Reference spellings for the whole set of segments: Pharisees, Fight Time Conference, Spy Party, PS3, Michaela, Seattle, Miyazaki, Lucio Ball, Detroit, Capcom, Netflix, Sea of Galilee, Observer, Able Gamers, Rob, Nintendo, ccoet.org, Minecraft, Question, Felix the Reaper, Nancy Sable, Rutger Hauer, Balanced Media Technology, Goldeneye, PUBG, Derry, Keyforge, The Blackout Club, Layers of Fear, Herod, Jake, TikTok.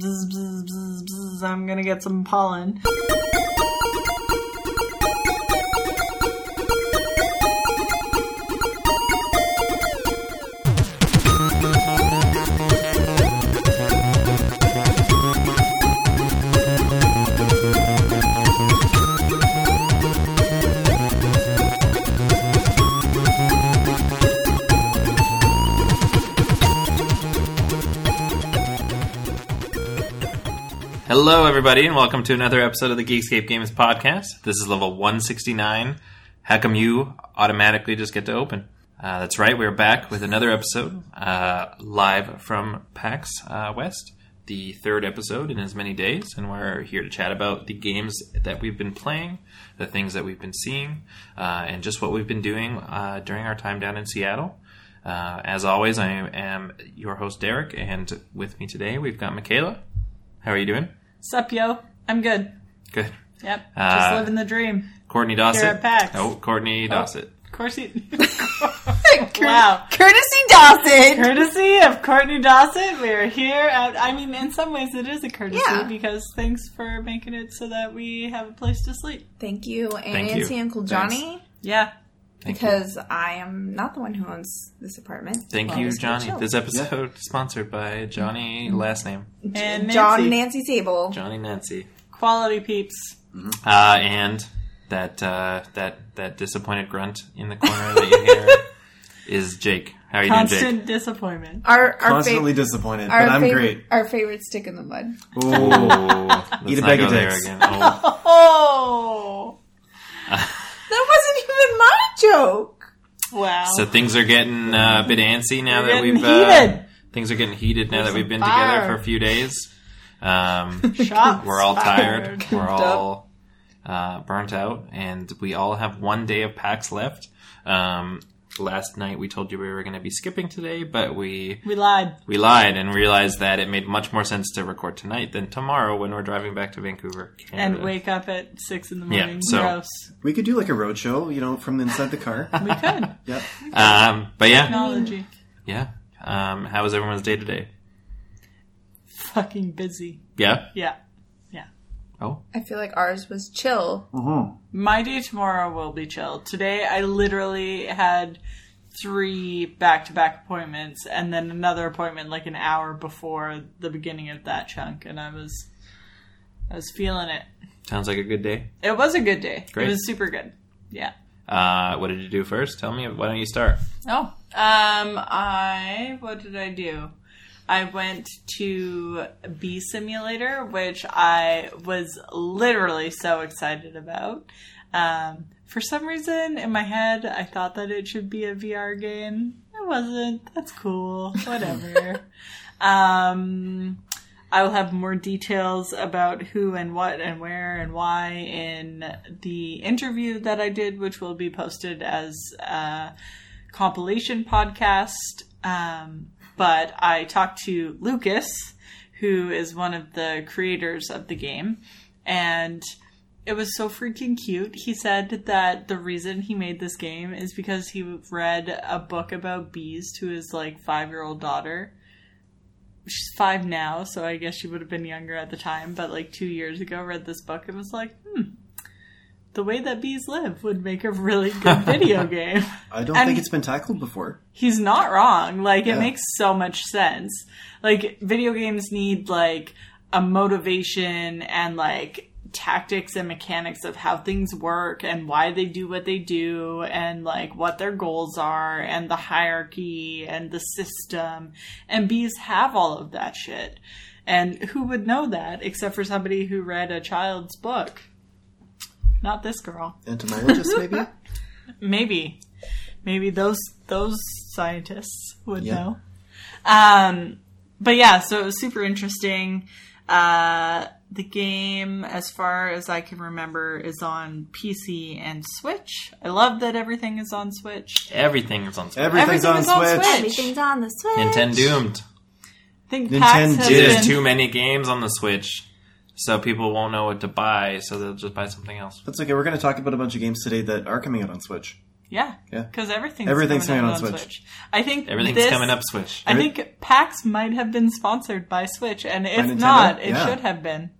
bzz, bzz, bzz, bzz, I'm gonna get some pollen. Hello, everybody, and welcome to another episode of the Geekscape Games podcast. This is level 169. How come you automatically just get to open? That's right, we're back with another episode live from PAX West, the third episode in as many days, and we're here to chat about the games that we've been playing, the things that we've been seeing, and just what we've been doing during our time down in Seattle. As always, I am your host, Derek, and with me today we've got Michaela. How are you doing? Sup, yo. I'm good. Good. Yep. Just living the dream. Courtney Dossett. Here at PAX. Oh, Courtney Dossett. Wow. Courtesy Dossett. Courtesy of Courtney Dossett. We're here at, I mean, in some ways it is a courtesy because thanks for making it so that we have a place to sleep. Thank you. And thank you. Auntie Uncle Johnny. Thanks. Yeah. Because I am not the one who owns this apartment. Thank you, Johnny. This episode sponsored by Johnny, last name. And Nancy. John Nancy Sable. Johnny Nancy. Quality peeps. And that disappointed grunt in the corner that you hear is Jake. How are you doing, Jake? Constant disappointment. Constantly disappointed, but I'm great. Our favorite stick in the mud. Oh. Eat a bag of dicks. Oh. That wasn't even my joke. Wow. So things are getting a bit antsy now that we've heated. Things are getting heated now that we've been together for a few days. We're all tired. We're all burnt out, and we all have one day of PAX left. Last night we told you we were going to be skipping today, but we lied. We lied and realized that it made much more sense to record tonight than tomorrow when we're driving back to Vancouver, Canada. And wake up at 6 in the morning. Yeah, so gross. We could do like a road show, you know, from inside the car. We could. Yep. But yeah. Technology. Yeah. How was everyone's day today? Fucking busy. Yeah? Yeah. Oh. I feel like ours was chill. Mm-hmm. My day tomorrow will be chill. Today, I literally had 3 back-to-back appointments and then another appointment like an hour before the beginning of that chunk. And I was feeling it. Sounds like a good day. It was a good day. Great. It was super good. Yeah. What did you do first? Tell me. Why don't you start? Oh. What did I do? I went to Bee Simulator, which I was literally so excited about. For some reason, in my head, I thought that it should be a VR game. It wasn't. That's cool. Whatever. I will have more details about who and what and where and why in the interview that I did, which will be posted as a compilation podcast. But I talked to Lucas, who is one of the creators of the game, and it was so freaking cute. He said that the reason he made this game is because he read a book about bees to his, like, 5-year-old daughter. She's 5 now, so I guess she would have been younger at the time, but, like, 2 years ago read this book and was like, the way that bees live would make a really good video game. I don't think it's been tackled before. He's not wrong. Like, it makes so much sense. Like, video games need, like, a motivation and, like, tactics and mechanics of how things work and why they do what they do and, like, what their goals are and the hierarchy and the system. And bees have all of that shit. And who would know that except for somebody who read a child's book? Not this girl. Entomologist, maybe? Maybe. Maybe those scientists would know. But yeah, so it was super interesting. The game, as far as I can remember, is on PC and Switch. I love that everything is on Switch. Everything is on Switch. Everything's on the Switch. Nintendo doomed. I think PAX has been too many games on the Switch. So people won't know what to buy, so they'll just buy something else. That's okay. We're going to talk about a bunch of games today that are coming out on Switch. Yeah. Because everything's coming on Switch. I think Everything's coming up Switch. I think PAX might have been sponsored by Switch, and if not, it should have been.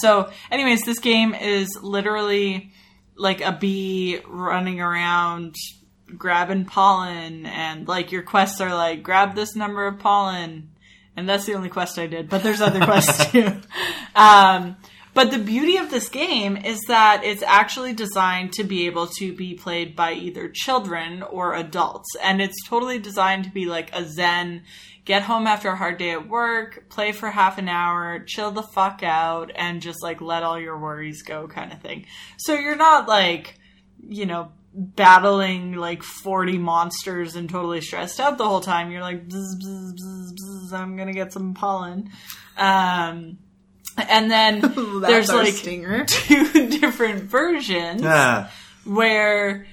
So anyways, this game is literally like a bee running around grabbing pollen, and like your quests are like, grab this number of pollen. And that's the only quest I did, but there's other quests too. But the beauty of this game is that it's actually designed to be able to be played by either children or adults. And it's totally designed to be like a zen, get home after a hard day at work, play for half an hour, chill the fuck out, and just like let all your worries go kind of thing. So you're not like, you know, battling like 40 monsters and totally stressed out the whole time. You're like, bzz, bzz, bzz, bzz, I'm going to get some pollen. And then there's like two different versions where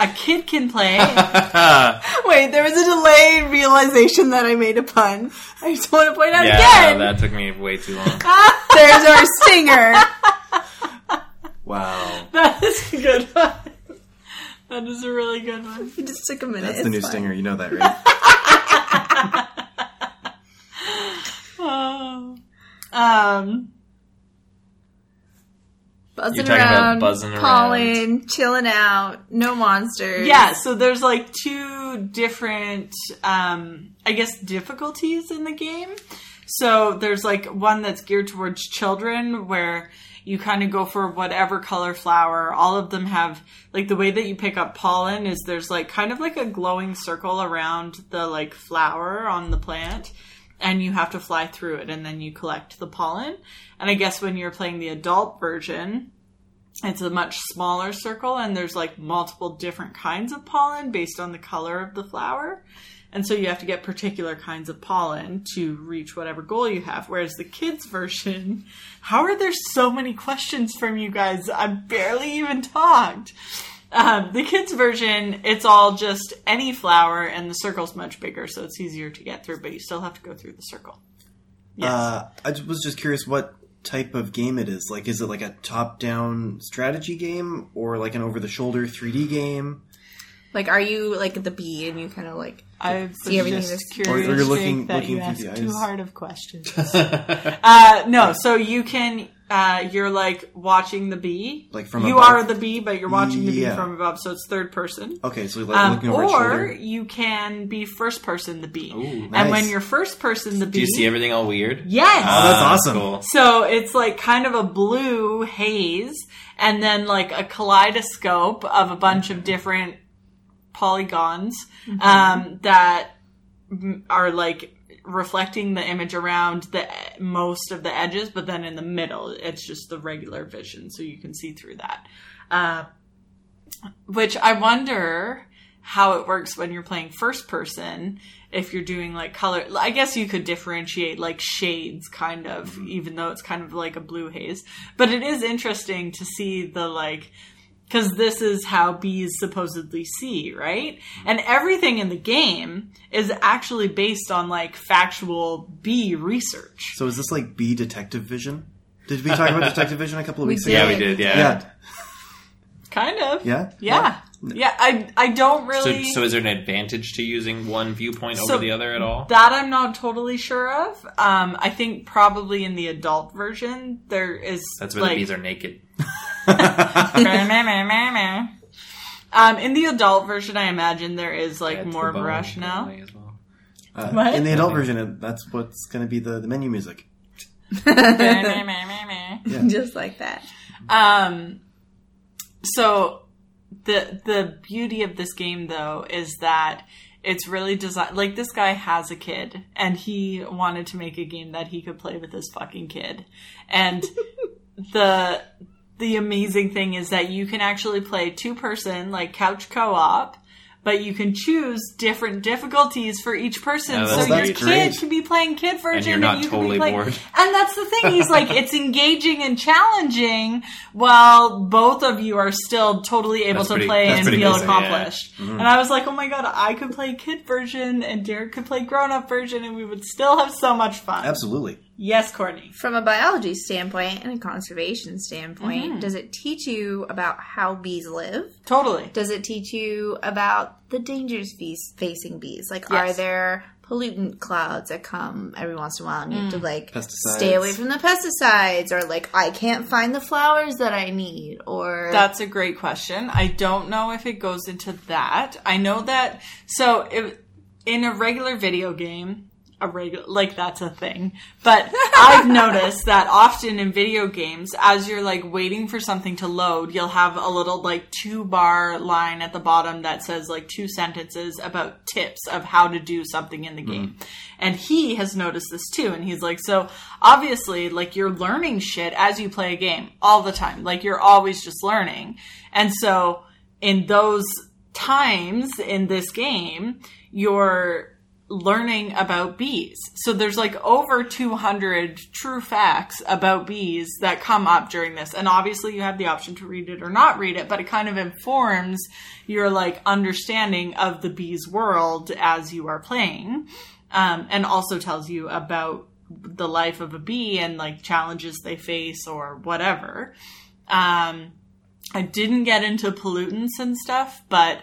a kid can play. Wait, there was a delay in realization that I made a pun. I just want to point out again. Yeah, that took me way too long. There's our stinger. Wow. That is a good one. That is a really good one. It just took a minute. That's the new stinger. You know that, right? Buzzing around, buzzing pollen, around, chilling out, no monsters. Yeah, so there's like two different, I guess, difficulties in the game. So there's like one that's geared towards children where you kind of go for whatever color flower. All of them have, like, the way that you pick up pollen is there's like kind of like a glowing circle around the like flower on the plant, and you have to fly through it, and then you collect the pollen. And I guess when you're playing the adult version, it's a much smaller circle, and there's like multiple different kinds of pollen based on the color of the flower. And so you have to get particular kinds of pollen to reach whatever goal you have. Whereas the kids' version, how are there so many questions from you guys? I barely even talked. The kids' version, it's all just any flower, and the circle's much bigger, so it's easier to get through, but you still have to go through the circle. Yes. I was just curious what type of game it is. Like, is it like a top-down strategy game or like an over-the-shoulder 3D game? Like, are you like the bee and you kind of like see everything that's curious? Or you're looking you ask too hard of questions. No, so you can. You're like watching the bee. Like from above. You are the bee, but you're watching the bee from above, so it's third person. Okay, so like looking over its shoulder. Or you can be first person the bee. Ooh, nice. And when you're first person the bee, do you see everything all weird? Yes. That's awesome. Cool. So it's like kind of a blue haze, and then like a kaleidoscope of a bunch of different polygons that are like reflecting the image around the most of the edges, but then in the middle it's just the regular vision, so you can see through that, which I wonder how it works when you're playing first person, if you're doing like color. I guess you could differentiate like shades kind of, even though it's kind of like a blue haze, but it is interesting to see the like, because this is how bees supposedly see, right? And everything in the game is actually based on, like, factual bee research. So is this, like, bee detective vision? Did we talk about detective vision a couple of weeks ago? Yeah, we did, yeah. Kind of. Yeah? Yeah. No. Yeah, I don't really... So is there an advantage to using one viewpoint over the other at all? That I'm not totally sure of. I think probably in the adult version, there is... That's where the bees are naked. In the adult version, I imagine there is like more of a rationale. In the adult version, that's what's going to be the menu music. Just like that. So the beauty of this game, though, is that it's really designed... Like, this guy has a kid, and he wanted to make a game that he could play with his fucking kid. And the amazing thing is that you can actually play two-person, like, couch co-op, but you can choose different difficulties for each person. So your kid can be playing kid version. And you're not totally bored. And that's the thing. He's like, it's engaging and challenging while both of you are still totally able to play and feel accomplished. Yeah. Mm-hmm. And I was like, oh my God, I could play kid version and Derek could play grown-up version and we would still have so much fun. Absolutely. Yes, Courtney. From a biology standpoint and a conservation standpoint, does it teach you about how bees live? Totally. Does it teach you about the dangers facing bees? Like, yes. Are there pollutant clouds that come every once in a while and you have to, like, pesticides. Stay away from the pesticides? Or, like, I can't find the flowers that I need? Or... That's a great question. I don't know if it goes into that. I know that... So, in a regular video game... Like, that's a thing. But I've noticed that often in video games, as you're, like, waiting for something to load, you'll have a little, like, 2-bar line at the bottom that says, like, 2 sentences about tips of how to do something in the game. And he has noticed this, too. And he's like, so, obviously, like, you're learning shit as you play a game all the time. Like, you're always just learning. And so, in those times in this game, you're... learning about bees. So there's like over 200 true facts about bees that come up during this. And obviously you have the option to read it or not read it, but it kind of informs your like understanding of the bees world as you are playing. And also tells you about the life of a bee and like challenges they face or whatever. I didn't get into pollutants and stuff, but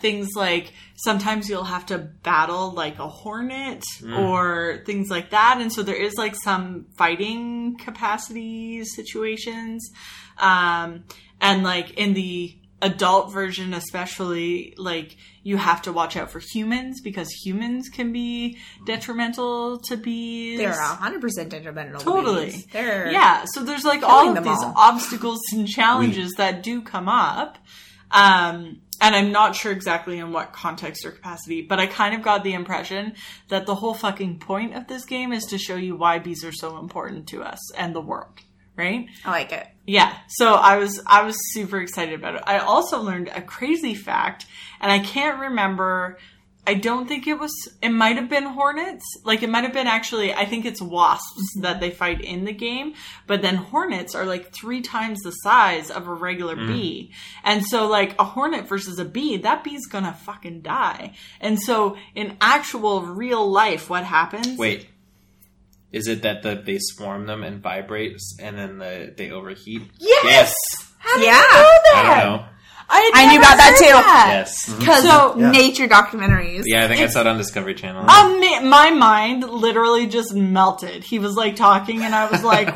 things like sometimes you'll have to battle like a hornet or things like that. And so there is like some fighting capacity situations. And like in the adult version, especially, like you have to watch out for humans because humans can be detrimental to bees. They're 100% detrimental to bees. Totally. Yeah. So there's like all of these obstacles and challenges that do come up. And I'm not sure exactly in what context or capacity, but I kind of got the impression that the whole fucking point of this game is to show you why bees are so important to us and the world, right? I like it. Yeah. So I was super excited about it. I also learned a crazy fact, and I can't remember. I don't think it might have been hornets. Like, it might have been actually, I think it's wasps that they fight in the game. But then hornets are, like, 3 times the size of a regular bee. And so, like, a hornet versus a bee, that bee's gonna fucking die. And so, in actual real life, what happens... Wait. Is it that they swarm them and vibrate, and then they overheat? Yes! How did you know that? I don't know. I knew about that too. Yes. Because nature documentaries. Yeah, I think I saw it on Discovery Channel. My mind literally just melted. He was like talking and I was like,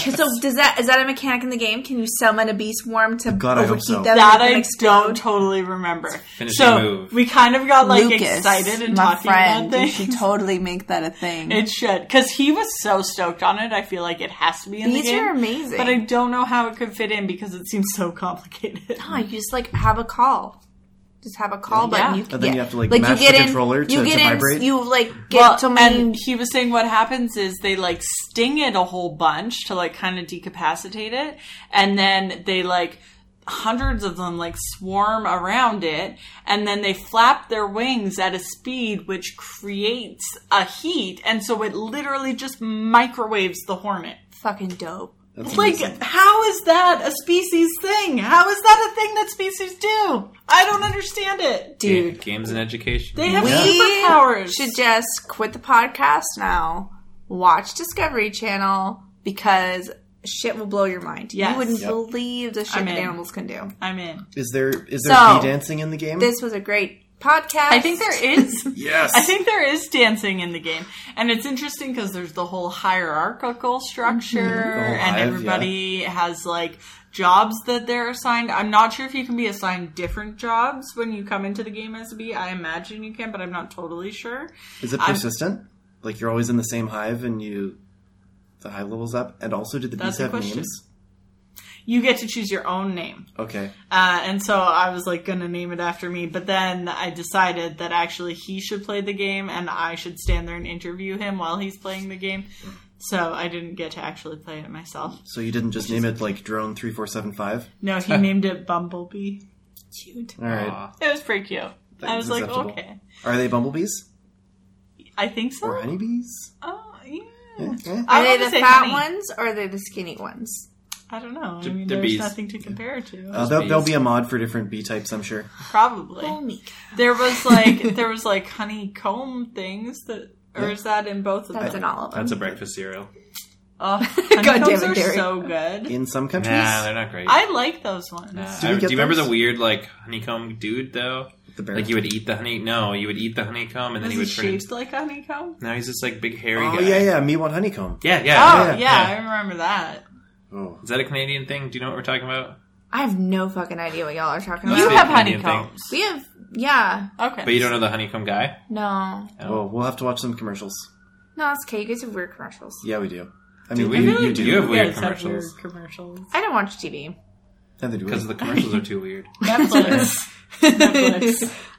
so is that a mechanic in the game? Can you summon a bee swarm to overheat them? That I don't totally remember. So move. We kind of got like Lucas, excited and talking about things. You should totally make that a thing. It should. Because he was so stoked on it. I feel like it has to be in the game. These are amazing. But I don't know how it could fit in because it seems so complicated. No, you just like have a call. Just have a call button. You can and then you have to like mash the controller to vibrate. You like get to and he was saying what happens is they like sting it a whole bunch to like kind of decapacitate it. And then they like hundreds of them like swarm around it. And then they flap their wings at a speed which creates a heat. And so it literally just microwaves the hornet. Fucking dope. That's like, amazing. How is that a species thing? How is that a thing that species do? I don't understand it. Dude. Games and education. They have superpowers. Should just quit the podcast now. Watch Discovery Channel because shit will blow your mind. Yes. You wouldn't believe the shit that animals can do. I'm in. Is there bee dancing in the game? This was a great podcast. I think there is. Yes. I think there is dancing in the game. And it's interesting because there's the whole hierarchical structure and everybody has like jobs that they're assigned. I'm not sure if you can be assigned different jobs when you come into the game as a bee. I imagine you can, but I'm not totally sure. Is it persistent? Like you're always in the same hive and the hive level's up? And also did the bees have names? You get to choose your own name. Okay. And so I was like going to name it after me. But then I decided that actually he should play the game and I should stand there and interview him while he's playing the game. So I didn't get to actually play it myself. So you didn't just name it like Drone 3475? No, he named it Bumblebee. Cute. All right. It was pretty cute. That I was like, okay. Are they bumblebees? I think so. Or honeybees? Oh, yeah. Okay. Are they the fat ones or are they the skinny ones? I don't know. I mean, there's bees. Nothing to compare it to. There'll be a mod for different bee types, I'm sure. Probably. There was like honeycomb things that Or is that in both of them? That's in all of them. That's a breakfast cereal. Oh, honeycombs are so good. In some countries? Nah, they're not great. I like those ones. Do you remember the weird, like, honeycomb dude, though? The bear. Like, you would eat the honey... No, you would eat the honeycomb, and then he would... Was he shaped like a honeycomb? No, he's just, like, big, hairy guy. Oh, yeah, Me Want Honeycomb. Yeah. I remember that. Oh. Is that a Canadian thing? Do you know what we're talking about? I have no fucking idea what y'all are talking about. You have honeycombs. We have... Yeah. Okay. But you don't know the honeycomb guy? No. Oh, we'll have to watch some commercials. No, it's okay. You guys have weird commercials. Yeah, we do. I mean, you do have weird commercials. I don't watch TV. Neither do we. Because the commercials are too weird. Netflix.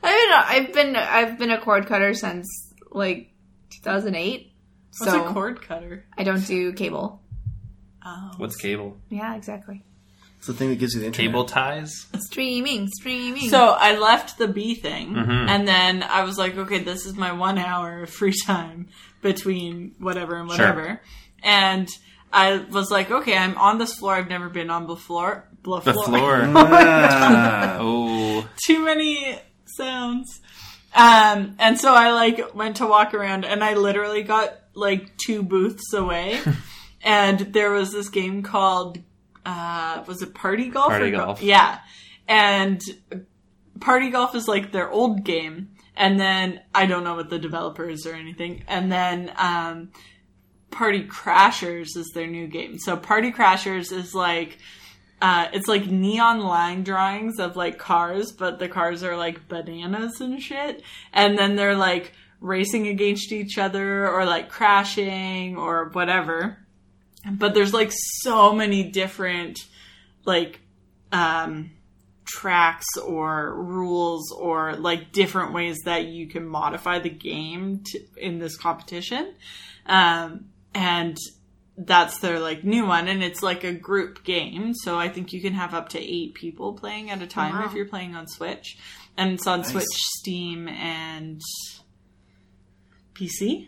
I've been a cord cutter since, like, 2008. What's a cord cutter? I don't do cable. Oh. What's cable? Yeah, exactly. It's the thing that gives you the internet. Cable ties? Streaming. So I left the B thing, and then I was like, okay, this is my 1 hour of free time between whatever and whatever. Sure. And I was like, okay, I'm on this floor. I've never been on before. The floor. Oh. Too many sounds. And so I, like, went to walk around, and I literally got, like, 2 booths away. And there was this game called... was it Party Golf? Party Golf. Yeah. And Party Golf is like their old game. And then I don't know what the developer is or anything. And then Party Crashers is their new game. So Party Crashers is like, it's like neon line drawings of like cars, but the cars are like bananas and shit. And then they're like racing against each other or like crashing or whatever. But there's, like, so many different, like, tracks or rules or, like, different ways that you can modify the game in this competition. And that's their, like, new one. And it's, like, a group game. So I think you can have up to 8 people playing at a time if you're playing on Switch. And it's on Switch, Steam, and PC.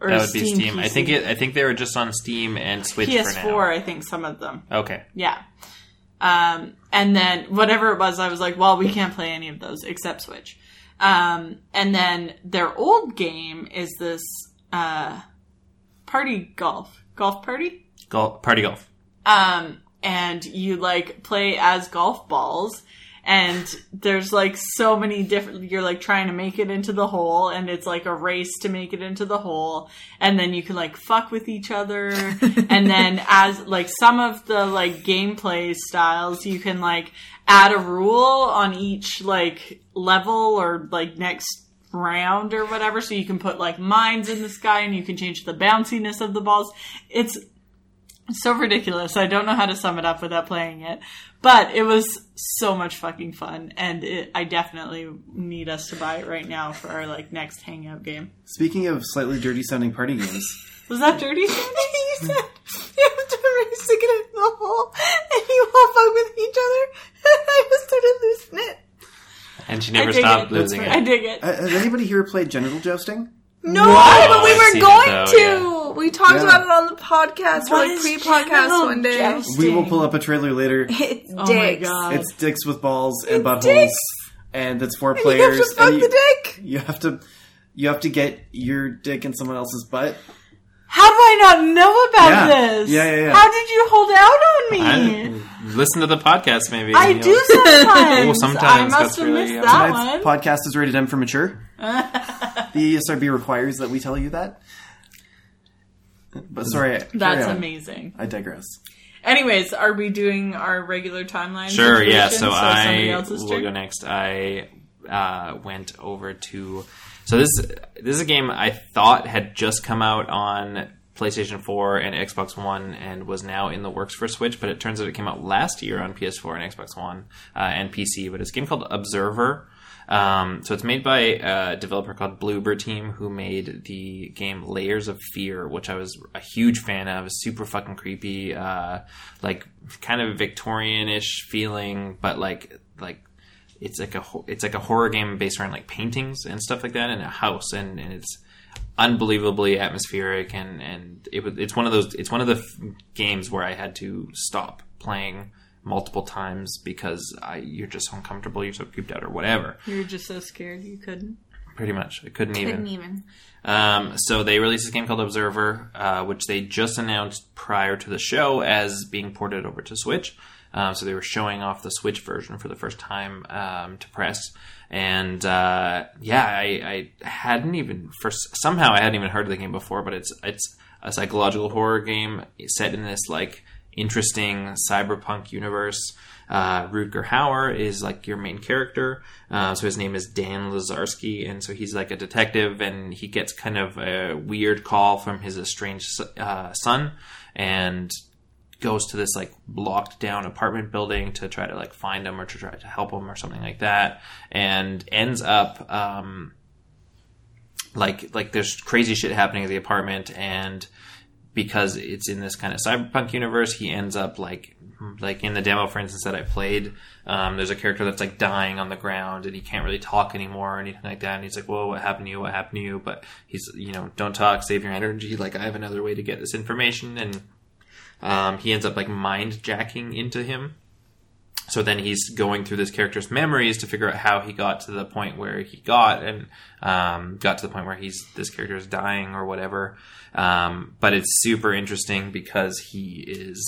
Or that would be Steam. PC. I think they were just on Steam and Switch PS4, for now. PS4, I think, some of them. Okay. Yeah. And then whatever it was, I was like, well, we can't play any of those except Switch. And then their old game is this Party Golf. Golf Party? Party Golf. And you, like, play as golf balls. And there's, like, so many different... You're, like, trying to make it into the hole. And it's, like, a race to make it into the hole. And then you can, like, fuck with each other. And then as, like, some of the, like, gameplay styles, you can, like, add a rule on each, like, level or, like, next round or whatever. So you can put, like, mines in the sky and you can change the bounciness of the balls. It's so ridiculous. I don't know how to sum it up without playing it. But it was so much fucking fun, and I definitely need us to buy it right now for our, like, next hangout game. Speaking of slightly dirty-sounding party games... Was that dirty sounding? You said you have to race to get in the hole, and you all fuck with each other, and I just started losing it. And she never stopped losing it. I dig it. Has anybody here played genital jousting? No, but we were going to! Yeah. We talked about it on the podcast, or like pre-podcast one day. Jousting? We will pull up a trailer later. It's dicks. Oh my God. It's dicks with balls and buttholes, and it's 4 players. You have to fuck the dick. You have to get your dick in someone else's butt. How do I not know about this? Yeah. How did you hold out on me? Listen to the podcast, maybe. I do sometimes. Sometimes I must have missed that one. Podcast is rated M for mature. The ESRB requires that we tell you that. But sorry, that's amazing. I digress. Anyways, are we doing our regular timeline? Sure, yeah. So I will go next. I went over to... So this is a game I thought had just come out on PlayStation 4 and Xbox One and was now in the works for Switch, but it turns out it came out last year on PS4 and Xbox One and PC, but it's a game called Observer. So it's made by a developer called Bloober Team, who made the game Layers of Fear, which I was a huge fan of. Super fucking creepy, like kind of Victorian-ish feeling, but like it's like a horror game based around like paintings and stuff like that, and a house, and it's unbelievably atmospheric, and it's one of the games where I had to stop playing multiple times because you're just so uncomfortable, you're so creeped out or whatever. You were just so scared you couldn't. pretty much. It couldn't even. So they released this game called Observer, which they just announced prior to the show as being ported over to Switch. So they were showing off the Switch version for the first time to press. And I hadn't even heard of the game before, but it's a psychological horror game set in this like interesting cyberpunk universe. Rutger Hauer is like your main character. So his name is Dan Lazarski, and so he's like a detective, and he gets kind of a weird call from his estranged son, and goes to this like locked down apartment building to try to like find him or to try to help him or something like that, and ends up like there's crazy shit happening at the apartment, and because it's in this kind of cyberpunk universe, he ends up like in the demo, for instance, that I played, there's a character that's like dying on the ground and he can't really talk anymore or anything like that. And he's like, whoa, what happened to you? What happened to you? But he's, don't talk, save your energy. Like, I have another way to get this information. And he ends up like mind jacking into him. So then he's going through this character's memories to figure out how he got to the point where he got, and got to the point where this character is dying or whatever. But it's super interesting because he is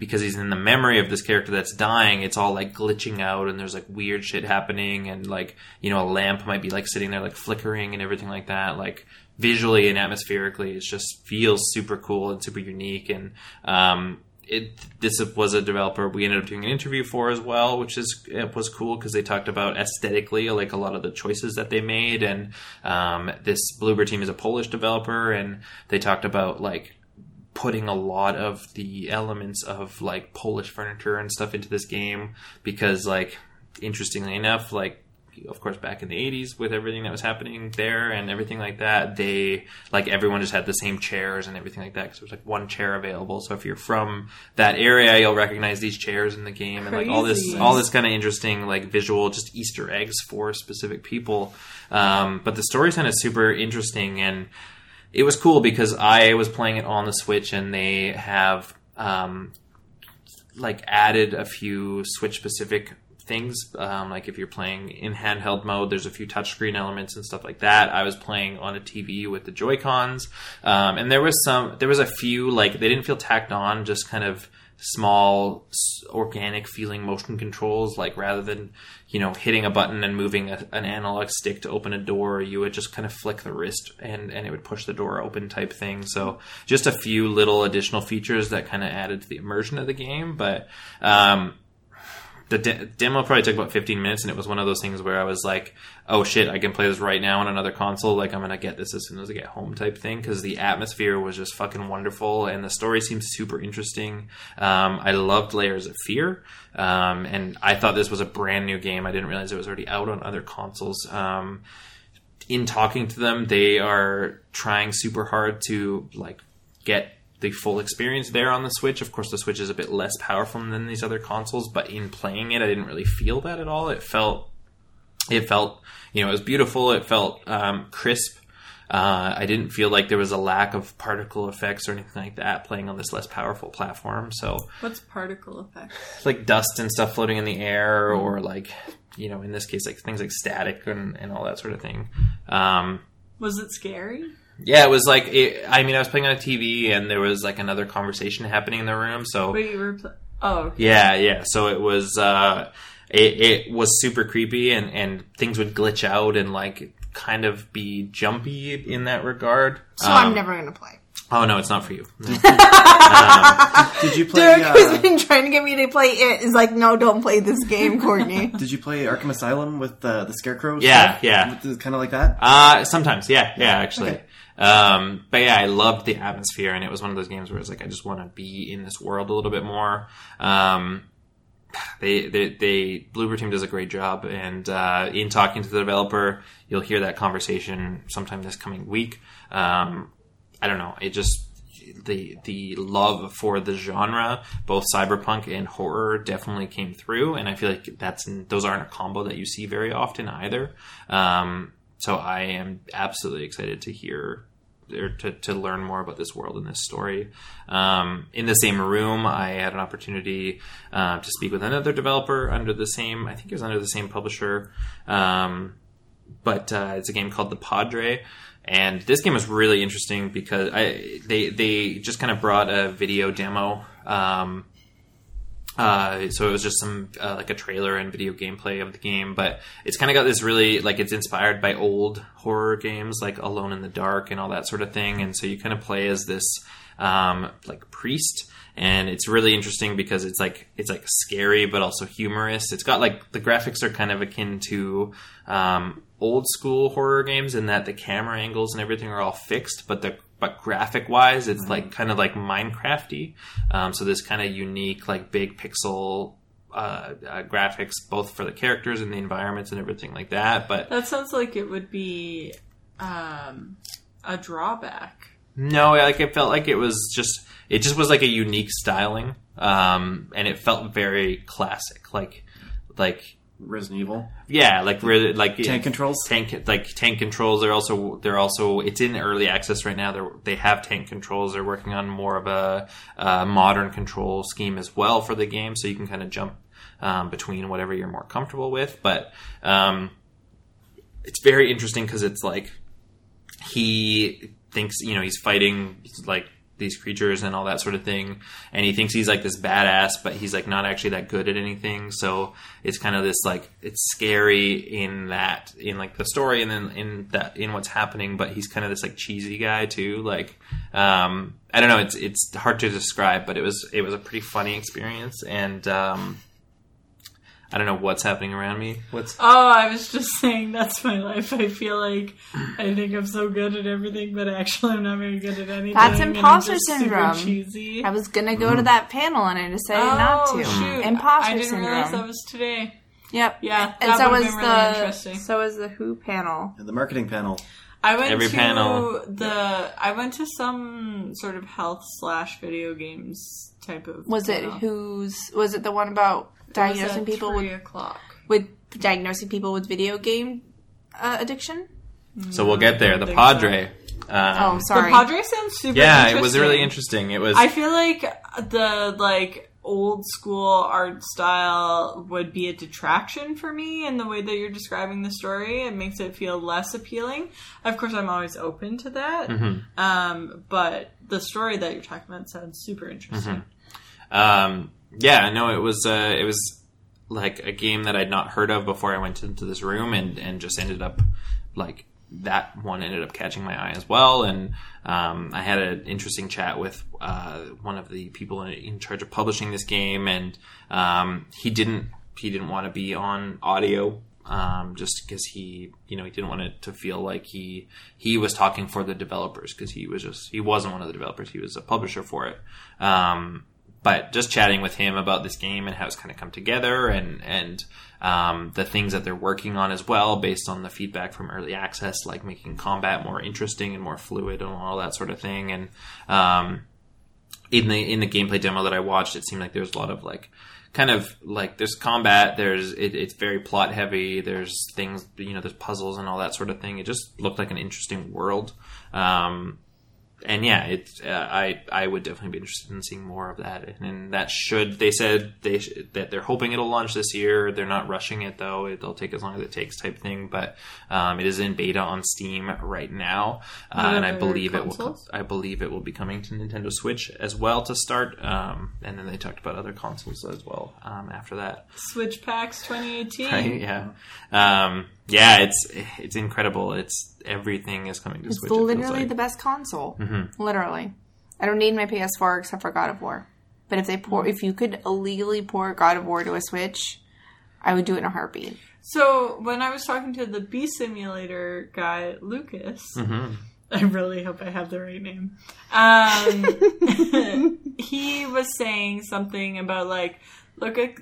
because he's in the memory of this character that's dying. It's all like glitching out, and there's like weird shit happening, and like a lamp might be like sitting there like flickering and everything like that. Like visually and atmospherically, it just feels super cool and super unique, and this was a developer we ended up doing an interview for as well, which was cool because they talked about aesthetically like a lot of the choices that they made, and this Bloober Team is a Polish developer, and they talked about like putting a lot of the elements of like Polish furniture and stuff into this game because, like, interestingly enough, like, of course, back in the 80s with everything that was happening there and everything like that, they, like, everyone just had the same chairs and everything like that because there was, like, one chair available. So if you're from that area, you'll recognize these chairs in the game. Crazy. And, like, all this kind of interesting, like, visual just Easter eggs for specific people. But the story sounded super interesting, and it was cool because I was playing it on the Switch, and they have, like, added a few Switch-specific things, like if you're playing in handheld mode, there's a few touchscreen elements and stuff like that. I was playing on a TV with the Joy-Cons, and there was a few like they didn't feel tacked on, just kind of small organic feeling motion controls. Like rather than hitting a button and moving an analog stick to open a door, you would just kind of flick the wrist and it would push the door open type thing. So just a few little additional features that kind of added to the immersion of the game, but the demo probably took about 15 minutes, and it was one of those things where I was like, oh shit, I can play this right now on another console. Like, I'm going to get this as soon as I get home type thing, because the atmosphere was just fucking wonderful, and the story seems super interesting. I loved Layers of Fear, and I thought this was a brand new game. I didn't realize it was already out on other consoles. In talking to them, they are trying super hard to, like, get the full experience there on the Switch. Of course, the Switch is a bit less powerful than these other consoles, but in playing it, I didn't really feel that at all. It felt, it was beautiful. It felt crisp. I didn't feel like there was a lack of particle effects or anything like that playing on this less powerful platform. So what's particle effects? Like dust and stuff floating in the air, or like, in this case, like things like static and all that sort of thing. Was it scary? Yeah, it was like, I was playing on a TV, and there was like another conversation happening in the room, so... But you were okay. Yeah, so it was, it was super creepy, and things would glitch out and like kind of be jumpy in that regard. So I'm never going to play. Oh no, it's not for you. Did you play... Derek has been trying to get me to play it. Is like, no, don't play this game, Courtney. Did you play Arkham Asylum with the Scarecrow? Yeah. Kind of like that? Sometimes, yeah, actually. Okay. But yeah, I loved the atmosphere, and it was one of those games where it's like, I just want to be in this world a little bit more. They Bloober Team does a great job, and in talking to the developer, you'll hear that conversation sometime this coming week. I don't know, it just the love for the genre, both cyberpunk and horror, definitely came through, and I feel like those aren't a combo that you see very often either. So I am absolutely excited to hear or to learn more about this world and this story. In the same room, I had an opportunity to speak with another developer under the same publisher, But it's a game called The Padre. And this game is really interesting because they just kind of brought a video demo. So it was just some like a trailer and video gameplay of the game, but it's kind of got this really, like, it's inspired by old horror games like Alone in the Dark and all that sort of thing. And so you kind of play as this like priest, and it's really interesting because it's like scary but also humorous. It's got, like, the graphics are kind of akin to old school horror games in that the camera angles and everything are all fixed, but graphic wise, it's like kind of like Minecrafty. So this kind of unique, like, big pixel graphics, both for the characters and the environments and everything like that. But that sounds like it would be a drawback. No, like, it felt like it just was like a unique styling, and it felt very classic, like Resident Evil. Yeah, like tank controls. Tank controls. They're also. It's in early access right now. They have tank controls. They're working on more of a modern control scheme as well for the game, so you can kind of jump between whatever you're more comfortable with. But it's very interesting because it's like he thinks, you know, he's fighting like these creatures and all that sort of thing, and he thinks he's like this badass, but he's like not actually that good at anything. So it's kind of this, like, it's scary in like the story and then in what's happening, but he's kind of this like cheesy guy too. Like, I don't know, it's hard to describe, but it was a pretty funny experience. And I don't know what's happening around me. Oh, I was just saying that's my life. I feel like I think I'm so good at everything, but actually I'm not very good at anything. That's imposter syndrome. Super cheesy. I was going to go to that panel and I decided not to. Shoot. Imposter syndrome. I didn't realize that was today. Yep. Yeah. And so was the Who panel. And the marketing panel. I went to some sort of health / video games type of panel. Was it the one about diagnosing people with video game addiction? So we'll get there. The Padre. Oh, sorry. The Padre sounds super interesting. Yeah, it was really interesting. It was. I feel like the old school art style would be a detraction for me in the way that you're describing the story. It makes it feel less appealing. Of course, I'm always open to that. Mm-hmm. But the story that you're talking about sounds super interesting. Mm-hmm. Yeah, no, it was like a game that I'd not heard of before I went into this room, and just ended up, like, that one ended up catching my eye as well. And I had an interesting chat with one of the people in charge of publishing this game, and he didn't want to be on audio, just because he didn't want it to feel like he was talking for the developers, because he wasn't one of the developers, he was a publisher for it. But just chatting with him about this game and how it's kind of come together, and the things that they're working on as well, based on the feedback from early access, like making combat more interesting and more fluid and all that sort of thing. And in the gameplay demo that I watched, it seemed like there's a lot of, like, kind of like there's combat, it's very plot heavy, there's things, you know, there's puzzles and all that sort of thing. It just looked like an interesting world. And yeah, I would definitely be interested in seeing more of that. And that they said they're hoping it'll launch this year. They're not rushing it, though. It'll take as long as it takes, type thing. But it is in beta on Steam right now, and I believe it will be coming to Nintendo Switch as well to start. And then they talked about other consoles as well after that. Switch PAX 2018. Right, yeah. Yeah, it's incredible. It's everything is coming to Switch. It's literally the best console. Mm-hmm. Literally, I don't need my PS4 except for God of War. But if if you could illegally port God of War to a Switch, I would do it in a heartbeat. So when I was talking to the Bee Simulator guy, Lucas, mm-hmm. I really hope I have the right name. He was saying something about, like, Look at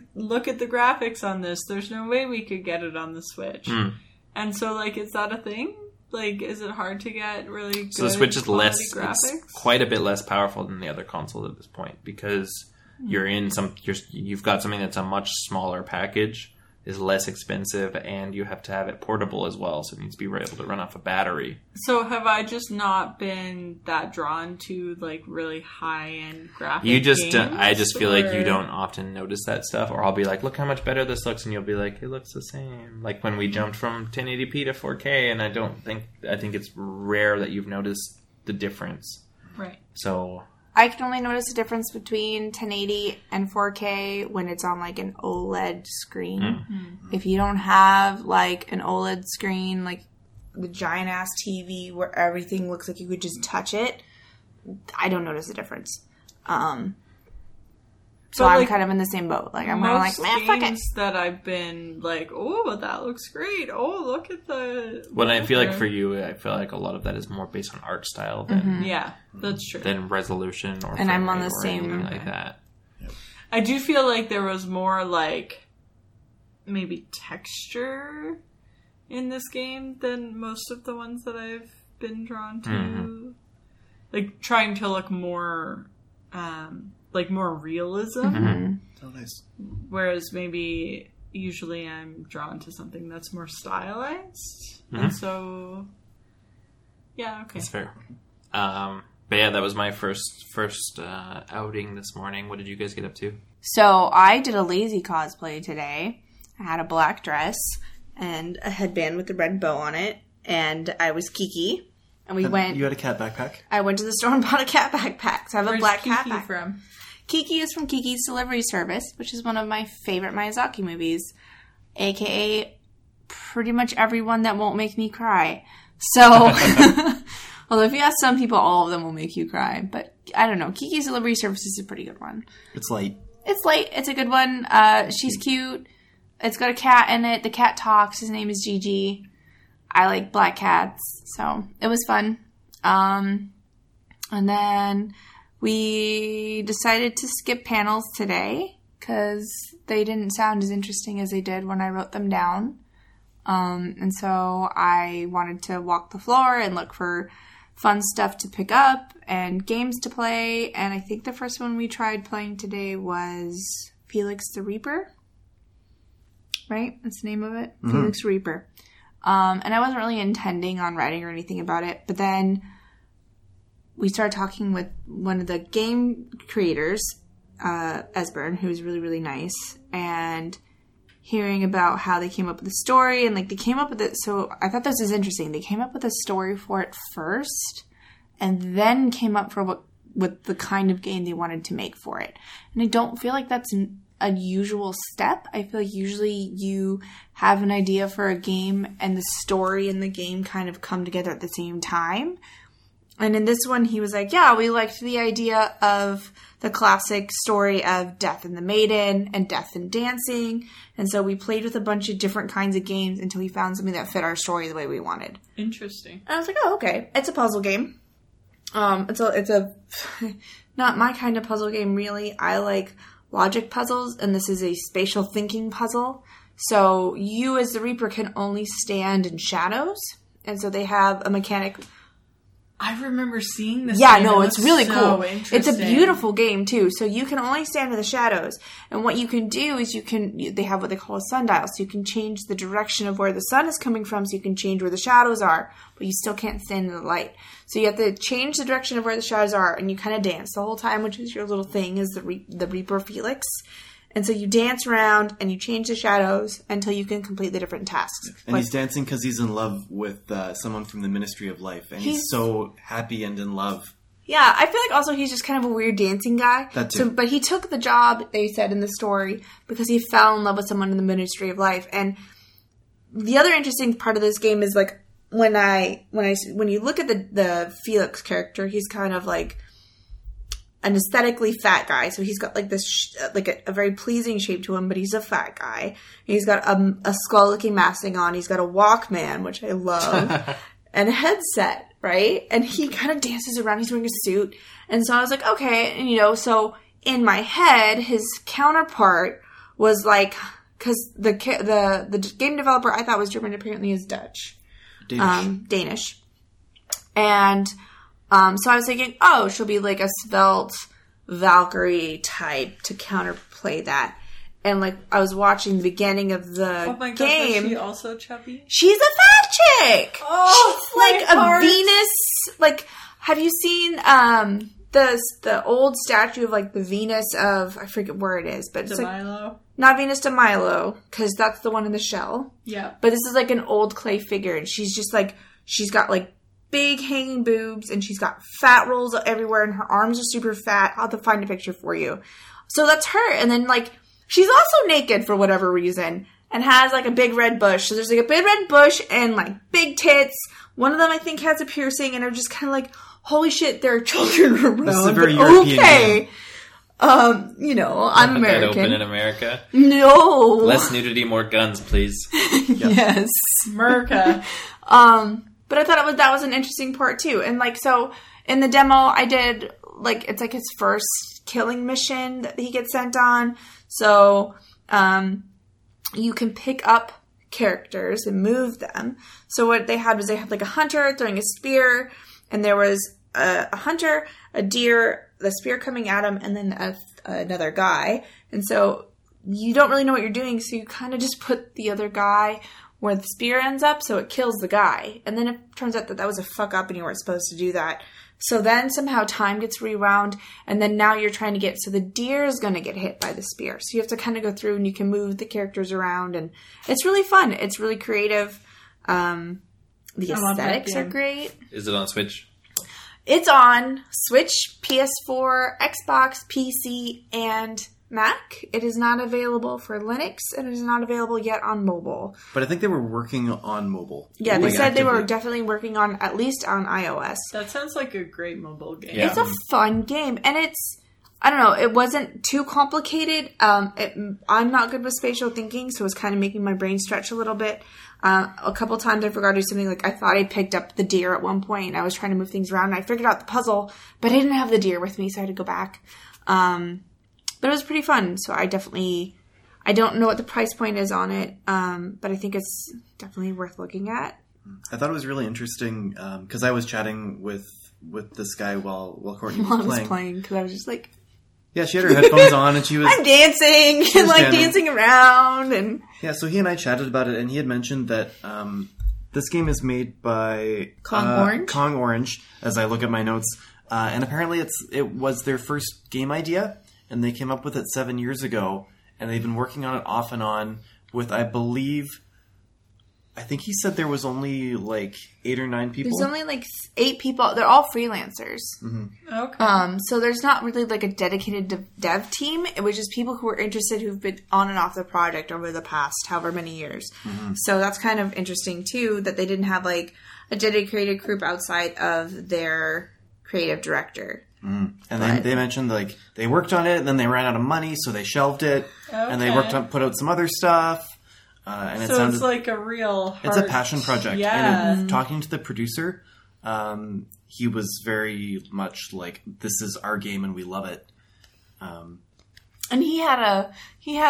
the graphics on this. There's no way we could get it on the Switch. Mm. And so, like, is that a thing? Like, is it hard to get really good? So the Switch is it's quite a bit less powerful than the other consoles at this point, because you've got something that's a much smaller package is less expensive, and you have to have it portable as well, so it needs to be able to run off a battery. So have I just not been that drawn to, like, really high-end graphics? I just feel like you don't often notice that stuff, or I'll be like, look how much better this looks, and you'll be like, it looks the same. Like, when we jumped from 1080p to 4K, and I think it's rare that you've noticed the difference. Right. So... I can only notice the difference between 1080 and 4K when it's on, like, an OLED screen. Mm-hmm. If you don't have, like, an OLED screen, like, the giant-ass TV where everything looks like you could just touch it, I don't notice the difference. So I'm, like, kind of in the same boat. Like, I'm kind of like, man, fuck it. Most that I've been like, oh, that looks great. Oh, look at the... Well, I feel like for you, I feel like a lot of that is more based on art style than... Mm-hmm. Yeah, that's true. ...than resolution or... And I'm on the same... like that. Yep. I do feel like there was more, like, maybe texture in this game than most of the ones that I've been drawn to. Mm-hmm. Like, trying to look more... like, more realism. Mm-hmm. Oh, nice. Whereas maybe usually I'm drawn to something that's more stylized. Mm-hmm. And so, yeah, okay. That's fair. But yeah, that was my first outing this morning. What did you guys get up to? So I did a lazy cosplay today. I had a black dress and a headband with a red bow on it. And I was Kiki. And went... You had a cat backpack? I went to the store and bought a cat backpack. So I have a black cat backpack. From? Kiki is from Kiki's Delivery Service, which is one of my favorite Miyazaki movies, a.k.a. pretty much everyone that won't make me cry. So, although if you ask some people, all of them will make you cry. But I don't know. Kiki's Delivery Service is a pretty good one. It's light. It's a good one. She's cute. It's got a cat in it. The cat talks. His name is Gigi. I like black cats, so it was fun. And then we decided to skip panels today because they didn't sound as interesting as they did when I wrote them down. And so I wanted to walk the floor and look for fun stuff to pick up and games to play. And I think the first one we tried playing today was Felix the Reaper, right? That's the name of it, mm-hmm. Felix Reaper. And I wasn't really intending on writing or anything about it. But then we started talking with one of the game creators, Esbern, who's really, really nice. And hearing about how they came up with the story. And, like, they came up with it. So I thought this was interesting. They came up with a story for it first. And then came up for with the kind of game they wanted to make for it. And I don't feel like that's... unusual step. I feel like usually you have an idea for a game and the story and the game kind of come together at the same time. And in this one, he was like, yeah, we liked the idea of the classic story of Death and the Maiden and Death and Dancing. And so we played with a bunch of different kinds of games until we found something that fit our story the way we wanted. Interesting. And I was like, oh, okay. It's a puzzle game. It's a not my kind of puzzle game, really. I like logic puzzles, and this is a spatial thinking puzzle. So you as the Reaper can only stand in shadows, and so they have a mechanic. I remember seeing this. Yeah, no, it's really cool. It's a beautiful game too. So you can only stand in the shadows, and what you can do is they have what they call a sundial, so you can change the direction of where the sun is coming from, so you can change where the shadows are, but you still can't stand in the light. So you have to change the direction of where the shadows are, and you kind of dance the whole time, which is your little thing, is the Reaper Felix. And so you dance around, and you change the shadows until you can complete the different tasks. And he's dancing because he's in love with someone from the Ministry of Life, and he's so happy and in love. Yeah, I feel like also he's just kind of a weird dancing guy. That too. So, but he took the job, they said in the story, because he fell in love with someone in the Ministry of Life. And the other interesting part of this game is, like, when you look at the Felix character, he's kind of like an aesthetically fat guy. So he's got like this a very pleasing shape to him, but he's a fat guy. And he's got a skull looking mask thing on. He's got a Walkman, which I love, and a headset, right? And he kind of dances around. He's wearing a suit, and so I was like, okay, and, you know. So in my head, his counterpart was like, because the game developer I thought was German apparently is Dutch. Danish. And so I was thinking, oh, she'll be like a svelte Valkyrie type to counterplay that. and like I was watching the beginning of the game. Is she also chubby? She's a fat chick. Oh, she's like a Venus. Like, have you seen the old statue of like the Venus of, I forget where it is, but it's like Milo. Not Venus de Milo, because that's the one in the shell. Yeah. But this is like an old clay figure, and she's just like, she's got like big hanging boobs, and she's got fat rolls everywhere, and her arms are super fat. I'll have to find a picture for you. So that's her. And then like, she's also naked for whatever reason, and has like a big red bush. So there's like a big red bush and like big tits. One of them I think has a piercing, and are just kind of like, holy shit, there are children around. This is a very European game. You know, I'm American. That open in America? No. Less nudity, more guns, please. Yes. America. But I thought that was an interesting part too. And like, so in the demo I did, like, it's like his first killing mission that he gets sent on. So, you can pick up characters and move them. So what they had was they had like a hunter throwing a spear, and there was a hunter, a deer, the spear coming at him, and then another guy. And so you don't really know what you're doing, so you kind of just put the other guy where the spear ends up, so it kills the guy. And then it turns out that was a fuck up, and you weren't supposed to do that. So then somehow time gets rewound, and then now you're trying to get, so the deer is going to get hit by the spear. So you have to kind of go through, and you can move the characters around, and it's really fun. It's really creative. The aesthetics are great. Is it on Switch? It's on Switch, PS4, Xbox, PC, and Mac. It is not available for Linux, and it is not available yet on mobile. But I think they were working on mobile. Yeah, they said actively. They were definitely working on, at least on iOS. That sounds like a great mobile game. Yeah. It's a fun game, and it's, I don't know, it wasn't too complicated. I'm not good with spatial thinking, so it's kind of making my brain stretch a little bit. A couple times I forgot to do something, like I thought I picked up the deer at one point, and I was trying to move things around, and I figured out the puzzle, but I didn't have the deer with me, so I had to go back. But it was pretty fun, so I don't know what the price point is on it, but I think it's definitely worth looking at. I thought it was really interesting, because I was chatting with this guy while Courtney was playing. I was playing, because I was just like... Yeah, she had her headphones on, and she was... I'm dancing, and like dancing around, and... Yeah, so he and I chatted about it, and he had mentioned that this game is made by... Kong Orange, as I look at my notes. And apparently it was their first game idea, and they came up with it 7 years ago, and they've been working on it off and on with, I think he said there was only like 8 or 9 people. There's only like 8 people. They're all freelancers. Mm-hmm. Okay. So there's not really like a dedicated dev team. It was just people who were interested, who've been on and off the project over the past however many years. Mm-hmm. So that's kind of interesting too, that they didn't have like a dedicated group outside of their creative director. Mm. And then they mentioned like they worked on it, and then they ran out of money, so they shelved it. Okay. And they put out some other stuff. It's like a real... It's a passion project. Yeah. And talking to the producer, he was very much like, this is our game and we love it. And he had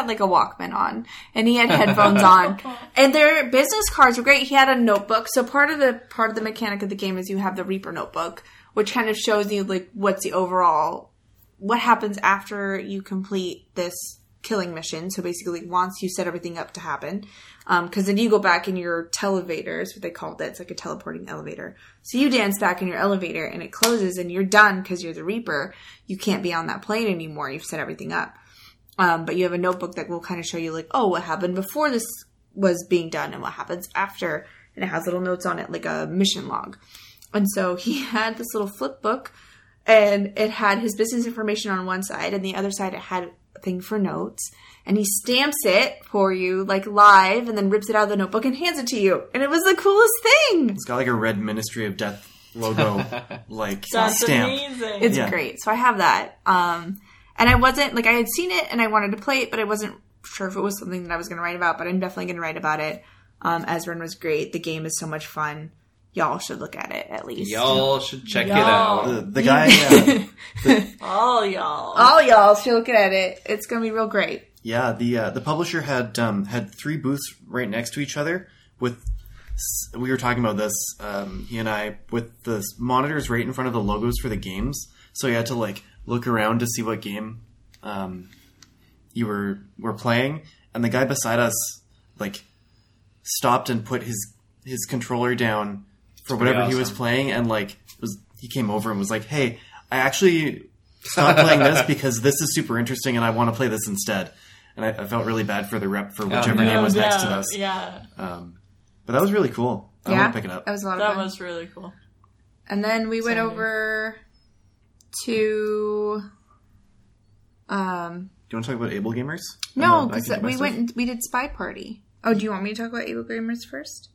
like a Walkman on, and he had headphones on, and their business cards were great. He had a notebook. So part of the mechanic of the game is you have the Reaper notebook, which kind of shows you like what happens after you complete this killing mission. So basically, once you set everything up to happen, because then you go back in your televator, is what they called it. It's like a teleporting elevator. So you dance back in your elevator, and it closes, and you're done, because you're the Reaper. You can't be on that plane anymore. You've set everything up. But you have a notebook that will kind of show you like, oh, what happened before this was being done, and what happens after. And it has little notes on it, like a mission log. And so he had this little flip book, and it had his business information on one side, and the other side it had thing for notes, and he stamps it for you like live, and then rips it out of the notebook and hands it to you, and it was the coolest thing. It's got like a red Ministry of Death logo like that's stamp. Amazing. It's great. So I have that, and I wasn't like, I had seen it and I wanted to play it, but I wasn't sure if it was something that I was going to write about, but I'm definitely going to write about it. Ezrin was great. The game is so much fun. Y'all should look at it, at least. Y'all should check it out. The guy... All y'all should look at it. It's going to be real great. Yeah, the publisher had 3 booths right next to each other with... We were talking about this, he and I, with the monitors right in front of the logos for the games. So you had to, like, look around to see what game were playing, and the guy beside us like stopped and put his controller down for whatever he was playing, and like he came over and was like, "Hey, I actually stopped playing this because this is super interesting, and I want to play this instead." And I felt really bad for the rep for whichever name was next to us. Yeah. But that was really cool. I want to pick it up. That was a lot of fun. That was really cool. And then we went over to. Do you want to talk about Able Gamers? No, because we did Spy Party. Oh, do you want me to talk about Able Gamers first?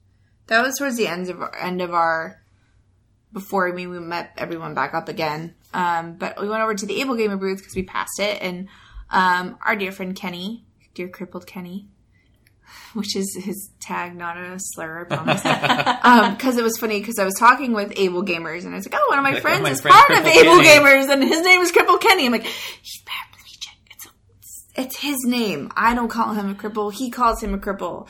That was towards the end of our before we met everyone back up again. But we went over to the Able Gamer booth because we passed it, and our dear friend Kenny, dear crippled Kenny, which is his tag, not a slur, I promise. Because it was funny because I was talking with Able Gamers, and I was like, oh, one of my friends is part of Able Gamers, and his name is Crippled Kenny. I'm like, he's paraplegic. It's his name. I don't call him a cripple. He calls him a cripple.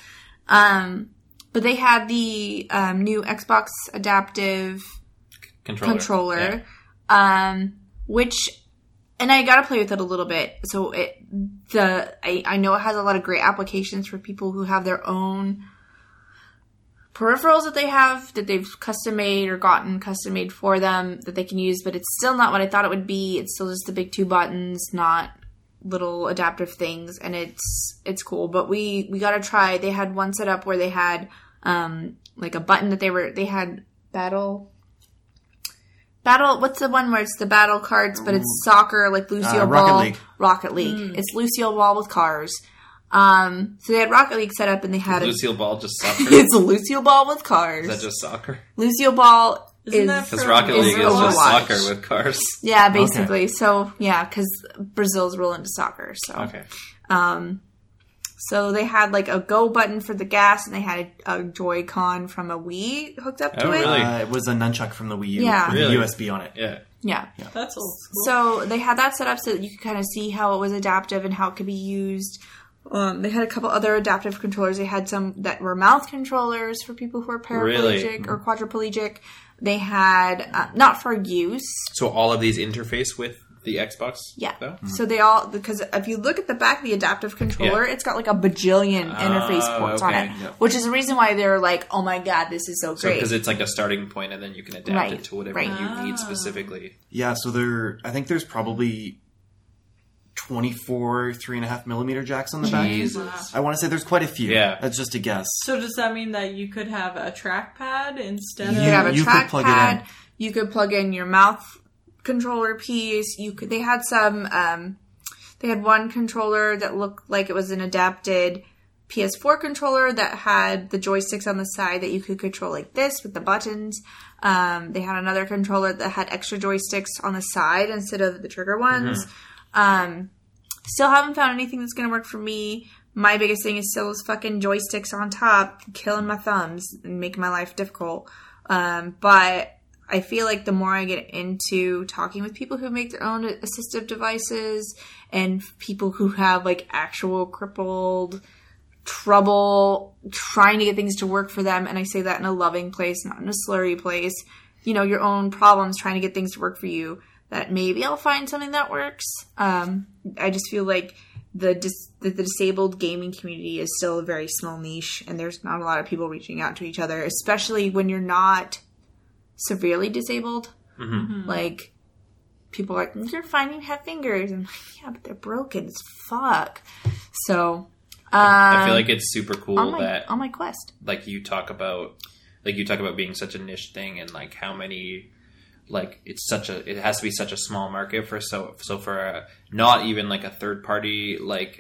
But they had the new Xbox adaptive controller which... And I got to play with it a little bit. So I know it has a lot of great applications for people who have their own peripherals that they've custom made or gotten custom made for them that they can use. But it's still not what I thought it would be. It's still just the big two buttons, not little adaptive things. And it's cool. But we got to try. They had one set up where they had like a button that they had Battle, what's the one where it's the battle cards, but it's soccer, like Lucio Ball. Rocket League. It's Lucio Ball with cars. So they had Rocket League set up, and they had... Lucio Ball just soccer? It's Lucio Ball with cars. Is that just soccer? Lucio Ball is... Because Rocket League is just soccer with cars. Yeah, basically. Okay. So, yeah, because Brazil's real into soccer, so... Okay. So they had, like, a go button for the gas, and they had a Joy-Con from a Wii hooked up to it. Really? It was a nunchuck from the Wii U with the USB on it. Yeah. That's old school. So they had that set up so that you could kind of see how it was adaptive and how it could be used. They had a couple other adaptive controllers. They had some that were mouth controllers for people who are paraplegic or quadriplegic. They had, not for use. So all of these interface with... The Xbox? Yeah. Mm-hmm. So they all... Because if you look at the back of the adaptive controller, it's got like a bajillion interface ports on it. Yep. Which is the reason why they're like, oh my god, this is so great. Because it's like a starting point and then you can adapt it to whatever you need specifically. Yeah, so I think there's probably 24 3.5 millimeter jacks on the back. Jesus. I want to say there's quite a few. Yeah. That's just a guess. So does that mean that you could have a trackpad instead of... You could have a trackpad. You could plug in your mouth... controller piece. They had some they had one controller that looked like it was an adapted PS4 controller that had the joysticks on the side that you could control like this with the buttons. They had another controller that had extra joysticks on the side instead of the trigger ones. Mm-hmm. Still haven't found anything that's going to work for me. My biggest thing is still those fucking joysticks on top killing my thumbs and making my life difficult. But I feel like the more I get into talking with people who make their own assistive devices and people who have, like, actual crippled trouble trying to get things to work for them, and I say that in a loving place, not in a slurry place, you know, your own problems trying to get things to work for you, that maybe I'll find something that works. I just feel like the disabled gaming community is still a very small niche, and there's not a lot of people reaching out to each other, especially when you're not... severely disabled. Mm-hmm. Like, people are like, you're fine, you have fingers. I'm like, yeah, but they're broken as fuck. So, I feel like it's super cool that... On my quest. Like, you talk about being such a niche thing and, like, how many... Like, it has to be such a small market for so for not even, like, a third-party, like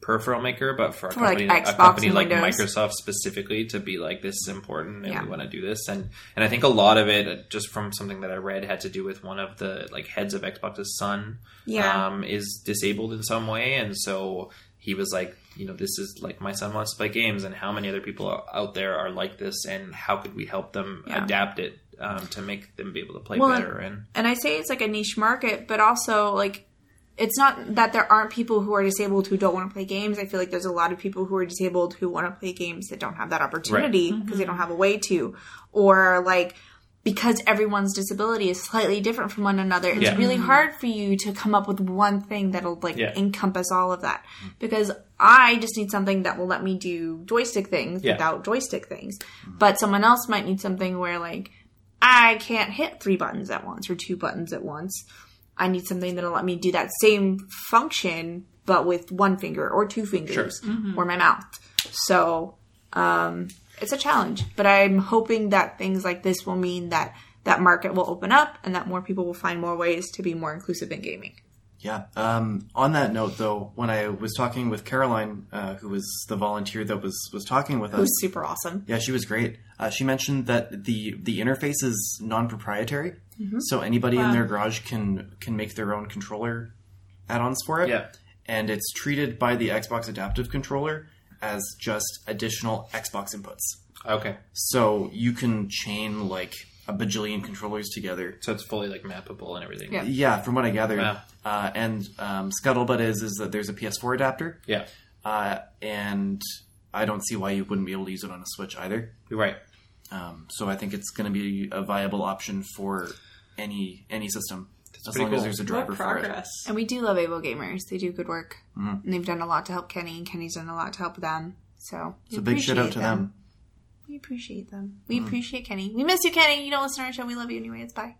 peripheral maker, but for a company like Microsoft specifically to be like, this is important and we want to do this. And I think a lot of it, just from something that I read, had to do with one of the like heads of Xbox's son is disabled in some way. And so he was like, you know, this is like, my son wants to play games, and how many other people out there are like this, and how could we help them adapt it to make them be able to play better. And I say it's like a niche market, but also like, it's not that there aren't people who are disabled who don't want to play games. I feel like there's a lot of people who are disabled who want to play games that don't have that opportunity because they don't have a way to. Or, like, because everyone's disability is slightly different from one another, it's really hard for you to come up with one thing that'll, like, encompass all of that. Because I just need something that will let me do joystick things without joystick things. But someone else might need something where, like, I can't hit 3 buttons at once or 2 buttons at once. I need something that'll let me do that same function but with 1 finger or 2 fingers or my mouth. So it's a challenge. But I'm hoping that things like this will mean that that market will open up and that more people will find more ways to be more inclusive in gaming. Yeah. On that note, though, when I was talking with Caroline, who was the volunteer that was talking with us. Who's super awesome. Yeah, she was great. She mentioned that the interface is non-proprietary. So anybody in their garage can make their own controller add-ons for it. Yeah. And it's treated by the Xbox Adaptive Controller as just additional Xbox inputs. Okay. So you can chain, like, a bajillion controllers together. So it's fully, like, mappable and everything. Yeah, yeah, from what I gathered. Wow. And Scuttlebutt is that there's a PS4 adapter. Yeah. And I don't see why you wouldn't be able to use it on a Switch either. You're right. So I think it's going to be a viable option for any system. That's as long cool. as there's a driver for it. And we do love Able Gamers. They do good work. Mm-hmm. And they've done a lot to help Kenny, and Kenny's done a lot to help them. So it's a big shout out to them. We appreciate them. We appreciate Kenny. We miss you, Kenny. You don't listen to our show. We love you anyway. It's bye.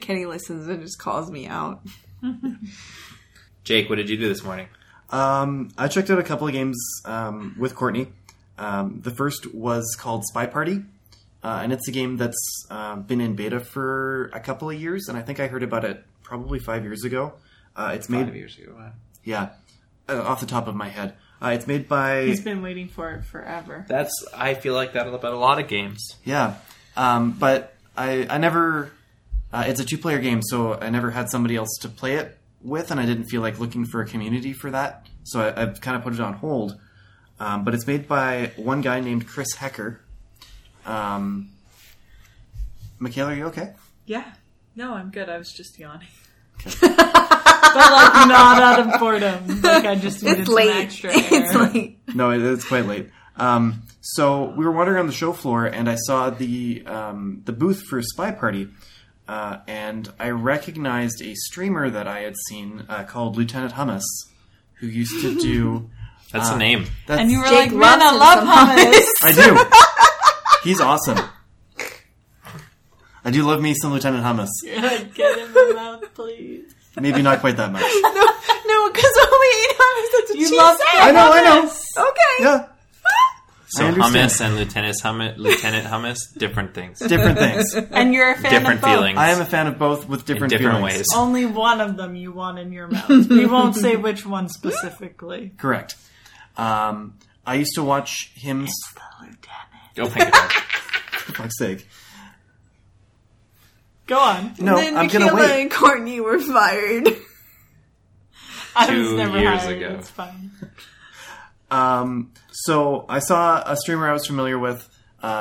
Kenny listens and just calls me out. Jake, what did you do this morning? I checked out a couple of games with Courtney. The first was called Spy Party. And it's a game that's been in beta for a couple of years, and I think I heard about it probably 5 years ago. It's 5 years ago, wow. Yeah, off the top of my head. It's made by... He's been waiting for it forever. That's... I feel like that about a lot of games. Yeah, but I never... it's a two-player game, so I never had somebody else to play it with, and I didn't feel like looking for a community for that, so I've kind of put it on hold. But it's made by one guy named Chris Hecker. Michaela, are you okay? Yeah. No, I'm good. I was just yawning. Okay. But, like, not out of boredom. Like, I just needed some extra air. It's late. No, it's quite late. So we were wandering on the show floor, and I saw the booth for Spy Party, and I recognized a streamer that I had seen called Lieutenant Hummus, who used to do... That's the name. That's, and you were Jake, like, man, I love hummus. I do. He's awesome. I do love me some Lieutenant Hummus. Yeah, get in my mouth, please. Maybe not quite that much. No, because only hummus. That's a cheese. You love hummus. I know. Okay. Yeah. So hummus and Lieutenant Hummus, different things. Different things. And you're a fan different of both. Feelings. I am a fan of both with different ways. Only one of them you want in your mouth. We won't say which one specifically. Correct. I used to watch him... It's the Lieutenant. Go think about it. For fuck's sake. Go on. No, then I'm going to wait. Michaela and Courtney were fired. I was never years hired. Ago. It's fine. So I saw a streamer I was familiar with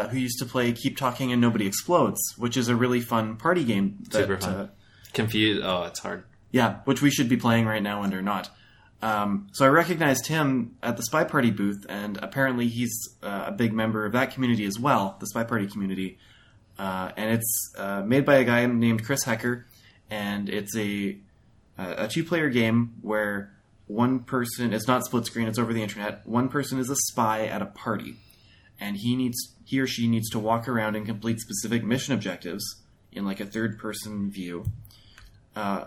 who used to play Keep Talking and Nobody Explodes, which is a really fun party game. Super fun. Confused. Oh, it's hard. Yeah, which we should be playing right now and are not. So I recognized him at the Spy Party booth, and apparently he's a big member of that community as well, the Spy Party community. And it's made by a guy named Chris Hecker, and it's a two-player game where one person... It's not split screen, it's over the internet. One person is a spy at a party, and he or she needs to walk around and complete specific mission objectives in, like, a third-person view.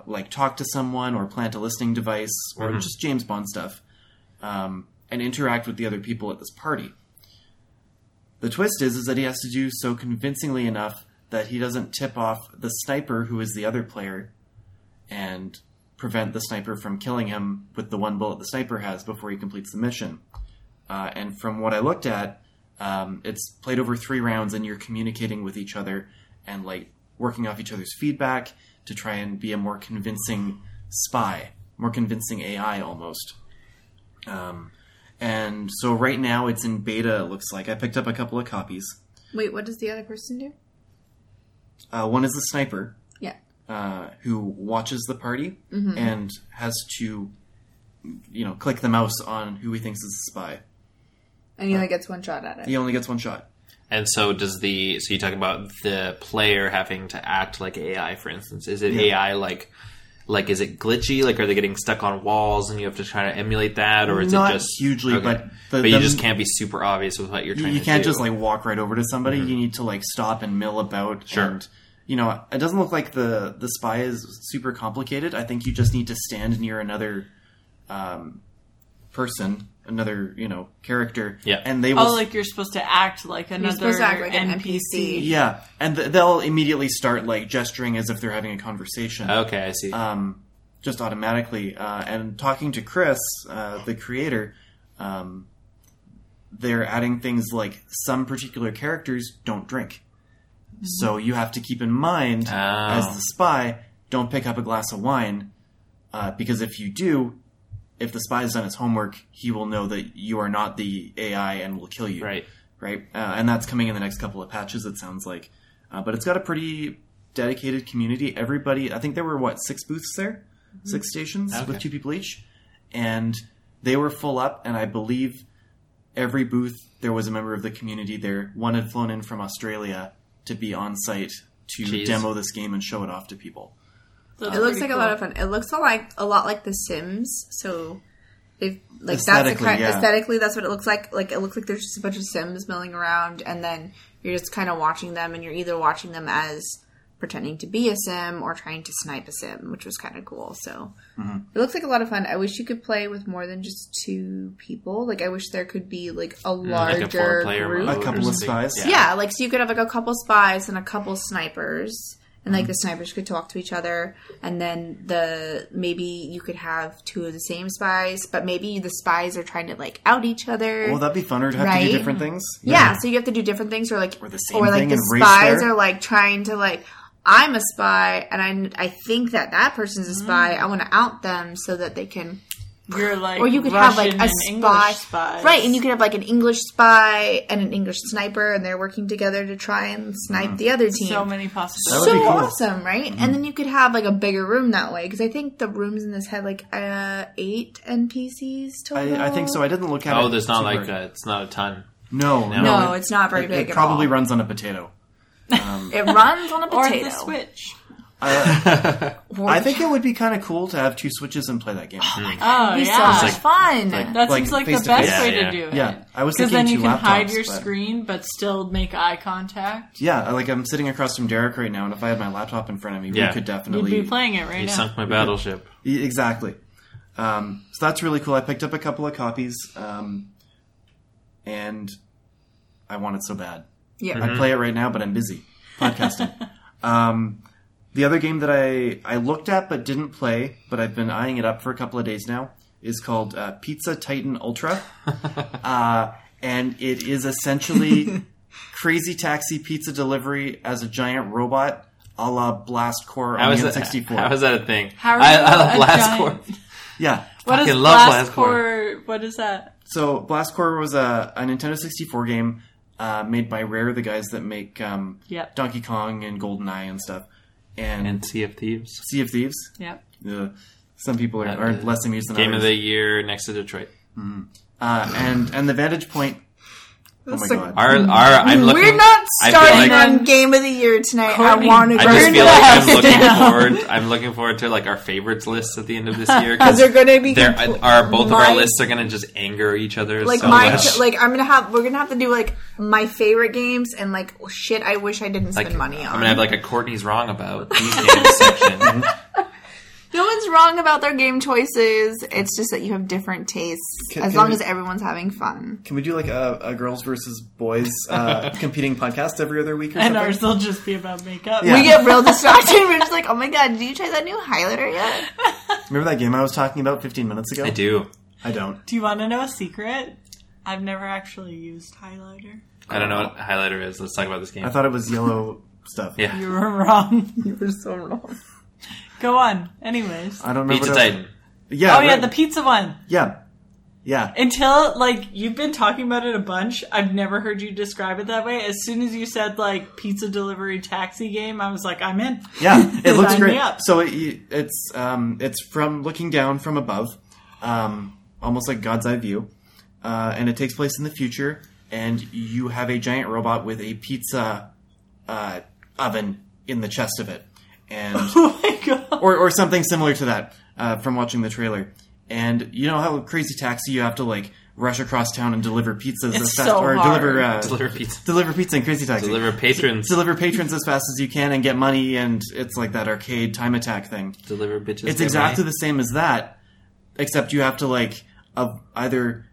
Like talk to someone or plant a listening device or just James Bond stuff, and interact with the other people at this party. The twist is that he has to do so convincingly enough that he doesn't tip off the sniper, who is the other player, and prevent the sniper from killing him with the one bullet the sniper has before he completes the mission. And from what I looked at, it's played over 3 rounds, and you're communicating with each other and, like, working off each other's feedback to try and be a more convincing spy, more convincing AI almost. And so right now it's in beta, it looks like. I picked up a couple of copies. Wait, what does the other person do? One is the sniper. Yeah. Who watches the party and has to, click the mouse on who he thinks is a spy. And he only gets one shot at it. He only gets one shot. And so does the... So you talk about the player having to act like AI, for instance. Is it AI like is it glitchy? Like, are they getting stuck on walls and you have to try to emulate that? Or is not it just... hugely, okay. But you just can't be super obvious with what you're trying to do. You can't just, like, walk right over to somebody. Mm-hmm. You need to, like, stop and mill about. Sure. And, you know, it doesn't look like the spy is super complicated. I think you just need to stand near another person... another, you know, character. Yeah. And they will... Oh, like you're supposed to act like another NPC. Yeah. And they'll immediately start, like, gesturing as if they're having a conversation. Okay, I see. Just automatically. And talking to Chris, the creator, they're adding things like some particular characters don't drink. Mm-hmm. So you have to keep in mind, as the spy, don't pick up a glass of wine, because if you do... If the spy has done his homework, he will know that you are not the AI and will kill you. Right. Right? And that's coming in the next couple of patches, it sounds like. But it's got a pretty dedicated community. Everybody... I think there were, what, 6 booths there? Mm-hmm. 6 stations with 2 people each. And they were full up, and I believe every booth, there was a member of the community there. One had flown in from Australia to be on site to demo this game and show it off to people. It looks like a lot of fun. It looks a lot like The Sims. So, if like aesthetically, that's what it looks like. Like it looks like there's just a bunch of Sims milling around, and then you're just kind of watching them, and you're either watching them as pretending to be a Sim or trying to snipe a Sim, which was kind of cool. So, It looks like a lot of fun. I wish you could play with more than just 2 people. Like I wish there could be like a larger group, a couple of spies. Yeah, like so you could have like a couple spies and a couple snipers. And, like, the snipers could talk to each other, and then maybe you could have 2 of the same spies, but maybe the spies are trying to, like, out each other. Well, that'd be funner to have to do different things. Yeah, so you have to do different things, or the spies are, like, trying to, like, I'm a spy, and I think that person's a spy. I want to out them so that they can... You're like or you could Russian have like a spy, right? And you could have like an English spy and an English sniper, and they're working together to try and snipe the other team. So many possibilities. So awesome, right? Mm-hmm. And then you could have like a bigger room that way because I think the rooms in this had like 8 NPCs total. I think so. I didn't look at it. Oh, there's not like that. It's not a ton. No, it's not very big. It probably runs on a potato. It runs on a potato or the Switch. I think it would be kind of cool to have 2 Switches and play that game. Oh, my God. It'd be so much fun. That seems like the best way to do it. Yeah, I was thinking 2 laptops. Because then you can hide your screen but still make eye contact. Yeah, like I'm sitting across from Derek right now, and if I had my laptop in front of me, we could definitely... You'd be playing it right now. You sunk my battleship. Exactly. So that's really cool. I picked up a couple of copies, and I want it so bad. Yeah. Mm-hmm. I play it right now, but I'm busy podcasting. The other game that I looked at but didn't play, but I've been eyeing it up for a couple of days now, is called Pizza Titan Ultra. And it is essentially Crazy Taxi Pizza Delivery as a giant robot a la Blast Corps on the N64. How is that a thing? I love Blast Corps. Yeah. What is Blast Corps? What is that? So Blast Corps was a Nintendo 64 game made by Rare, the guys that make Donkey Kong and GoldenEye and stuff. And Sea of Thieves. Yep. Some people are less amused than others. Game of the year next to Detroit. Mm-hmm. And the Vantage Point. That's God. We're not starting on Game of the Year tonight. Courtney, I'm looking forward to like our favorites lists at the end of this year because they're going to be both of our lists are going to just anger each other. Like so much. Like we're going to have to do like my favorite games and like shit I wish I didn't spend money on. I'm going to have like a Courtney's wrong about these games section. No one's wrong about their game choices. It's just that you have different tastes, as long as everyone's having fun. Can we do, like, a girls versus boys competing podcast every other week or something? And ours will just be about makeup. Yeah. We get real distracted. We're just like, oh, my God, did you try that new highlighter yet? Remember that game I was talking about 15 minutes ago? I do. I don't. Do you want to know a secret? I've never actually used highlighter. I don't know what highlighter is. Let's talk about this game. I thought it was yellow stuff. Yeah. You were wrong. You were so wrong. Go on. Anyways. I don't remember. Pizza Titan. Yeah. Oh, right. Yeah, the pizza one. Yeah. Yeah. Until, like, you've been talking about it a bunch. I've never heard you describe it that way. As soon as you said, like, pizza delivery taxi game, I was like, I'm in. Yeah. It looks great. So it's from looking down from above, almost like God's eye view. And it takes place in the future. and you have a giant robot with a pizza oven in the chest of it. And, oh my God. Or something similar to that from watching the trailer. And you know how Crazy Taxi, you have to like rush across town and deliver pizzas as fast, or deliver pizza in Crazy Taxi. Deliver patrons. Deliver patrons as fast as you can and get money, and it's like that arcade Time Attack thing. Deliver bitches. It's exactly the same as that, except you have to like either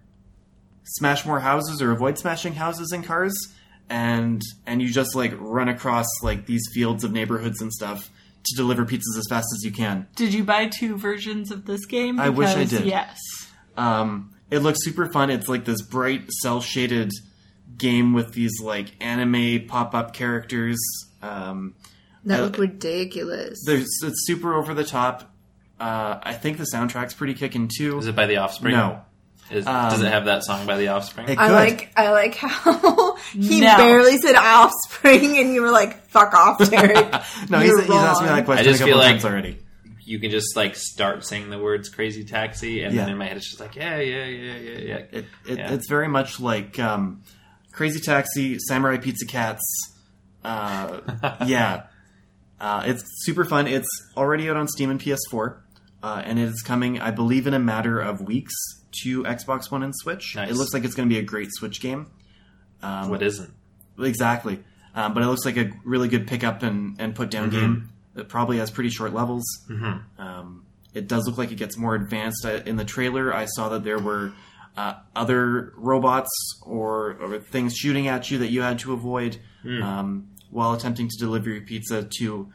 smash more houses or avoid smashing houses and cars, and you just like run across like these fields of neighborhoods and stuff to deliver pizzas as fast as you can. Did you buy two versions of this game? Because I wish I did. Yes. It looks super fun. It's like this bright, cel-shaded game with these like anime pop-up characters. That look ridiculous. It's super over the top. I think the soundtrack's pretty kickin' too. Is it by The Offspring? No. Does it have that song by The Offspring? I like how he barely said Offspring, and you were like, "Fuck off, Derek." No, he's asked me that question a couple times already. You can just like start saying the words "Crazy Taxi," and then in my head it's just like, "Yeah." It's very much like Crazy Taxi, Samurai Pizza Cats. It's super fun. It's already out on Steam and PS4, and it is coming, I believe, in a matter of weeks to Xbox One and Switch. Nice. It looks like it's going to be a great Switch game. What isn't? Exactly. But it looks like a really good pick-up and put-down game. It probably has pretty short levels. Mm-hmm. It does look like it gets more advanced. In the trailer, I saw that there were other robots or things shooting at you that you had to avoid while attempting to deliver your pizza to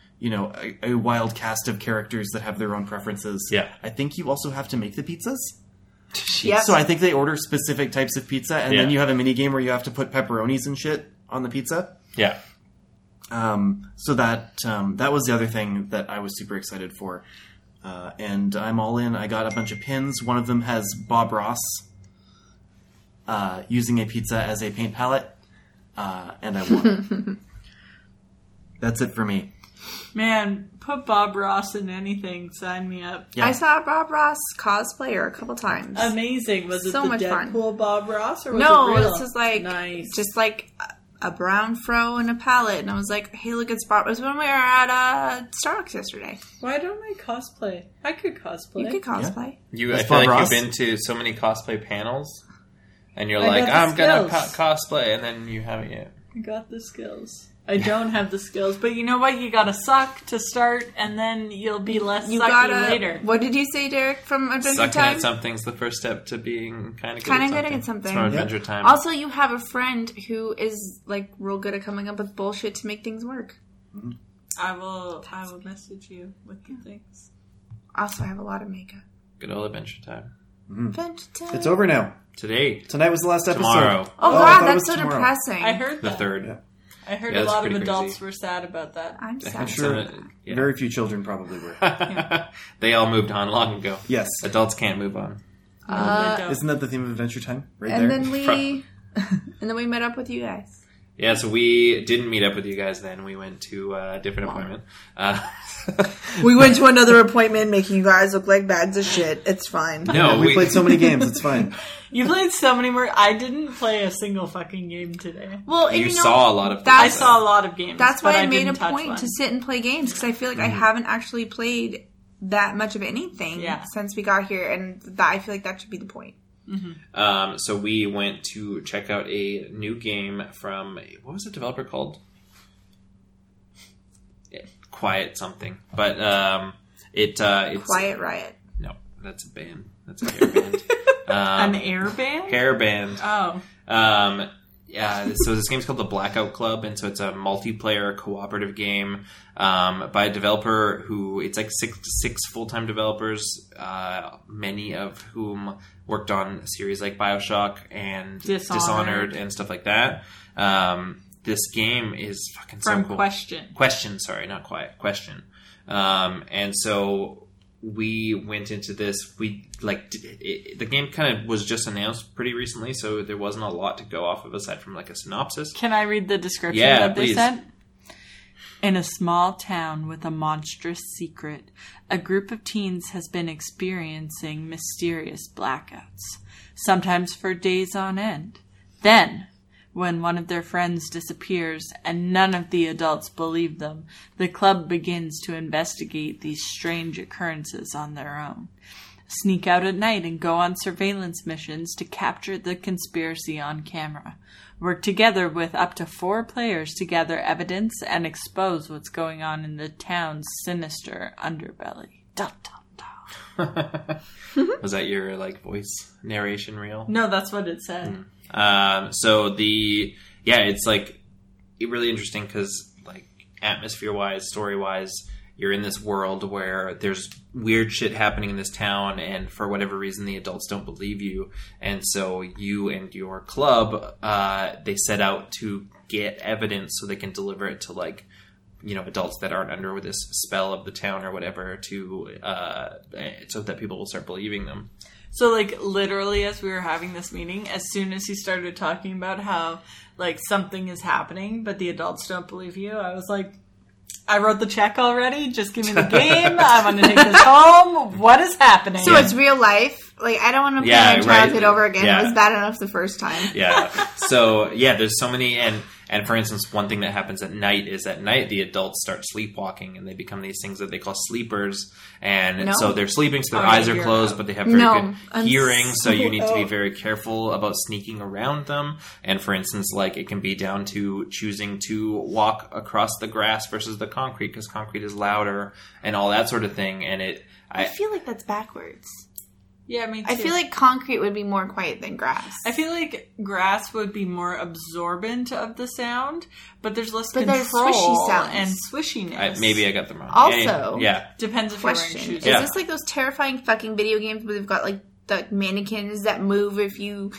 a wild cast of characters that have their own preferences. Yeah. I think you also have to make the pizzas. Yep. So I think they order specific types of pizza, and then you have a mini game where you have to put pepperonis and shit on the pizza. Yeah. So that was the other thing that I was super excited for, and I'm all in. I got a bunch of pins. One of them has Bob Ross using a pizza as a paint palette, and I won. That's it for me. Man, put Bob Ross in anything. Sign me up. Yeah. I saw Bob Ross cosplayer a couple times. Amazing. Was it so much Deadpool fun. Bob Ross? Or was it real? This is like just like a brown fro and a palette. And I was like, hey, look, it's Bob. It was when we were at Starbucks yesterday. Why don't I cosplay? I could cosplay. You could cosplay. Yeah. I feel like Ross. You've been to so many cosplay panels. And you're I'm going to cosplay. And then you haven't yet. I got the skills. I don't have the skills, but you know what? You gotta suck to start, and then you'll be less sucky later. What did you say, Derek, from Adventure Time? Sucking at something's the first step to being kind of good at something. It's from Adventure Time. Also, you have a friend who is, like, real good at coming up with bullshit to make things work. Mm-hmm. I will message you with the things. Also, I have a lot of makeup. Good old Adventure Time. Mm-hmm. Adventure Time. It's over now. Today. Tonight was the last episode. Tomorrow. Oh, God, that's so depressing. I heard that. The third. Yeah. I heard a lot of adults were sad about that. I'm sad. I'm sure very few children probably were. Yeah. They all moved on long ago. Yes. Adults can't move on. Isn't that the theme of Adventure Time? Right and there. And then we met up with you guys. Yeah, so we didn't meet up with you guys then. We went to a different appointment. We went to another appointment, making you guys look like bags of shit. It's fine. No, we played so many games. It's fine. You played so many more. I didn't play a single fucking game today. Well, and you saw a lot of games. I saw a lot of games. That's why I made a point to sit and play games, because I feel like I haven't actually played that much of anything since we got here, and I feel like that should be the point. Mm-hmm. So we went to check out a new game from, what was the developer called? Quiet something. But it's Quiet Riot. No, that's a band. That's an air band. An air band? Hair band. Oh. Yeah, so this game's called The Blackout Club, and so it's a multiplayer cooperative game by a developer who... It's like six full-time developers, many of whom worked on series like Bioshock and Dishonored and stuff like that. This game is fucking so cool. From Question. Question, sorry, not Quiet. Question. And so... We went into this. The game kind of was just announced pretty recently, so there wasn't a lot to go off of aside from like a synopsis. Can I read the description that they sent? In a small town with a monstrous secret, a group of teens has been experiencing mysterious blackouts, sometimes for days on end. Then, when one of their friends disappears and none of the adults believe them, the club begins to investigate these strange occurrences on their own. Sneak out at night and go on surveillance missions to capture the conspiracy on camera. Work together with up to 4 players to gather evidence and expose what's going on in the town's sinister underbelly. Dun, dun, dun. Was that your voice narration reel? No, that's what it said. Mm. It's really interesting because atmosphere wise, story wise, you're in this world where there's weird shit happening in this town, and for whatever reason, the adults don't believe you. And so you and your club, they set out to get evidence so they can deliver it to adults that aren't under this spell of the town or whatever so that people will start believing them. So, literally as we were having this meeting, as soon as he started talking about how, something is happening, but the adults don't believe you, I was like, I wrote the check already. Just give me the game. I want to take this home. What is happening? So it's real life. I don't want to play my childhood over again. Yeah. It was bad enough the first time. Yeah. So, there's so many. And for instance, one thing that happens at night is at night the adults start sleepwalking and they become these things that they call sleepers. And so they're sleeping, so their eyes are closed, but they have very good hearing. So you need to be very careful about sneaking around them. And for instance, it can be down to choosing to walk across the grass versus the concrete because concrete is louder and all that sort of thing. And I feel like that's backwards. Yeah, me too. I feel like concrete would be more quiet than grass. I feel like grass would be more absorbent of the sound, but there's less control swishy sounds and swishiness. Maybe I got them wrong. Also, depends if you're wearing shoes. Is this like those terrifying fucking video games where they've got the mannequins that move if you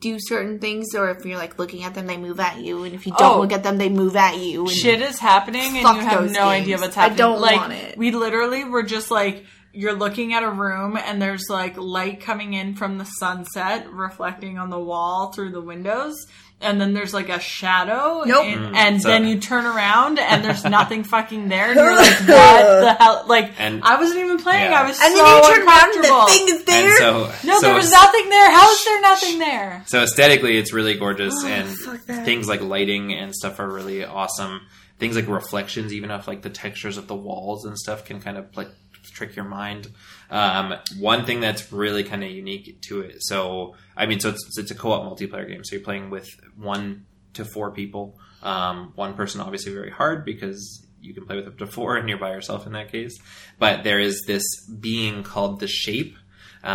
do certain things, or if you're looking at them, they move at you, and if you don't look at them, they move at you? And shit is happening, and you have no idea what's happening. I don't want it. We literally were just you're looking at a room and there's light coming in from the sunset reflecting on the wall through the windows. And then there's a shadow. Nope. And then you turn around and there's nothing fucking there. And you're like, what the hell? I wasn't even playing. Yeah. I was and so uncomfortable. And then you turn around and the thing is there. There was nothing there. How is there nothing there? So aesthetically, it's really gorgeous. And things like lighting and stuff are really awesome. Things like reflections, even of the textures of the walls and stuff can kind of trick your mind. One thing that's really kind of unique to it. So, it's a co-op multiplayer game. So you're playing with 1 to 4 people. One person obviously very hard because you can play with up to 4 and you're by yourself in that case. But there is this being called the Shape. You're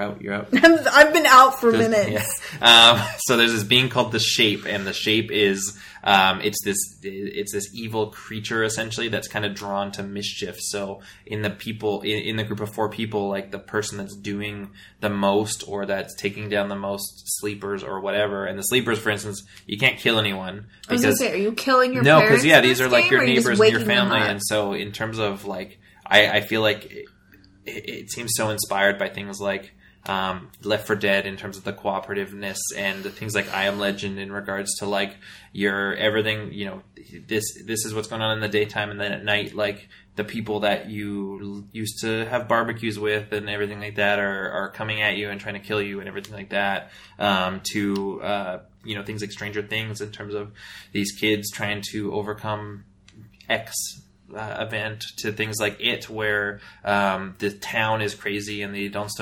out. I've been out for minutes. Yeah. So there's this being called the Shape, and the Shape is it's this evil creature essentially that's kind of drawn to mischief. So in the people in the group of 4 people, the person that's doing the most or that's taking down the most sleepers or whatever. And the sleepers, for instance, you can't kill anyone. Because, I was gonna say, are you killing your parents? No, because these are your neighbors and your family. And so in terms of I feel like. It seems so inspired by things like Left 4 Dead in terms of the cooperativeness and things like I Am Legend in regards to your everything, this is what's going on in the daytime, and then at night the people that you used to have barbecues with and everything like that are coming at you and trying to kill you and everything like that, to things like Stranger Things in terms of these kids trying to overcome X event, to things like It, where the town is crazy and the adults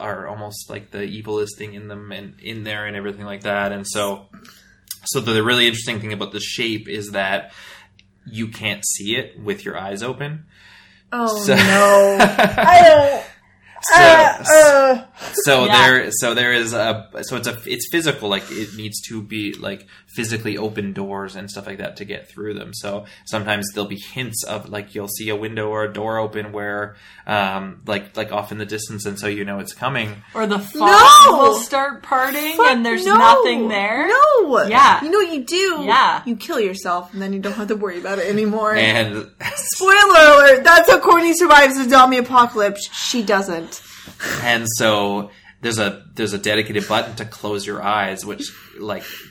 are almost the evilest thing in them and in there and everything like that. And so the really interesting thing about the Shape is that you can't see it with your eyes open. No! I don't. It's physical. It needs to be physically open doors and stuff like that to get through them. So sometimes there'll be hints of you'll see a window or a door open where off in the distance, and so it's coming. Or the fog will start parting and there's nothing there. No, you know what you do? Yeah, you kill yourself and then you don't have to worry about it anymore. And spoiler alert: that's how Courtney survives the zombie apocalypse. She doesn't. And so there's a dedicated button to close your eyes, which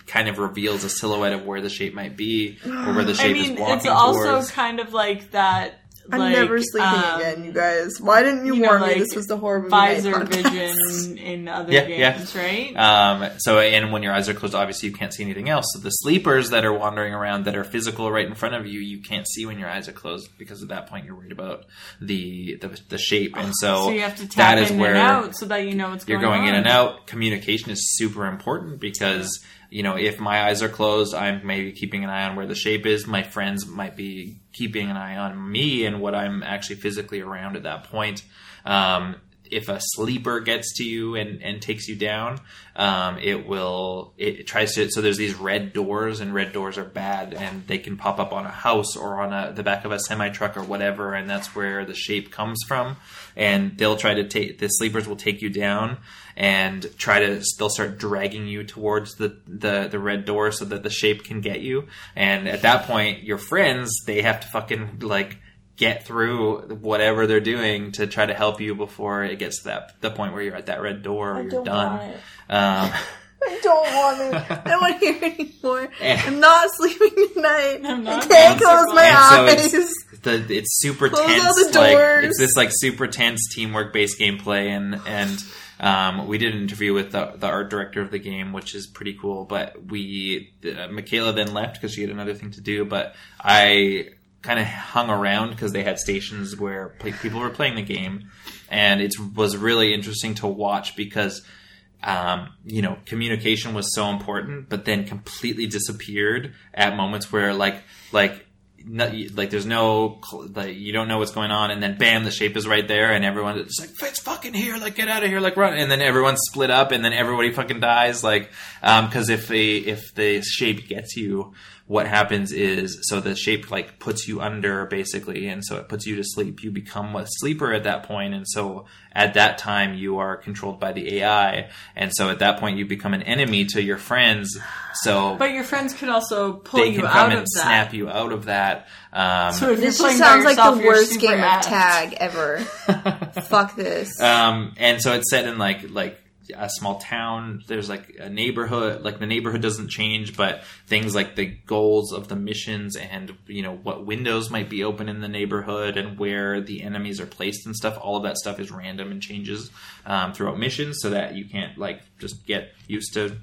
kind of reveals a silhouette of where the Shape might be or where the Shape is walking towards. It's also kind of like that I'm never sleeping again, you guys. Why didn't you warn me this was the horror movie visor vision in other games, right? And when your eyes are closed, obviously you can't see anything else. So the sleepers that are wandering around that are physical right in front of you, you can't see when your eyes are closed because at that point you're worried about the shape. And so you have to tap in and out so that you know what's going on. You're going in and out. Communication is super important because... You know, if my eyes are closed, I'm maybe keeping an eye on where the shape is. My friends might be keeping an eye on me and what I'm actually physically around at that point. If a sleeper gets to you and takes you down, it tries to, so there's these red doors, and red doors are bad, and they can pop up on a house or on the back of a semi-truck or whatever, and that's where the shape comes from. And they'll try to the sleepers will take you down and they'll start dragging you towards the red door so that the shape can get you. And at that point, your friends, they have to fucking get through whatever they're doing to try to help you before it gets to the point where you're at that red door or you're done. I don't want it. I don't want to hear anymore. I'm not sleeping tonight. I can't close my eyes. So it's super tense. All the doors. It's this super tense teamwork based gameplay, and we did an interview with the art director of the game, which is pretty cool. But Michaela then left because she had another thing to do. But I kind of hung around because they had stations where people were playing the game, and it was really interesting to watch because. Communication was so important, but then completely disappeared at moments where there's no, you don't know what's going on. And then bam, the shape is right there. And everyone's just it's fucking here. Get out of here. Run. And then everyone split up and then everybody fucking dies. Cause if the shape gets you, what happens is, so the shape puts you under basically. And so it puts you to sleep. You become a sleeper at that point. And so at that time you are controlled by the AI. And so at that point you become an enemy to your friends. But your friends could also pull you out of that. They can come and snap you out of that. So this just sounds like the worst game of tag ever. Fuck this. And so it's set in a small town. There's a neighborhood. The neighborhood doesn't change, but things like the goals of the missions and what windows might be open in the neighborhood and where the enemies are placed and stuff. All of that stuff is random and changes throughout missions, so that you can't just get used to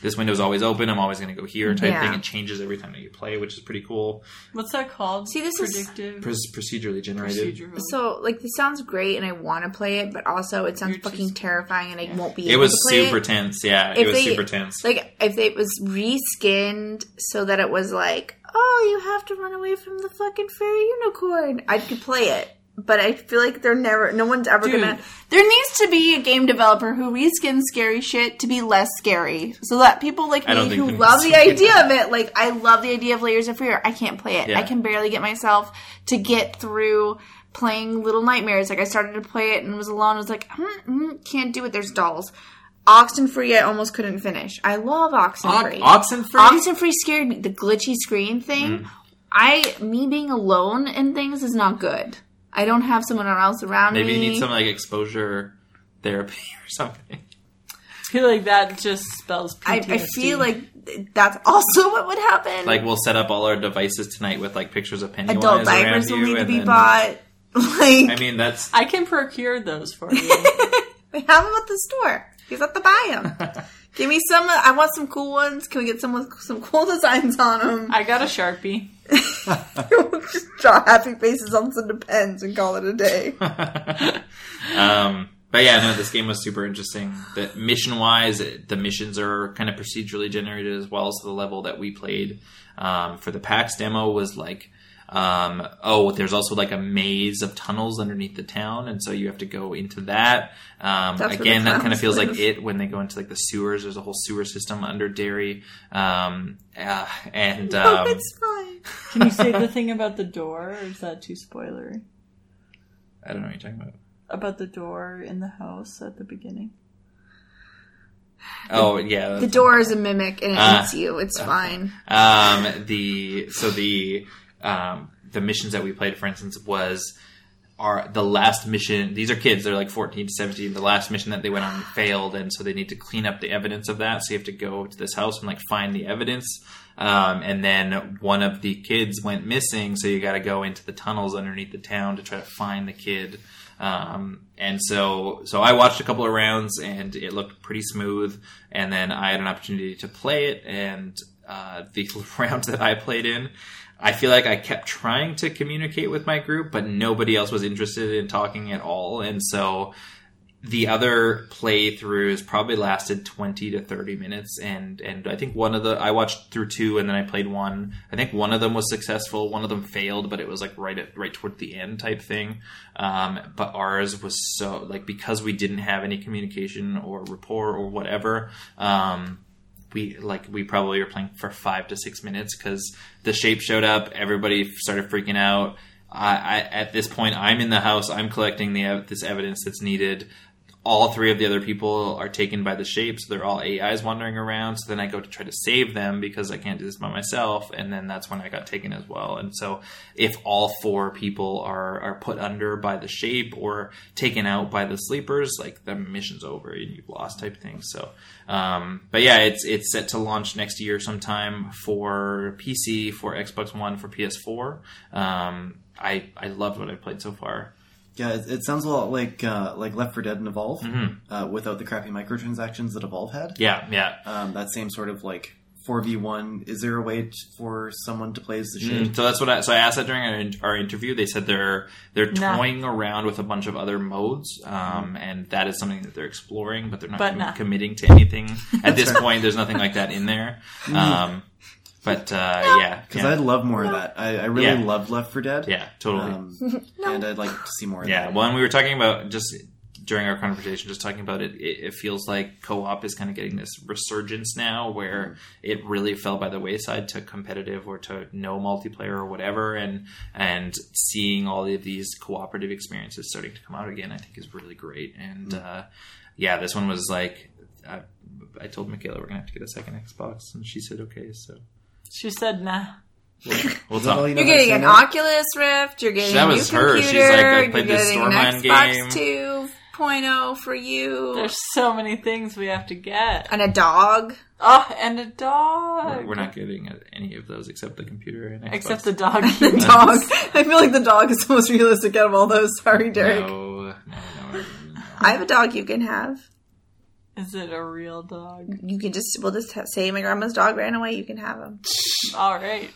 this window's always open. I'm always going to go here type thing. It changes every time that you play, which is pretty cool. What's that called? See, this predictive is procedurally generated. So, this sounds great, and I want to play it, but also it sounds fucking terrifying, and I won't be able to play it. It was super tense. Yeah, it was super tense. If it was reskinned so that it was you have to run away from the fucking fairy unicorn, I could play it. But I feel no one's ever gonna... There needs to be a game developer who reskins scary shit to be less scary. So that people like me who love the idea of it, I love the idea of Layers of Fear. I can't play it. Yeah. I can barely get myself to get through playing Little Nightmares. I started to play it and was alone. I was can't do it. There's dolls. Oxenfree, I almost couldn't finish. I love Oxenfree. Oxenfree scared me. The glitchy screen thing. Me being alone in things is not good. I don't have someone else around me. Maybe you need some, exposure therapy or something. I feel like that just spells PTSD. I feel like that's also what would happen. We'll set up all our devices tonight with, pictures of Pennywise around you. Adult diapers will need to be bought. I can procure those for you. They have them at the store. You have to buy them. Give me some. I want some cool ones. Can we get some with some cool designs on them? I got a Sharpie. We'll just draw happy faces on some pens and call it a day. But yeah, no, this game was super interesting. The missions are kind of procedurally generated as well. So the level that we played for the PAX demo was there's also a maze of tunnels underneath the town, and so you have to go into that. Again, that kind of feels like it when they go into the sewers. There's a whole sewer system under Derry. It's fine. Can you say the thing about the door, or is that too spoilery? I don't know what you're talking about. About the door in the house at the beginning. The door is a mimic and it eats you. It's fine. The missions that we played, for instance, was are the last mission. These are kids. They're like 14 to 17. The last mission that they went on failed, and so they need to clean up the evidence of that. So you have to go to this house and like find the evidence. And then one of the kids went missing, so you got to go into the tunnels underneath the town to try to find the kid. And so I watched a couple of rounds, and it looked pretty smooth. And then I had an opportunity to play it, and the rounds that I played in, I feel like I kept trying to communicate with my group, but nobody else was interested in talking at all. And so the other playthroughs probably lasted 20 to 30 minutes. And I think I watched through two and then I played one. I think one of them was successful. One of them failed, but it was like right toward the end type thing. But ours was so like, because we didn't have any communication or rapport or whatever, we probably were playing for 5 to 6 minutes because the shape showed up. Everybody started freaking out. At this point, I'm in the house. I'm collecting this evidence that's needed. All three of the other people are taken by the shape, so they're all AIs wandering around. So then I go to try to save them because I can't do this by myself. And then that's when I got taken as well. And so if all four people are put under by the shape or taken out by the sleepers, like the mission's over and you've lost type thing. So, but yeah, it's set to launch next year sometime for PC, for Xbox One, for PS4. I loved what I played so far. Yeah, it sounds a lot like Left 4 Dead and Evolve, mm-hmm. Without the crappy microtransactions that Evolve had. Yeah. That same sort of like 4v1. Is there a way for someone to play as the shade? So that's what I asked that during our interview. They said they're toying around with a bunch of other modes, and that is something that they're exploring, but they're not committing to anything at this point. There's nothing like that in there. But I'd love more of that. I really loved Left 4 Dead. Yeah, totally. And I'd like to see more of that. Yeah, well, and we were talking about, just during our conversation, just talking about it, it feels like co-op is kind of getting this resurgence now where it really fell by the wayside to competitive or to no multiplayer or whatever. And seeing all of these cooperative experiences starting to come out again, I think is really great. And this one was like, I told Michaela we're going to have to get a second Xbox, and she said okay, so... She said, "Nah." What's up? You're getting an Oculus Rift. You're getting a new computer. That was her. She's like, I played this Stormline game. Xbox 2.0 for you. There's so many things we have to get. And a dog. Oh, and a dog. We're not getting any of those except the computer and Xbox. Except the dog. The dog. I feel like the dog is the most realistic out of all those. Sorry, Derek. No. I have a dog you can have. Is it a real dog? You can just... We'll just say my grandma's dog ran away. You can have him. All right.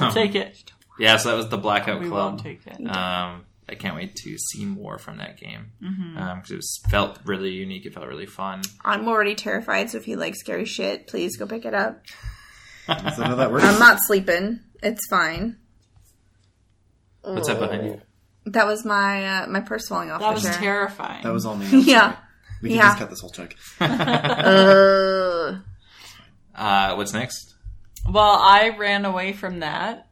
We'll take it. Yeah, so that was The Blackout Club. We won't take it. I can't wait to see more from that game. Mm-hmm. 'Cause it felt really unique. It felt really fun. I'm already terrified, so if you like scary shit, please go pick it up. Is that how that works? I'm not sleeping. It's fine. What's that behind you? That was my purse falling off. That was terrifying. That was all me. Yeah. We can just cut this whole chunk. What's next? Well, I ran away from that.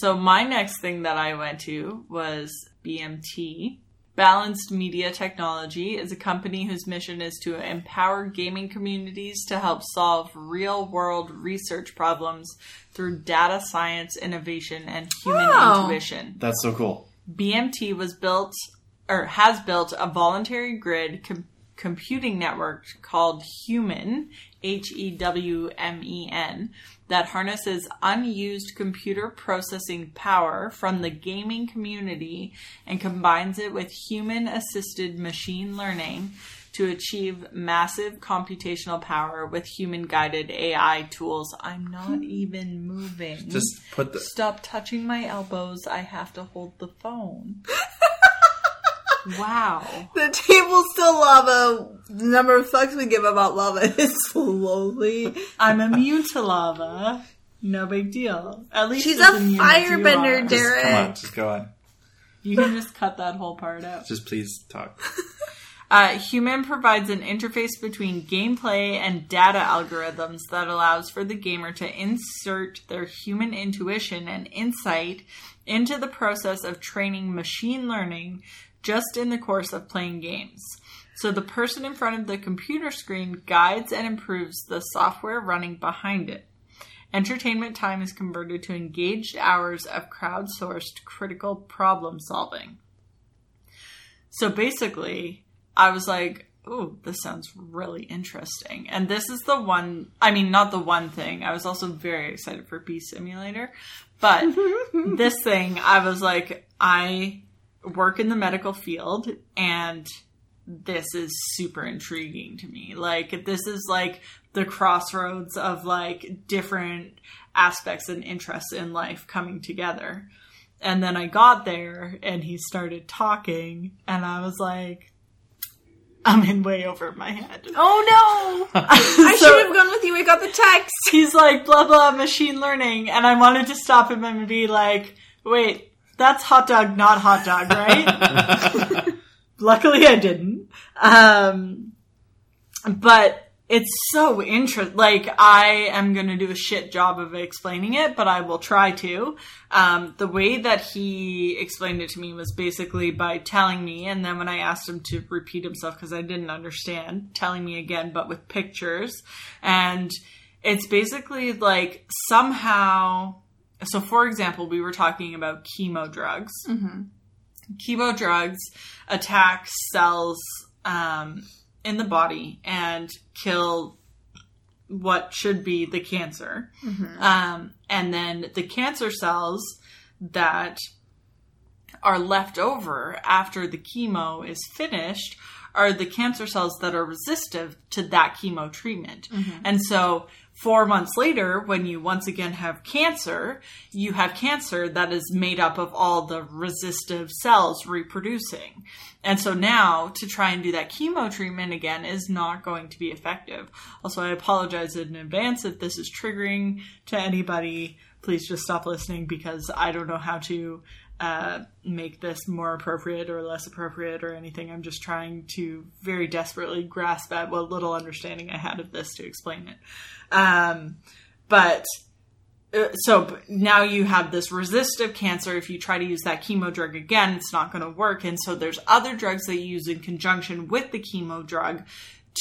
So my next thing that I went to was BMT. Balanced Media Technology is a company whose mission is to empower gaming communities to help solve real-world research problems through data science, innovation, and human intuition. That's so cool. BMT was built, or has built, a voluntary grid computing network called Humen, HEWMEN, that harnesses unused computer processing power from the gaming community and combines it with human-assisted machine learning to achieve massive computational power with human-guided AI tools. I'm not even moving. Just put the... Stop touching my elbows. I have to hold the phone. Wow. The table's still lava. The number of fucks we give about lava is slowly... I'm immune to lava. No big deal. At least she's a firebender, Derek. Just go on. You can just cut that whole part out. Just please talk. Human provides an interface between gameplay and data algorithms that allows for the gamer to insert their human intuition and insight into the process of training machine learning just in the course of playing games. So the person in front of the computer screen guides and improves the software running behind it. Entertainment time is converted to engaged hours of crowdsourced critical problem solving. So basically, I was like, ooh, this sounds really interesting. And this is the one, I mean, not the one thing. I was also very excited for Bee Simulator. But this thing, I was like, I work in the medical field, and this is super intriguing to me. Like, this is like the crossroads of like different aspects and interests in life coming together. And then I got there and he started talking and I was like, I'm in way over my head. Oh, no! I should have gone with you. I got the text. He's like, blah, blah, machine learning. And I wanted to stop him and be like, wait, that's hot dog, not hot dog, right? Luckily, I didn't. But it's so interesting. Like, I am going to do a shit job of explaining it, but I will try to. The way that he explained it to me was basically by telling me, and then when I asked him to repeat himself because I didn't understand, telling me again, but with pictures. And it's basically like somehow... So, for example, we were talking about chemo drugs. Mm-hmm. Chemo drugs attack cells in the body and kill what should be the cancer. Mm-hmm. And then the cancer cells that are left over after the chemo is finished are the cancer cells that are resistive to that chemo treatment. Mm-hmm. And so 4 months later, when you once again you have cancer that is made up of all the resistive cells reproducing. And so now to try and do that chemo treatment again is not going to be effective. Also, I apologize in advance if this is triggering to anybody. Please just stop listening because I don't know how to make this more appropriate or less appropriate or anything. I'm just trying to very desperately grasp at what little understanding I had of this to explain it. So now you have this resistive cancer. If you try to use that chemo drug again, it's not going to work. And so there's other drugs that you use in conjunction with the chemo drug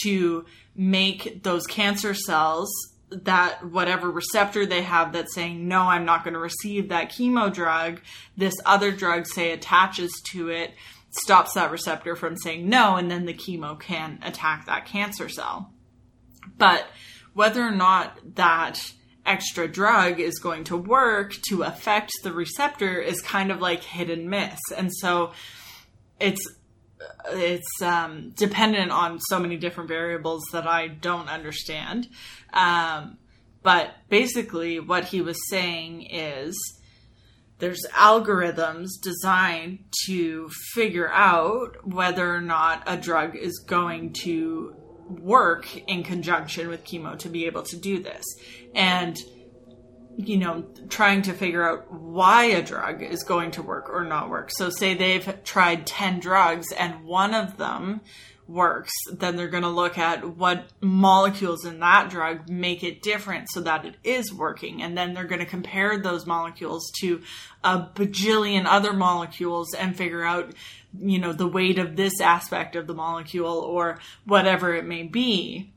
to make those cancer cells that whatever receptor they have that's saying, no, I'm not going to receive that chemo drug, this other drug, say, attaches to it, stops that receptor from saying no, and then the chemo can attack that cancer cell. But whether or not that extra drug is going to work to affect the receptor is kind of like hit and miss. And so it's dependent on so many different variables that I don't understand. But basically what he was saying is there's algorithms designed to figure out whether or not a drug is going to work in conjunction with chemo to be able to do this. And, you know, trying to figure out why a drug is going to work or not work. So say they've tried 10 drugs and one of them works, then they're going to look at what molecules in that drug make it different so that it is working. And then they're going to compare those molecules to a bajillion other molecules and figure out, you know, the weight of this aspect of the molecule or whatever it may be.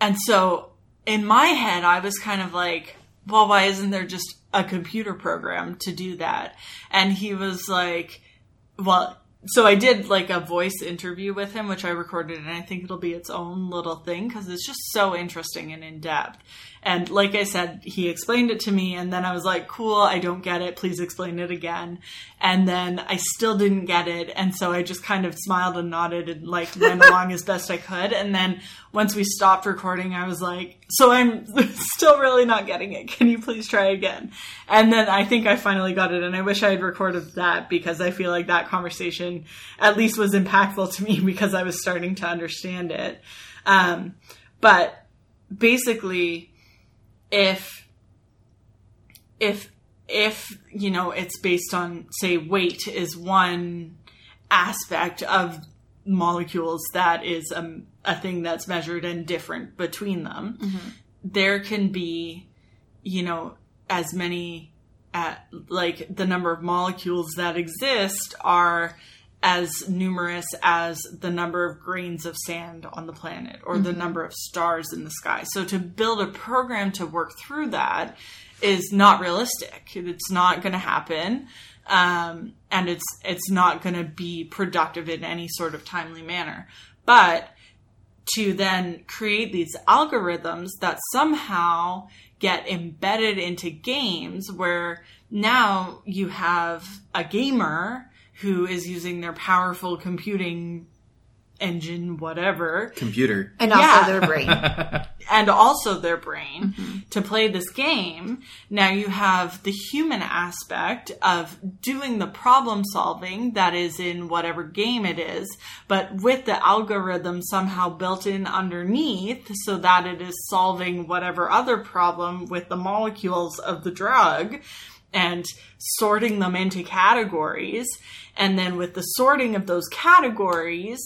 And so in my head, I was kind of like, well, why isn't there just a computer program to do that? And he was like, well, so I did like a voice interview with him, which I recorded, and I think it'll be its own little thing because it's just so interesting and in-depth. And like I said, he explained it to me, and then I was like, cool, I don't get it. Please explain it again. And then I still didn't get it. And so I just kind of smiled and nodded and like went along as best I could. And then once we stopped recording, I was like, so I'm still really not getting it. Can you please try again? And then I think I finally got it. And I wish I had recorded that because I feel like that conversation at least was impactful to me because I was starting to understand it. But basically, if you know, it's based on, say, weight is one aspect of molecules that is a thing that's measured and different between them, mm-hmm. there can be, you know, as many, like the number of molecules that exist are as numerous as the number of grains of sand on the planet or the number of stars in the sky. So to build a program to work through that is not realistic. It's not going to happen. And it's not going to be productive in any sort of timely manner. But to then create these algorithms that somehow get embedded into games where now you have a gamer who is using their powerful computing engine, whatever. Computer. And also their brain. And also their brain to play this game. Now you have the human aspect of doing the problem solving that is in whatever game it is, but with the algorithm somehow built in underneath so that it is solving whatever other problem with the molecules of the drug and sorting them into categories. And then with the sorting of those categories,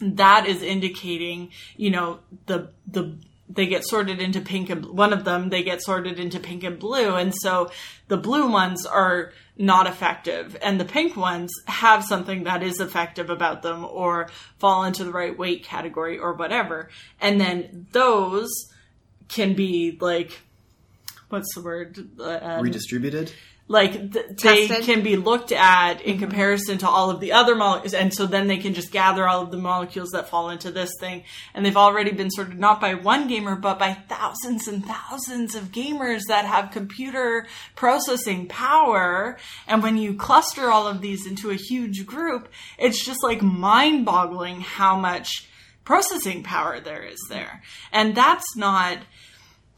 that is indicating, you know, they get sorted into pink and one of them, they get sorted into pink and blue. And so the blue ones are not effective and the pink ones have something that is effective about them or fall into the right weight category or whatever. And then those can be like, what's the word? Redistributed? Like they can be looked at in comparison to all of the other molecules. And so then they can just gather all of the molecules that fall into this thing. And they've already been sorted not by one gamer, but by thousands and thousands of gamers that have computer processing power. And when you cluster all of these into a huge group, it's just like mind boggling how much processing power there is there. And that's not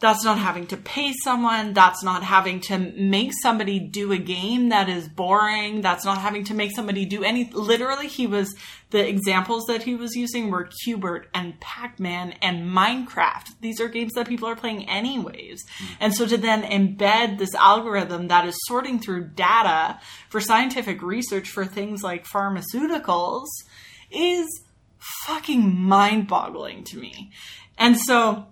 having to pay someone. That's not having to make somebody do a game that is boring. That's not having to make somebody do any. Literally, the examples that he was using were Qbert and Pac-Man and Minecraft. These are games that people are playing anyways. And so to then embed this algorithm that is sorting through data for scientific research for things like pharmaceuticals is fucking mind-boggling to me. And so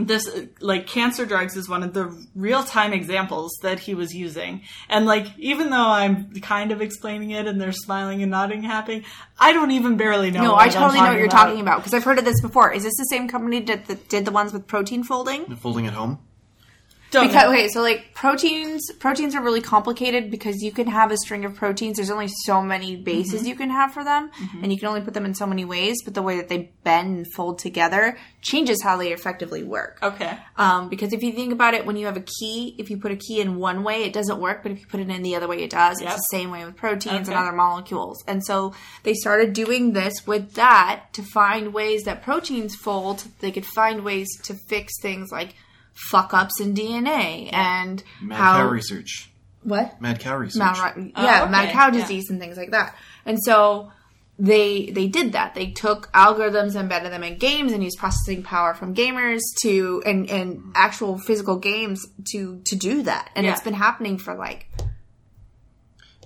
this, like, cancer drugs is one of the real-time examples that he was using. And, like, even though I'm kind of explaining it and they're smiling and nodding happy, I don't even barely know. No, I totally know what you're talking about because I've heard of this before. Is this the same company that did the ones with protein folding? The Folding at Home? Okay, so, like, proteins are really complicated because you can have a string of proteins. There's only so many bases you can have for them, and you can only put them in so many ways, but the way that they bend and fold together changes how they effectively work. Okay. Because if you think about it, when you have a key, if you put a key in one way, it doesn't work, but if you put it in the other way, it does. Yep. It's the same way with proteins and other molecules. And so they started doing this with that to find ways that proteins fold. They could find ways to fix things like fuck-ups in DNA and Mad cow research. Mad cow disease and things like that. And so they did that. They took algorithms, embedded them in games, and used processing power from gamers to and actual physical games to do that. And it's been happening for like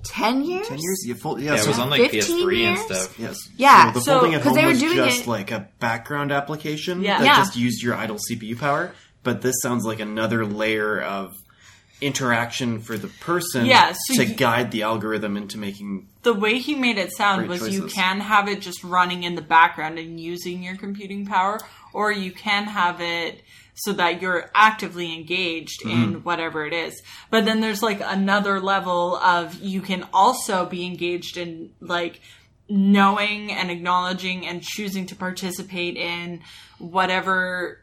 10 years? 10 years? So it was on like PS3 years? And stuff. Yes. Yeah. So Folding at Home was just like a background application that just used your idle CPU power. But this sounds like another layer of interaction for the person to guide the algorithm into making. The way he made it sound was choices. You can have it just running in the background and using your computing power, or you can have it so that you're actively engaged in whatever it is. But then there's like another level of you can also be engaged in like knowing and acknowledging and choosing to participate in whatever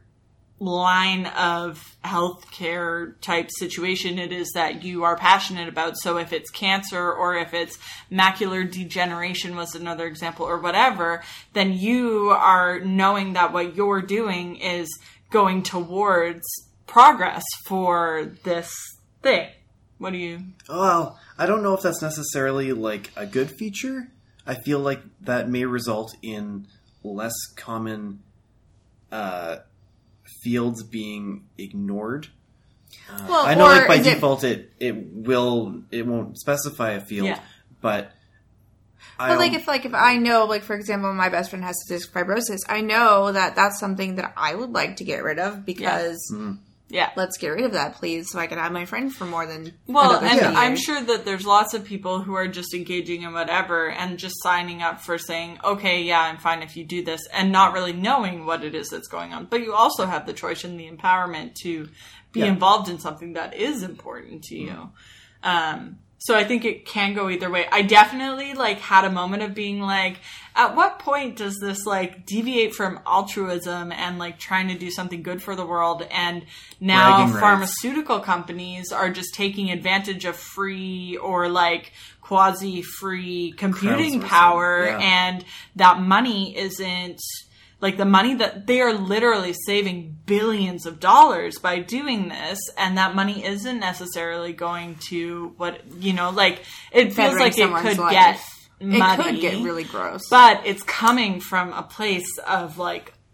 line of healthcare type situation it is that you are passionate about. So if it's cancer or if it's macular degeneration was another example or whatever, then you are knowing that what you're doing is going towards progress for this thing. What do you... Well, I don't know if that's necessarily like a good feature. I feel like that may result in less common fields being ignored. I know, like, by default it won't specify a field, but if I know, like, for example, my best friend has cystic fibrosis, I know that that's something that I would like to get rid of because Yeah. Let's get rid of that, please, so I can have my friend for more than another year. I'm sure that there's lots of people who are just engaging in whatever and just signing up for saying, okay, yeah, I'm fine if you do this, and not really knowing what it is that's going on. But you also have the choice and the empowerment to be involved in something that is important to you. So I think it can go either way. I definitely, had a moment of being at what point does this, deviate from altruism and, trying to do something good for the world? And now pharmaceutical companies are just taking advantage of free or, quasi-free computing power. Yeah. And that money isn't... the money that they are literally saving billions of dollars by doing this, and that money isn't necessarily going to it feels like it could get muddy. It could get really gross. But it's coming from a place of,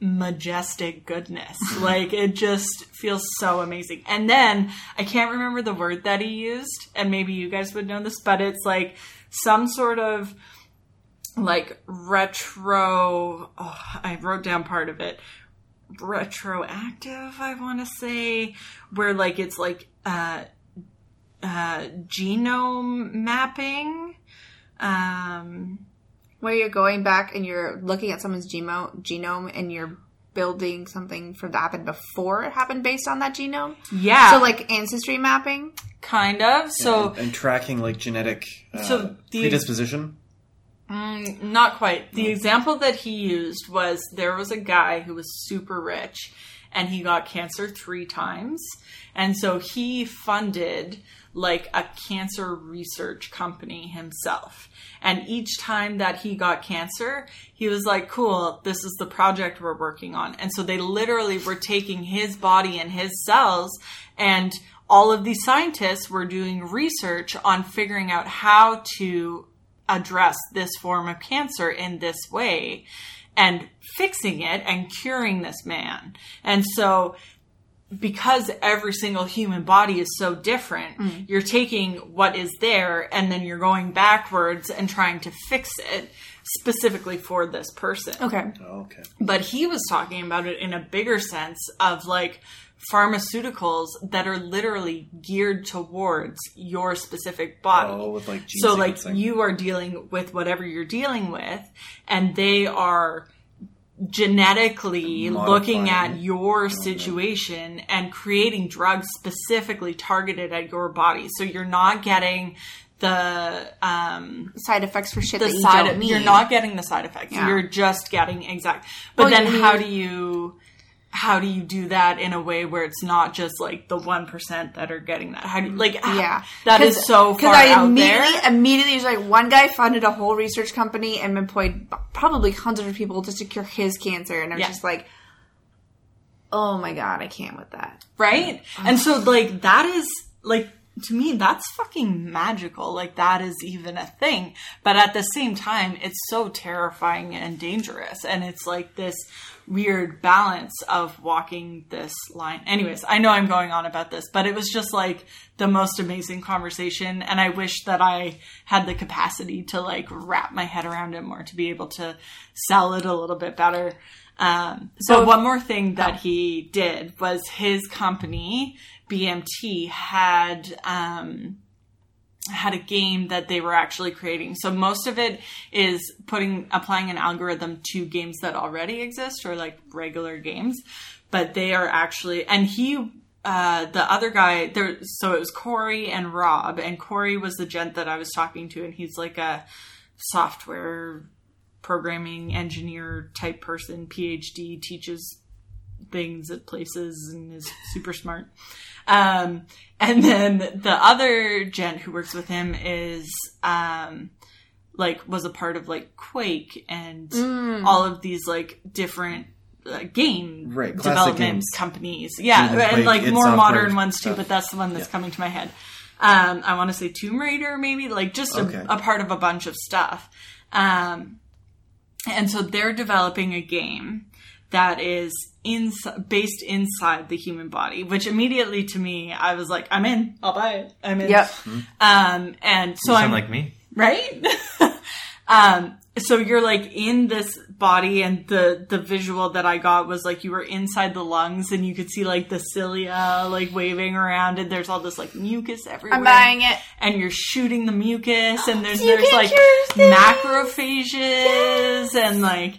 majestic goodness. It just feels so amazing. And then, I can't remember the word that he used, and maybe you guys would know this, but it's, some sort of... retro, I wrote down part of it, retroactive, I want to say, where, it's, genome mapping, where you're going back and you're looking at someone's genome and you're building something for that happened before it happened based on that genome. Yeah. So, ancestry mapping? Kind of, so... And tracking, genetic predisposition? Not quite. The example that he used was there was a guy who was super rich and he got cancer 3 times. And so he funded a cancer research company himself. And each time that he got cancer, he was like, cool, this is the project we're working on. And so they literally were taking his body and his cells, and all of these scientists were doing research on figuring out how to address this form of cancer in this way and fixing it and curing this man. And so because every single human body is so different, you're taking what is there and then you're going backwards and trying to fix it specifically for this person. Okay. But he was talking about it in a bigger sense of pharmaceuticals that are literally geared towards your specific body. Oh, with gene sequencing. You are dealing with whatever you're dealing with, and they are genetically looking at your situation and creating drugs specifically targeted at your body. So you're not getting the side effects for shit that you don't need. You're not getting the side effects. Yeah. You're just getting exact. But how do you do that in a way where it's not just the 1% that are getting that? How do you, that is so far out there. Because I immediately was one guy funded a whole research company and employed probably hundreds of people just to cure his cancer. And I was just oh my God, I can't with that. Right? Oh. And so that is to me, that's fucking magical. That is even a thing. But at the same time, it's so terrifying and dangerous. And it's this weird balance of walking this line. Anyways, I know I'm going on about this, but it was just the most amazing conversation. And I wish that I had the capacity to wrap my head around it more, to be able to sell it a little bit better. So one more thing that he did was his company, BMT, had a game that they were actually creating. So most of it is applying an algorithm to games that already exist or regular games, but they are actually, and he, the other guy there, so it was Corey and Rob, and Corey was the gent that I was talking to, and he's a software programming engineer type person, PhD, teaches things at places and is super smart. And then the other gent who works with him is, was a part of Quake and all of these different game development companies. Yeah. And more modern ones too, but that's the one that's coming to my head. I want to say Tomb Raider maybe, a part of a bunch of stuff. And so they're developing a game that is based inside the human body, which immediately to me, I was like, I'm in. I'll buy it. I'm in. Yep. And so you sound like me. Right? So you're like in this body, and the visual that I got was like you were inside the lungs, and you could see like the cilia like waving around, and there's all this like mucus everywhere. I'm buying it. And you're shooting the mucus, and there's like macrophages, yes. And like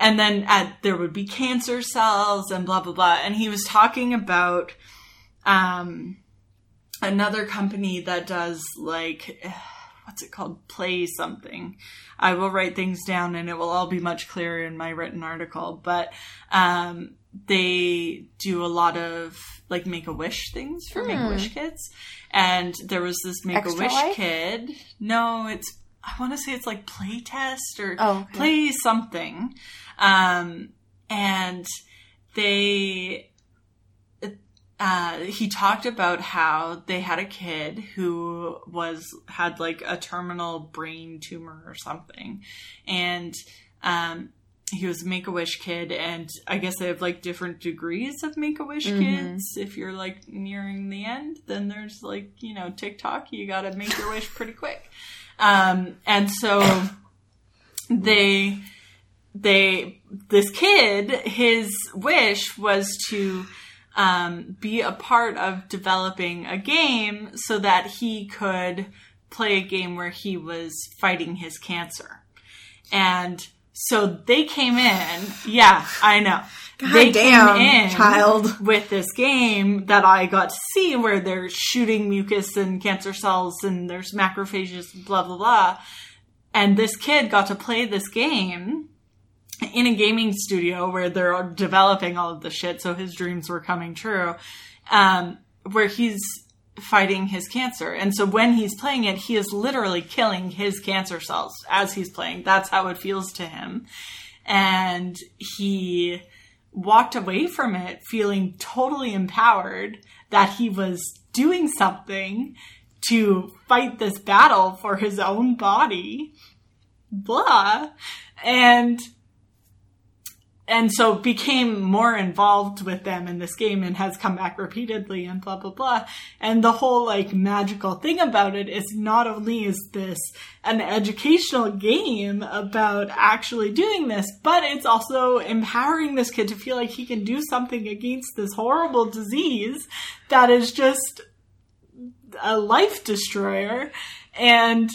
and then there would be cancer cells and blah blah blah. And he was talking about another company that does like. What's it called? Play something. I will write things down and it will all be much clearer in my written article. But they do a lot of like Make-A-Wish things for Make-A-Wish kids. And there was this Make-A-Wish kid. No, I want to say it's like Play Test or Play something. And they... he talked about how they had a kid who had like a terminal brain tumor or something. And, he was a Make-A-Wish kid, and I guess they have like different degrees of Make-A-Wish kids. If you're like nearing the end, then there's like, you know, TikTok, you gotta make your wish pretty quick. And so this kid, his wish was to, be a part of developing a game so that he could play a game where he was fighting his cancer. And so they came in. Yeah, I know. They came in child. With this game that I got to see where they're shooting mucus and cancer cells and there's macrophages, blah, blah, blah. And this kid got to play this game in a gaming studio where they're developing all of the shit, so his dreams were coming true, where he's fighting his cancer. And so when he's playing it, he is literally killing his cancer cells as he's playing. That's how it feels to him. And he walked away from it feeling totally empowered that he was doing something to fight this battle for his own body. Blah. And so became more involved with them in this game and has come back repeatedly and blah, blah, blah. And the whole, like, magical thing about it is not only is this an educational game about actually doing this, but it's also empowering this kid to feel like he can do something against this horrible disease that is just a life destroyer. And...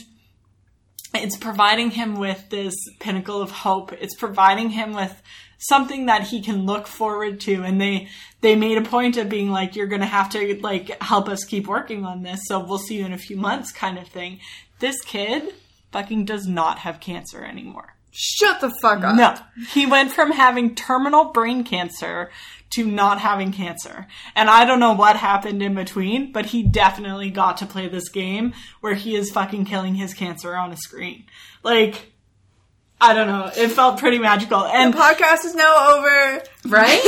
it's providing him with this pinnacle of hope. It's providing him with something that he can look forward to. And they made a point of being like, you're going to have to like help us keep working on this. So we'll see you in a few months kind of thing. This kid fucking does not have cancer anymore. Shut the fuck up. No. He went from having terminal brain cancer to not having cancer. And I don't know what happened in between, but he definitely got to play this game where he is fucking killing his cancer on a screen. Like, I don't know. It felt pretty magical. And the podcast is now over. Right?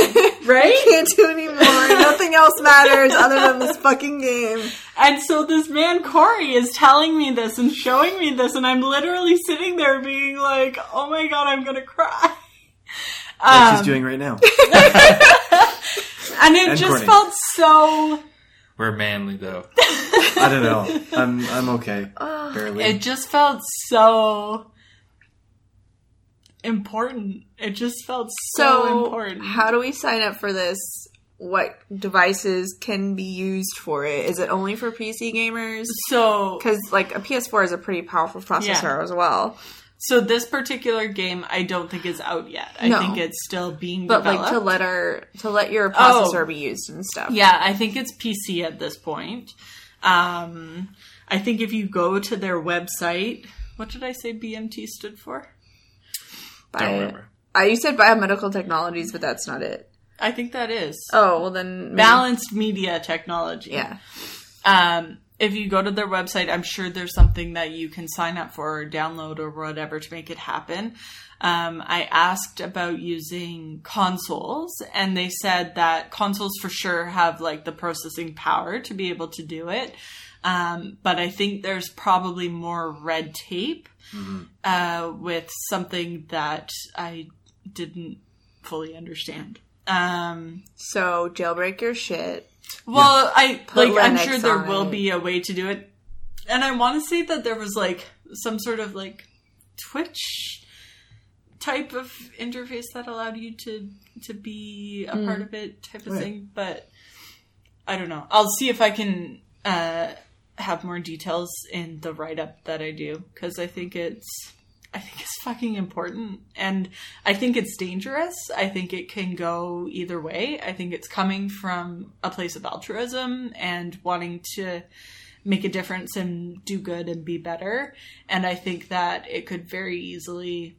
Right? I can't do anymore. Nothing else matters other than this fucking game. And so this man, Corey, is telling me this and showing me this, and I'm literally sitting there being like, oh my god, I'm gonna cry. Like she's doing right now. And it just Courtney. Felt so... We're manly, though. I don't know. I'm okay. Barely. It just felt so... important. It just felt so important. How do we sign up for this? What devices can be used for it? Is it only for PC gamers? So, because like a PS4 is a pretty powerful processor as well. So this particular game, I don't think is out yet. I think it's still being developed. But like to let your processor be used and stuff. Yeah, I think it's PC at this point. I think if you go to their website, what did I say BMT stood for? Don't remember. You said biomedical technologies, but that's not it. I think that is. Oh, well then... maybe. Balanced Media Technology. Yeah. If you go to their website, I'm sure there's something that you can sign up for or download or whatever to make it happen. I asked about using consoles, and they said that consoles for sure have like the processing power to be able to do it. But I think there's probably more red tape with something that I didn't fully understand. So jailbreak your shit. Well, yeah. I'm sure there will be a way to do it. And I want to say that there was like some sort of like Twitch type of interface that allowed you to be a part of it type of thing. But I don't know. I'll see if I can have more details in the write-up that I do, because I think it's fucking important, and I think it's dangerous. I think it can go either way. I think it's coming from a place of altruism and wanting to make a difference and do good and be better. And I think that it could very easily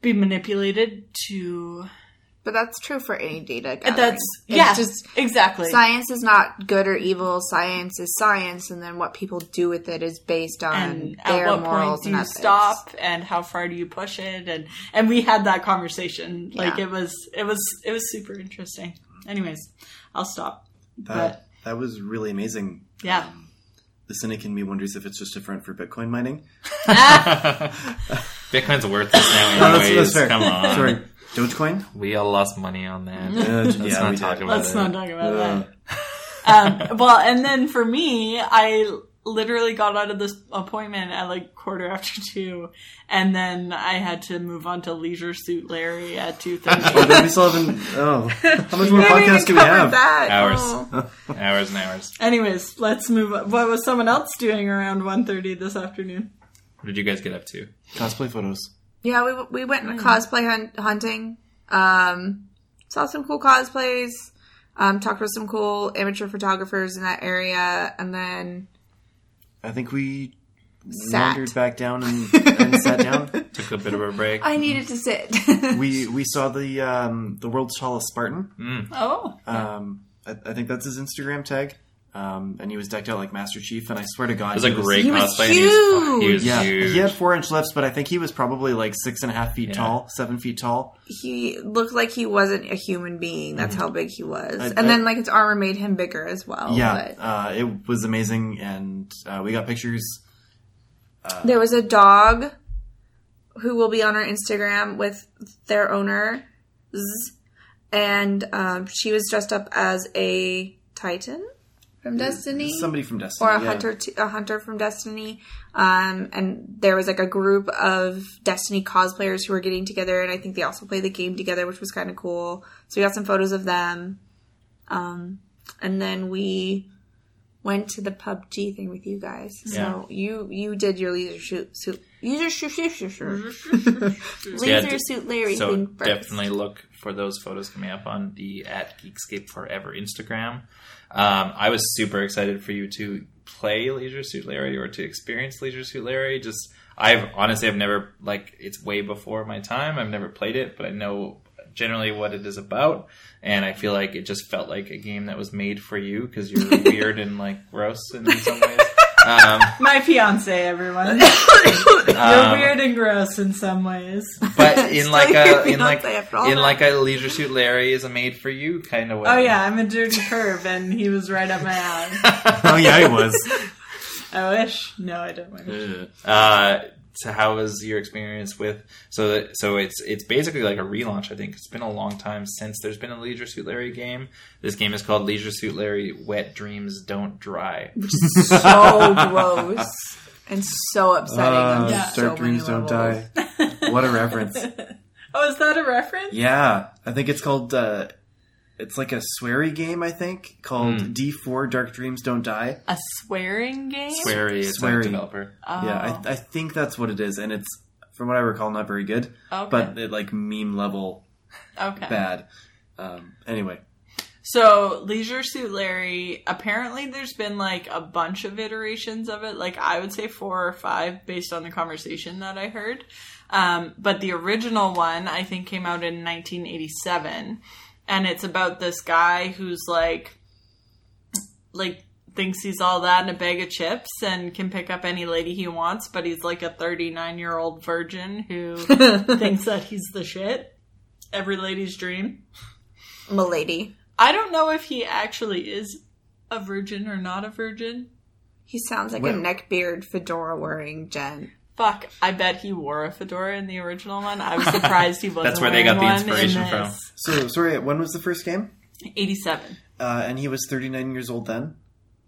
be manipulated to... But that's true for any data gathering. Exactly. Science is not good or evil. Science is science, and then what people do with it is based on their morals and ethics. At what point do you stop, and how far do you push it? And we had that conversation. Like it was super interesting. Anyways, I'll stop. That was really amazing. Yeah. The cynic in me wonders if it's just different for Bitcoin mining. Bitcoin's worthless now anyways. That's fair. Come on. Sorry. Dogecoin? We all lost money on that. Let's not talk about that. Well, and then for me, I literally got out of this appointment at like 2:15, and then I had to move on to Leisure Suit Larry at 2:30. How much more podcasts do we have? Hours. Hours and hours. Anyways, let's move on. What was someone else doing around 1:30 this afternoon? What did you guys get up to? Cosplay photos. Yeah, we went cosplay hunting, saw some cool cosplays, talked with some cool amateur photographers in that area, and then I think we wandered back down and sat down. Took a bit of a break. I needed to sit. We saw the world's tallest Spartan. Mm. Oh, I think that's his Instagram tag. And he was decked out like Master Chief, and I swear to God, it was a great cosplay. He was huge. He had 4-inch lifts, but I think he was probably like 6.5 feet tall, 7 feet tall. He looked like he wasn't a human being. That's how big he was. Then like his armor made him bigger as well. Yeah, it was amazing, and we got pictures. There was a dog who will be on our Instagram with their owner, and she was dressed up as a Titan. From Destiny? Somebody from Destiny, or a hunter from Destiny. And there was like a group of Destiny cosplayers who were getting together, and I think they also played the game together, which was kind of cool. So we got some photos of them. And then we went to the PUBG thing with you guys. Yeah. So you did your Leisure Suit Larry thing first. Definitely look for those photos coming up on the @Geekscape Forever Instagram. I was super excited for you to play Leisure Suit Larry or to experience Leisure Suit Larry. I've never, like, it's way before my time. I've never played it, but I know generally what it is about. And I feel like it just felt like a game that was made for you because you're weird and, like, gross in some ways. My fiancé, everyone. You're weird and gross in some ways, but in like a Leisure Suit Larry is a made for you kind of way. Oh yeah, I'm a dirty perv, and he was right up my alley. Oh yeah, he was. I wish. No, I don't wish. So how was your experience with? So it's basically like a relaunch. I think it's been a long time since there's been a Leisure Suit Larry game. This game is called Leisure Suit Larry: Wet Dreams Don't Dry, which is so gross and so upsetting. Dark dreams don't die. What a reference! Oh, is that a reference? Yeah, I think it's called. It's like a sweary game, I think, called D4 Dark Dreams Don't Die. A swearing game? Sweary. It's like a developer. Oh. Yeah, I think that's what it is. And it's, from what I recall, not very good. Okay. But it, like, meme level bad. Anyway. So, Leisure Suit Larry, apparently there's been, like, a bunch of iterations of it. Like, I would say 4 or 5 based on the conversation that I heard. But the original one, I think, came out in 1987. And it's about this guy who's like thinks he's all that in a bag of chips and can pick up any lady he wants, but he's like a 39-year-old virgin who thinks that he's the shit. Every lady's dream. Milady. I don't know if he actually is a virgin or not a virgin. He sounds like a neckbeard, fedora-wearing gent. Fuck, I bet he wore a fedora in the original one. I was surprised he wasn't. That's where they got the inspiration from. So, sorry, when was the first game? 87. And he was 39 years old then?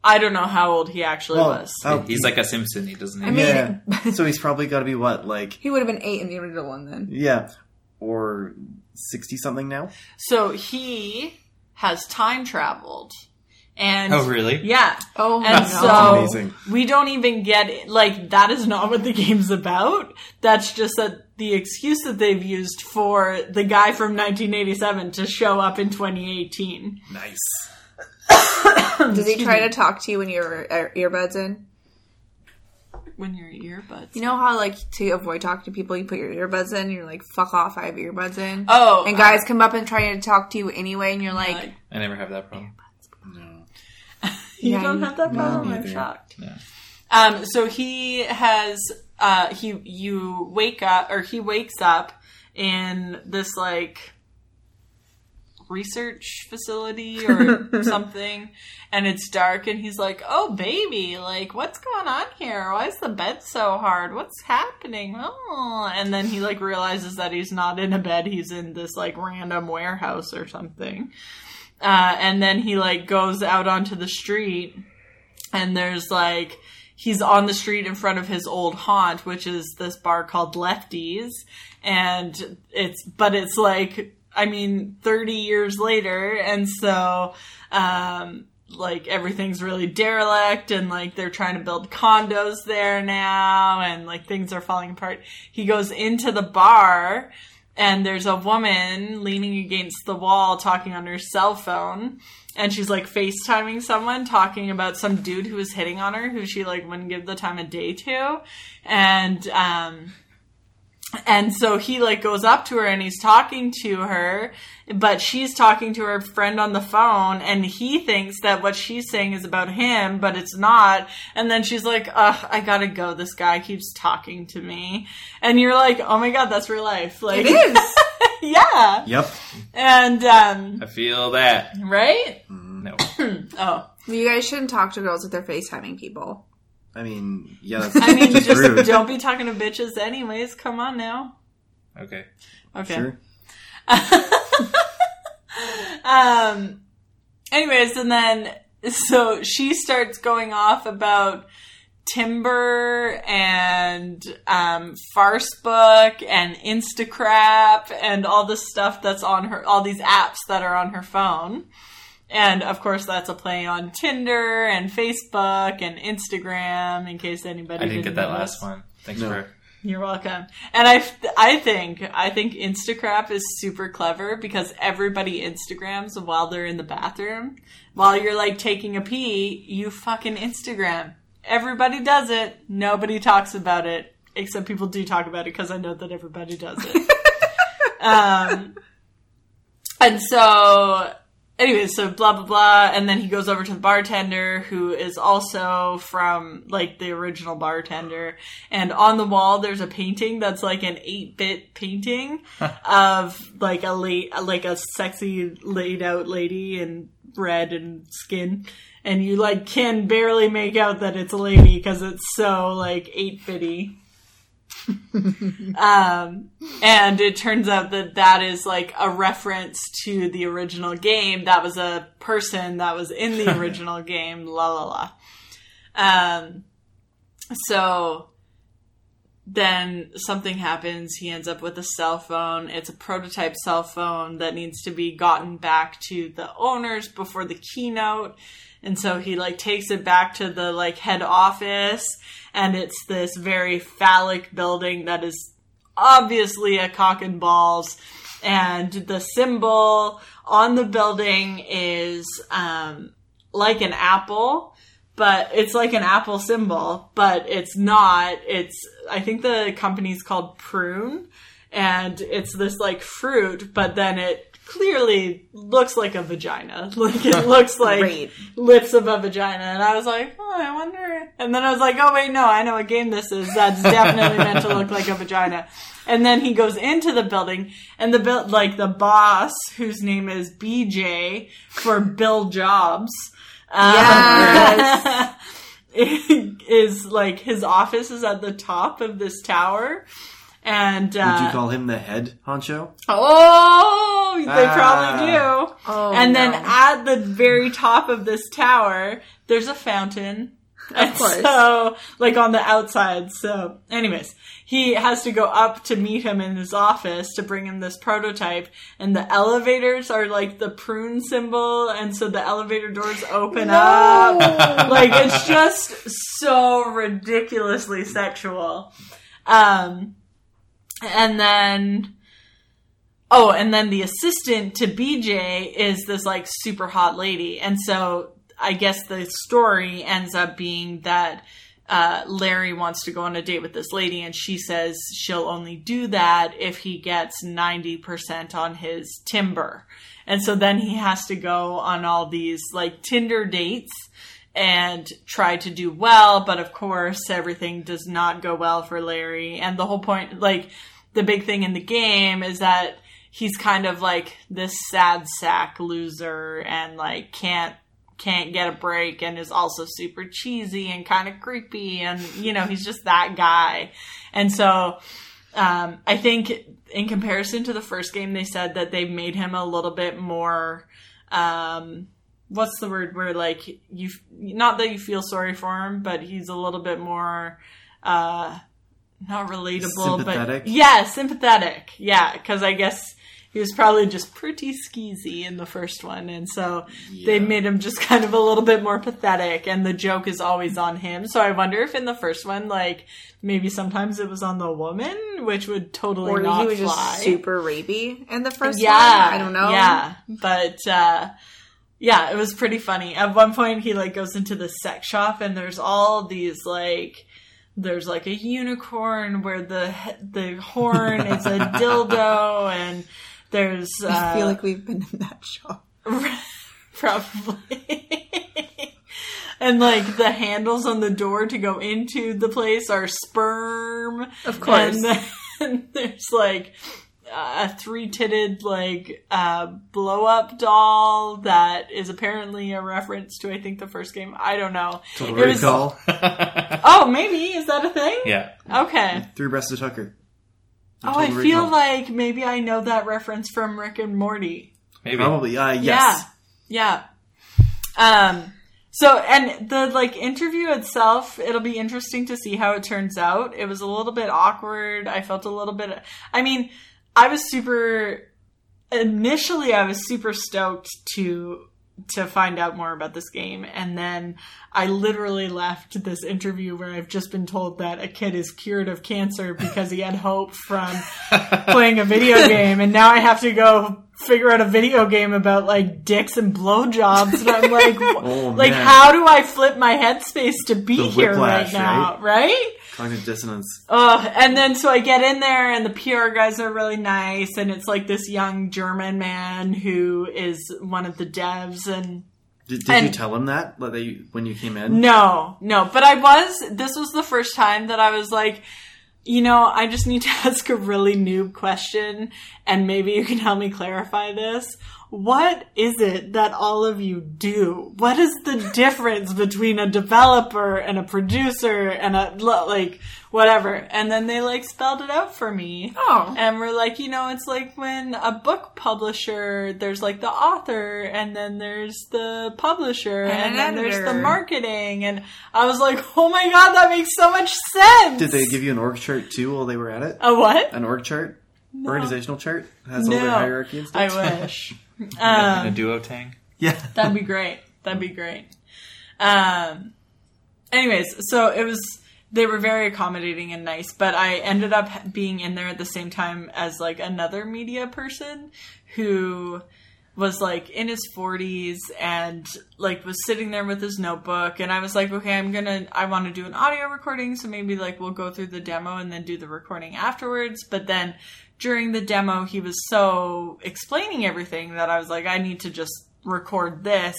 I don't know how old he actually was. Oh, he's like a Simpson, doesn't he? I mean, yeah. So he's probably got to be what, like... He would have been 8 in the original one then. Yeah. Or 60-something now. So he has time traveled. And oh, really? Yeah. Oh, my God. That's amazing. We don't even get it. Like, that is not what the game's about. That's just the excuse that they've used for the guy from 1987 to show up in 2018. Nice. Does he try to talk to you when your earbuds in? When your earbuds in? You know how, like, to avoid talking to people, you put your earbuds in, and you're like, fuck off, I have earbuds in. Oh. And guys come up and try to talk to you anyway, and you're like... I never have that problem. No. You don't have that problem? I'm shocked. No. So he has... he wakes up in this, like... research facility or something, and it's dark, and he's like, oh baby, like, what's going on here? Why is the bed so hard? What's happening? Oh. And then he, like, realizes that he's not in a bed, he's in this, like, random warehouse or something, and then he, like, goes out onto the street, and there's, like, he's on the street in front of his old haunt, which is this bar called Lefties, and it's like, I mean, 30 years later, and so, like, everything's really derelict, and, like, they're trying to build condos there now, and, like, things are falling apart. He goes into the bar, and there's a woman leaning against the wall talking on her cell phone, and she's, like, FaceTiming someone, talking about some dude who was hitting on her, who she, like, wouldn't give the time of day to, And so he, like, goes up to her and he's talking to her, but she's talking to her friend on the phone, and he thinks that what she's saying is about him, but it's not. And then she's like, ugh, I gotta go. This guy keeps talking to me. And you're like, oh my God, that's real life. Like, it is. Yeah. Yep. And, I feel that. Right? No. Oh. Well, you guys shouldn't talk to girls if they're FaceTiming people. I mean, yeah. That's just rude. Don't be talking to bitches anyways. Come on now. Okay. Sure. Anyways, and then, so she starts going off about Timber and Farcebook and Instacrap and all the stuff that's on her, all these apps that are on her phone. And, of course, that's a play on Tinder and Facebook and Instagram, in case anybody didn't get that last one. Thanks for... You're welcome. And I think Instacrap is super clever because everybody Instagrams while they're in the bathroom. While you're, like, taking a pee, you fucking Instagram. Everybody does it. Nobody talks about it. Except people do talk about it because I know that everybody does it. And so... Anyway, so blah, blah, blah, and then he goes over to the bartender, who is also from, like, the original bartender, and on the wall there's a painting that's, like, an 8-bit painting of, like, a sexy, laid-out lady in red and skin, and you, like, can barely make out that it's a lady because it's so, like, 8-bitty. And it turns out that is, like, a reference to the original game. That was a person that was in the original game. La la la. So then something happens. He ends up with a cell phone. It's a prototype cell phone that needs to be gotten back to the owners before the keynote. And so he, like, takes it back to the, like, head office, and it's this very phallic building that is obviously a cock and balls. And the symbol on the building is, like an apple, but it's like an apple symbol, but it's not. It's, I think the company's called Prune, and it's this, like, fruit, but then it clearly looks like a vagina. Like, it looks like lips of a vagina. And I was like, oh, I wonder. And then I was like, oh, wait, no, I know what game this is. That's definitely meant to look like a vagina. And then he goes into the building, and the boss, whose name is BJ for Bill Jobs, yes. Is, like, his office is at the top of this tower. And would you call him the head honcho? Oh, they probably do. Oh, and then at the very top of this tower, there's a fountain. Of course. So, like, on the outside. So, anyways, he has to go up to meet him in his office to bring him this prototype. And the elevators are, like, the prune symbol. And so the elevator doors open up. Like, it's just so ridiculously sexual. And then... Oh, and then the assistant to BJ is this, like, super hot lady. And so... I guess the story ends up being that Larry wants to go on a date with this lady, and she says she'll only do that if he gets 90% on his timber. And so then he has to go on all these, like, Tinder dates and try to do well. But, of course, everything does not go well for Larry. And the whole point, like, the big thing in the game is that he's kind of, like, this sad sack loser and, like, can't get a break and is also super cheesy and kind of creepy. And, you know, he's just that guy. And so I think in comparison to the first game, they said that they made him a little bit more, what's the word where, like, you, not that you feel sorry for him, but he's a little bit more, not relatable, but yeah, sympathetic. Yeah. 'Cause I guess, he was probably just pretty skeezy in the first one. And so they made him just kind of a little bit more pathetic. And the joke is always on him. So I wonder if in the first one, like, maybe sometimes it was on the woman, which would totally or not fly. Or he was just super rapey in the first one. I don't know. Yeah. But, yeah, it was pretty funny. At one point, he, like, goes into the sex shop and there's all these, like... There's, like, a unicorn where the horn is a dildo, and there's... I feel like we've been in that shop. Probably. And, like, the handles on the door to go into the place are sperm. Of course. And then there's, like... a three-titted, like, blow-up doll that is apparently a reference to, I think, the first game. I don't know. Total Recall. Oh, maybe. Is that a thing? Yeah. Okay. Three-breasted hooker. Oh, I feel like maybe I know that reference from Rick and Morty. Maybe. Probably. Yes. Yeah. Yeah. So, and the, like, interview itself, it'll be interesting to see how it turns out. It was a little bit awkward. I felt a little bit... I mean... I was super stoked to find out more about this game. And then I literally left this interview where I've just been told that a kid is cured of cancer because he had hope from playing a video game. And now I have to go figure out a video game about, like, dicks and blowjobs. And I'm like, like, how do I flip my headspace to be here right now? Right? Cognitive dissonance. Oh, and then so I get in there and the PR guys are really nice. And it's like this young German man who is one of the devs. And Did you tell him that when you came in? No. But this was the first time that I was like, you know, I just need to ask a really noob question and maybe you can help me clarify this. What is it that all of you do? What is the difference between a developer and a producer and a, like, whatever? And then they, like, spelled it out for me. Oh. And we're like, you know, it's like when a book publisher, there's, like, the author, and then there's the publisher, and then there's the marketing. And I was like, oh my God, that makes so much sense. Did they give you an org chart, too, while they were at it? A what? An org chart? No. Organizational chart? Has all their hierarchy and stuff? I wish. In a duotang? Yeah. That'd be great. Anyways, so it was, they were very accommodating and nice, but I ended up being in there at the same time as, like, another media person who was, like, in his 40s and, like, was sitting there with his notebook. And I was like, okay, I want to do an audio recording. So maybe, like, we'll go through the demo and then do the recording afterwards. But then during the demo, he was so explaining everything that I was like, I need to just record this.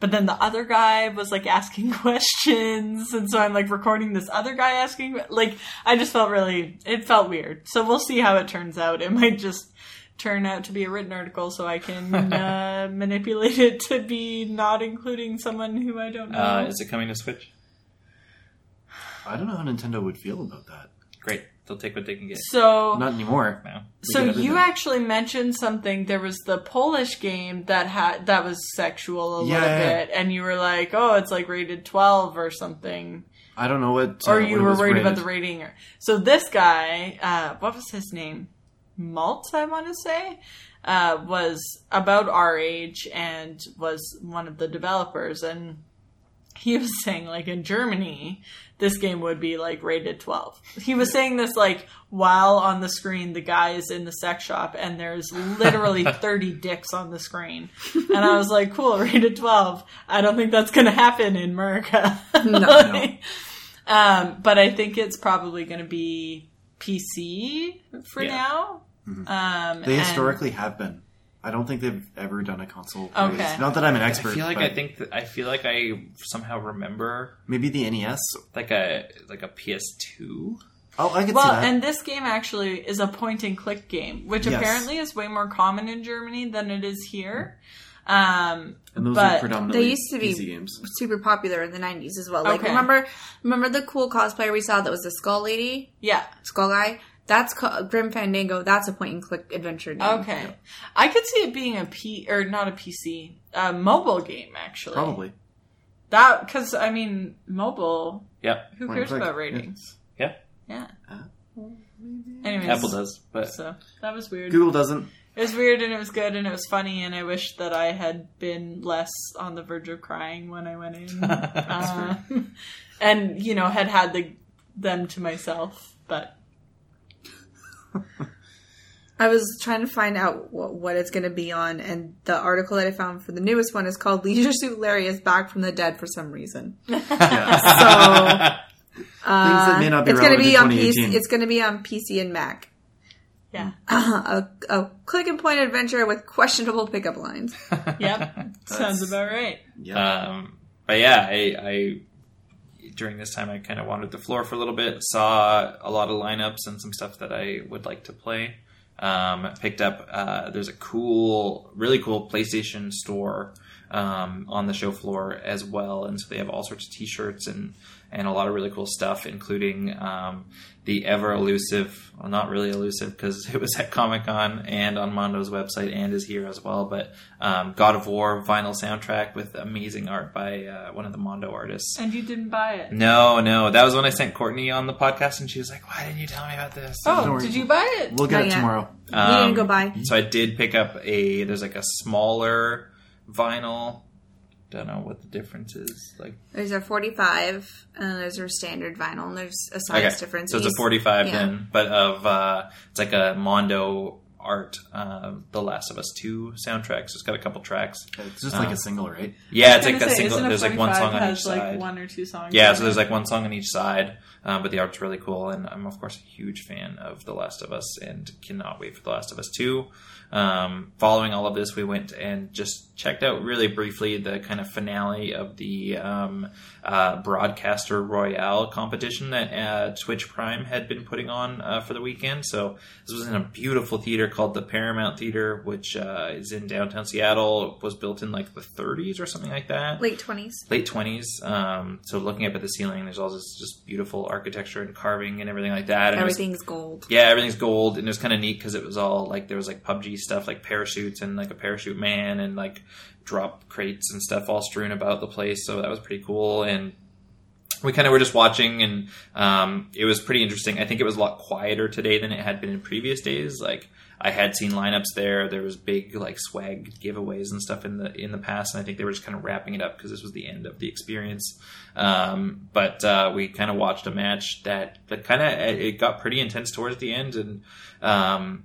But then the other guy was, like, asking questions. And so I'm, like, recording this other guy asking, like, I just felt really, it felt weird. So we'll see how it turns out. It might just turn out to be a written article so I can manipulate it to be not including someone who I don't know. Is it coming to Switch? I don't know how Nintendo would feel about that. Great. They'll take what they can get. So not anymore. No. So you actually mentioned something. There was the Polish game that had that was sexual a little bit, and you were like, "Oh, it's like rated 12 or something." I don't know what. Or you were worried about the rating. So this guy, what was his name? Maltz, I want to say, was about our age and was one of the developers, and he was saying like in Germany. This game would be, like, rated 12. He was saying this, like, while on the screen the guy is in the sex shop and there's literally 30 dicks on the screen. And I was like, cool, rated 12. I don't think that's going to happen in America. No. Like, no. But I think it's probably going to be PC for now. Mm-hmm. They historically have been. I don't think they've ever done a console release. Okay. Not that I'm an expert. I feel like I somehow remember maybe the NES, like a PS2. Oh, I could see that. Well, and this game actually is a point-and-click game, which apparently is way more common in Germany than it is here. And those are predominantly they used to be easy games. Super popular in the 90s as well. Like remember the cool cosplayer we saw that was the Skull Lady? Yeah, Skull Guy. That's Grim Fandango. That's a point-and-click adventure game. Okay. Yeah. I could see it being a mobile game, actually. Probably. Because, I mean, mobile. Yeah. Who cares about ratings? Yeah. Yeah. Anyways. Apple does. But so, that was weird. Google doesn't. It was weird, and it was good, and it was funny, and I wish that I had been less on the verge of crying when I went in. And, you know, had them to myself, but... I was trying to find out what it's going to be on, and the article that I found for the newest one is called Leisure Suit Larry is Back from the Dead for some reason. Yeah. So things that may not be relevant in 2018. It's going to be on PC and Mac. Yeah. A click and point adventure with questionable pickup lines. Yep. Sounds about right. Yeah. But yeah, I during this time, I kind of wandered the floor for a little bit, saw a lot of lineups and some stuff that I would like to play. Picked up, there's a really cool PlayStation store on the show floor as well. And so they have all sorts of t-shirts and a lot of really cool stuff, including the ever elusive, well, not really elusive because it was at Comic-Con and on Mondo's website and is here as well, but God of War vinyl soundtrack with amazing art by one of the Mondo artists. And you didn't buy it? No. That was when I sent Courtney on the podcast and she was like, why didn't you tell me about this? Oh, did you buy it? We'll get it tomorrow. You didn't go buy. So I did pick up there's like a smaller vinyl. Don't know what the difference is. Like there's a 45 and there's a standard vinyl and there's a size difference. So it's a 45 then, but of it's like a Mondo art, The Last of Us 2 soundtrack. So it's got a couple tracks. It's just like a single, right? Yeah, it's like a single. There's like one song on each side. Like one or two songs. Yeah, so there's like one song on each side. But the art's really cool, and I'm of course a huge fan of The Last of Us, and cannot wait for The Last of Us 2. Following all of this, we went and just checked out really briefly the kind of finale of the Broadcaster Royale competition that Twitch Prime had been putting on for the weekend. So this was in a beautiful theater called the Paramount Theater, which is in downtown Seattle. It was built in like the 30s or something like that. Late 20s. So looking up at the ceiling, there's all this just beautiful architecture and carving and everything like that. And everything's gold. Yeah, everything's gold. And it was kind of neat because it was all like there was like PUBG stuff, like parachutes and like a parachute man and like drop crates and stuff all strewn about the place. So that was pretty cool. And we kind of were just watching, and it was pretty interesting. I think it was a lot quieter today than it had been in previous days. Like I had seen lineups there. There was big like swag giveaways and stuff in the past, and I think they were just kind of wrapping it up because this was the end of the experience. But we kind of watched a match that kind of it got pretty intense towards the end, and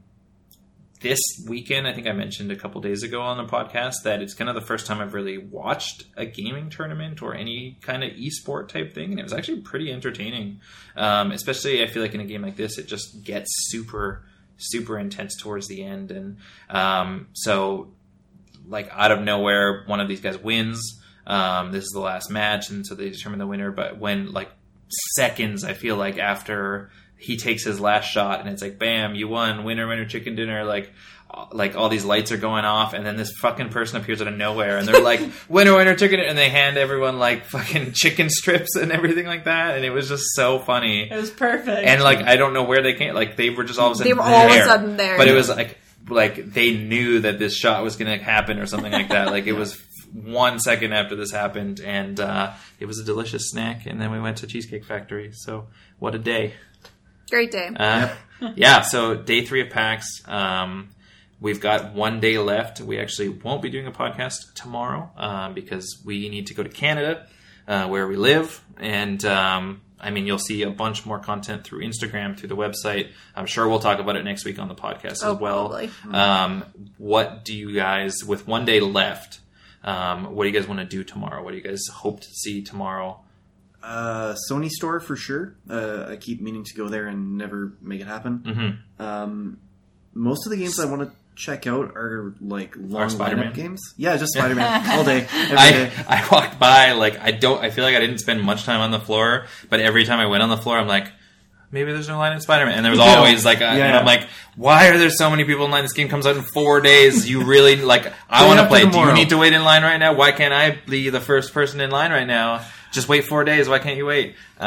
this weekend, I think I mentioned a couple days ago on the podcast that it's kind of the first time I've really watched a gaming tournament or any kind of esport type thing. And it was actually pretty entertaining. Especially I feel like in a game like this, it just gets super, super intense towards the end. And so like out of nowhere, one of these guys wins. This is the last match. And so they determine the winner. But when like seconds, I feel like after he takes his last shot and it's like, bam, you won, winner, chicken dinner. Like like all these lights are going off, and then this fucking person appears out of nowhere, and they're like, "Winner, winner, chicken!" And they hand everyone like fucking chicken strips and everything like that, and it was just so funny. It was perfect. And like, I don't know where they came. Like, they were just all of a sudden there. But it was like they knew that this shot was going to happen or something like that. Like, it was 1 second after this happened, and it was a delicious snack. And then we went to Cheesecake Factory. So what a day! Great day. Yeah. So day 3 of PAX. We've got 1 day left. We actually won't be doing a podcast tomorrow because we need to go to Canada, where we live. And, I mean, you'll see a bunch more content through Instagram, through the website. I'm sure we'll talk about it next week on the podcast as well. Probably. What do you guys, with 1 day left, what do you guys want to do tomorrow? What do you guys hope to see tomorrow? Sony Store for sure. I keep meaning to go there and never make it happen. Mm-hmm. Most of the games I want to check out are like long Spider-Man games. Yeah, just Spider-Man all day, every day. I walked by, like, I feel like I didn't spend much time on the floor, but every time I went on the floor, I'm like, maybe there's no line in Spider-Man, and there was always like, and I'm like, why are there so many people in line? This game comes out in 4 days. You really like? I want to play. Do you need to wait in line right now? Why can't I be the first person in line right now? Just wait 4 days. Why can't you wait? But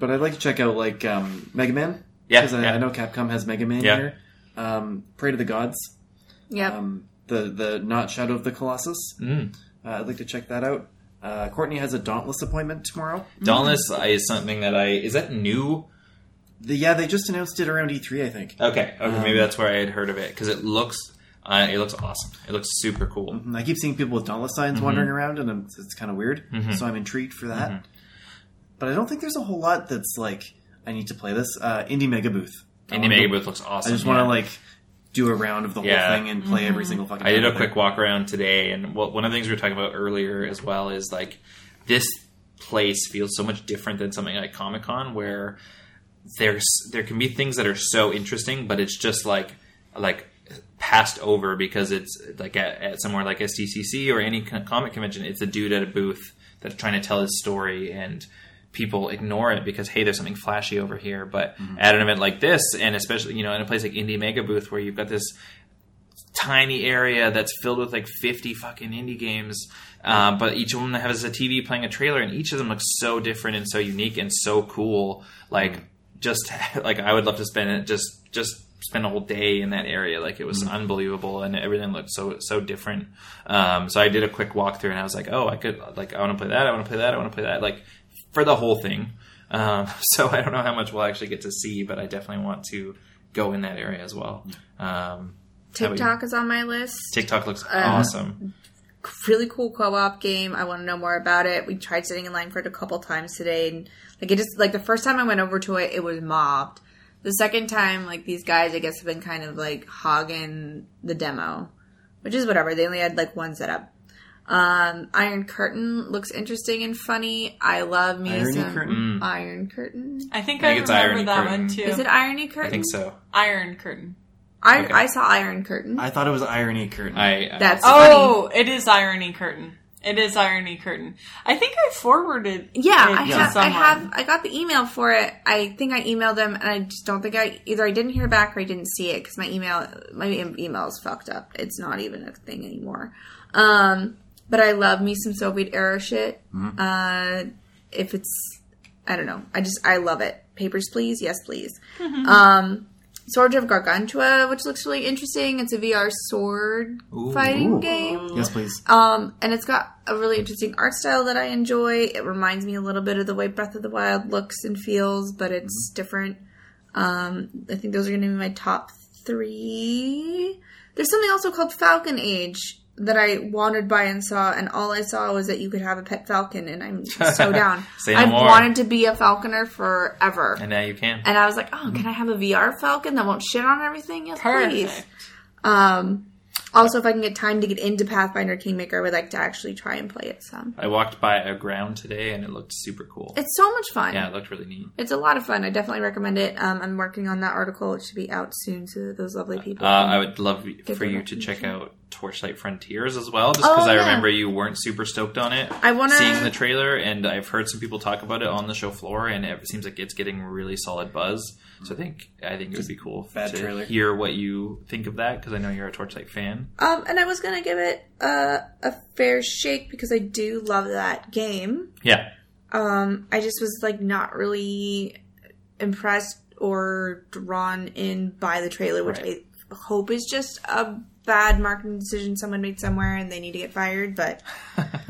I'd like to check out like Mega Man. Yeah, because I know Capcom has Mega Man here. Pray to the Gods. Yeah. The not Shadow of the Colossus. Mm. I'd like to check that out. Courtney has a Dauntless appointment tomorrow. Dauntless is something that is that new? They just announced it around E3, I think. Okay, maybe that's where I had heard of it, because it looks awesome. It looks super cool. Mm-hmm. I keep seeing people with Dauntless signs wandering around, and it's kind of weird. Mm-hmm. So I'm intrigued for that. Mm-hmm. But I don't think there's a whole lot that's like, I need to play this. Indie Mega Booth. Indie Mega Booth looks awesome. I just want to like do a round of the whole thing and play every single fucking thing. I did a quick walk around today, and one of the things we were talking about earlier as well is like, this place feels so much different than something like Comic-Con, where there can be things that are so interesting, but it's just like passed over because it's like at somewhere like SDCC or any kind of comic convention, it's a dude at a booth that's trying to tell his story, and people ignore it because, hey, there's something flashy over here. But at an event like this, and especially, you know, in a place like Indie Mega Booth, where you've got this tiny area that's filled with like 50 fucking indie games, but each of them has a TV playing a trailer, and each of them looks so different and so unique and so cool. Like, just like, I would love to spend it, just spend a whole day in that area. Like, it was unbelievable, and everything looked so different. So I did a quick walkthrough, and I was like, oh, I could, like, I want to play that. I want to play that. I want to play that. Like, for the whole thing. So I don't know how much we'll actually get to see, but I definitely want to go in that area as well. TikTok is on my list. TikTok looks awesome. Really cool co-op game. I want to know more about it. We tried sitting in line for it a couple times today, and like, it just, like, the first time I went over to it, it was mobbed. The second time, like, these guys, I guess, have been kind of like hogging the demo, which is whatever. They only had like one setup. Iron Curtain looks interesting and funny. I love me some Curtain. Iron Curtain. I think it's remember that Curtain. One too. Is it Irony Curtain? I think so. Iron Curtain. I saw Iron Curtain. I thought it was Irony Curtain. That's funny. It is Irony Curtain. It is Irony Curtain. I think I forwarded it to someone. I got the email for it. I think I emailed them, and I just don't think I didn't hear back or I didn't see it, because my email is fucked up. It's not even a thing anymore. But I love me some Soviet era shit. Mm-hmm. If it's, I don't know. I love it. Papers, Please. Yes, please. Mm-hmm. Sword of Gargantua, which looks really interesting. It's a VR sword fighting game. Yes, please. And it's got a really interesting art style that I enjoy. It reminds me a little bit of the way Breath of the Wild looks and feels, but it's different. I think those are going to be my top 3. There's something also called Falcon Age that I wandered by and saw, and all I saw was that you could have a pet falcon, and I'm so down. I've wanted to be a falconer forever. And now you can. And I was like, can I have a VR falcon that won't shit on everything? Yes, please. Also, if I can get time to get into Pathfinder Kingmaker, I would like to actually try and play it some. I walked by a ground today, and it looked super cool. It's so much fun. Yeah, it looked really neat. It's a lot of fun. I definitely recommend it. I'm working on that article. It should be out soon to those lovely people. I would love for you to check out Torchlight Frontiers as well, just because I remember you weren't super stoked on it. I want seeing the trailer, and I've heard some people talk about it on the show floor, and it seems like it's getting really solid buzz. So I think it would be cool to hear what you think of that, because I know you're a Torchlight fan. And I was going to give it a fair shake because I do love that game. Yeah. I just was not really impressed or drawn in by the trailer, which I hope is just a bad marketing decision someone made somewhere and they need to get fired, but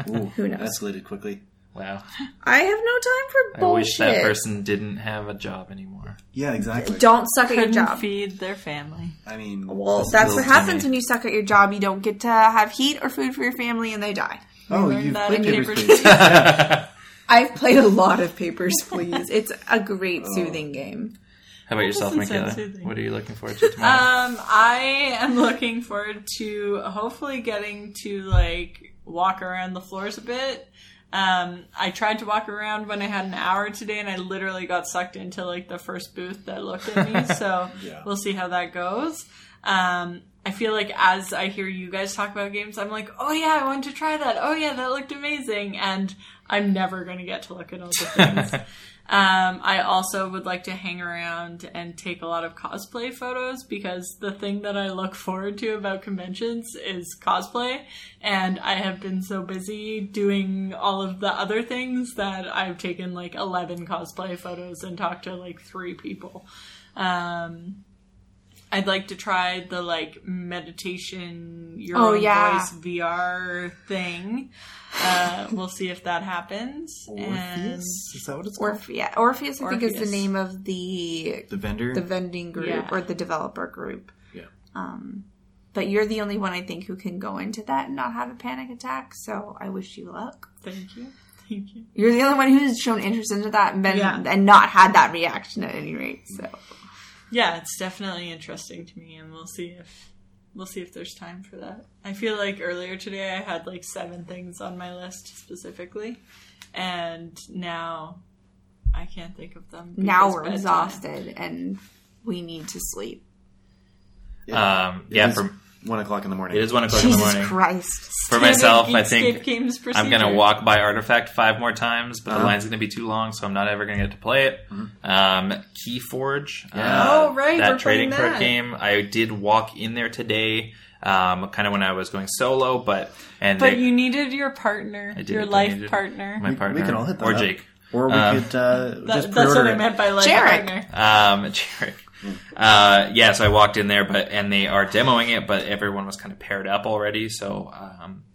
ooh, who knows? Escalated quickly. Wow. I have no time for bullshit. I wish that person didn't have a job anymore. Yeah, exactly. Don't suck at your job. Couldn't feed their family. I mean, well, that's what happens when you suck at your job. You don't get to have heat or food for your family, and they die. Oh, you've played Papers, Please. I've played a lot of Papers, Please. It's a great soothing game. How about yourself, Michaela? What are you looking forward to tomorrow? I am looking forward to hopefully getting to, walk around the floors a bit. I tried to walk around when I had an hour today, and I literally got sucked into, the first booth that looked at me, so we'll see how that goes. I feel like as I hear you guys talk about games, I'm like, oh, yeah, I wanted to try that. Oh, yeah, that looked amazing, and I'm never going to get to look at all the things. I also would like to hang around and take a lot of cosplay photos, because the thing that I look forward to about conventions is cosplay, and I have been so busy doing all of the other things that I've taken 11 cosplay photos and talked to 3 people. I'd like to try the meditation your own voice VR thing. We'll see if that happens. Orpheus? Is that what it's called? Yeah, Orpheus I think is the name of the vendor, the vending group, or the developer group. Yeah. But you're the only one I think who can go into that and not have a panic attack. So I wish you luck. Thank you. You're the only one who's shown interest into that and and not had that reaction at any rate. So. Yeah, it's definitely interesting to me, and we'll see if there's time for that. I feel like earlier today I had 7 things on my list specifically, and now I can't think of them. Now we're exhausted and we need to sleep. Yeah, from 1 o'clock in the morning. It is 1 o'clock in the morning. Jesus Christ! For myself, I think I'm going to walk by Artifact 5 more times, but the line's going to be too long, so I'm not ever going to get to play it. Keyforge, that trading card game. I did walk in there today, kind of when I was going solo, but you needed your partner, partner, my partner. We can all hit that or up. Jake, or we could just pre-order. That's what I meant by partner. Jarek. So I walked in there, and they are demoing it, but everyone was kind of paired up already, so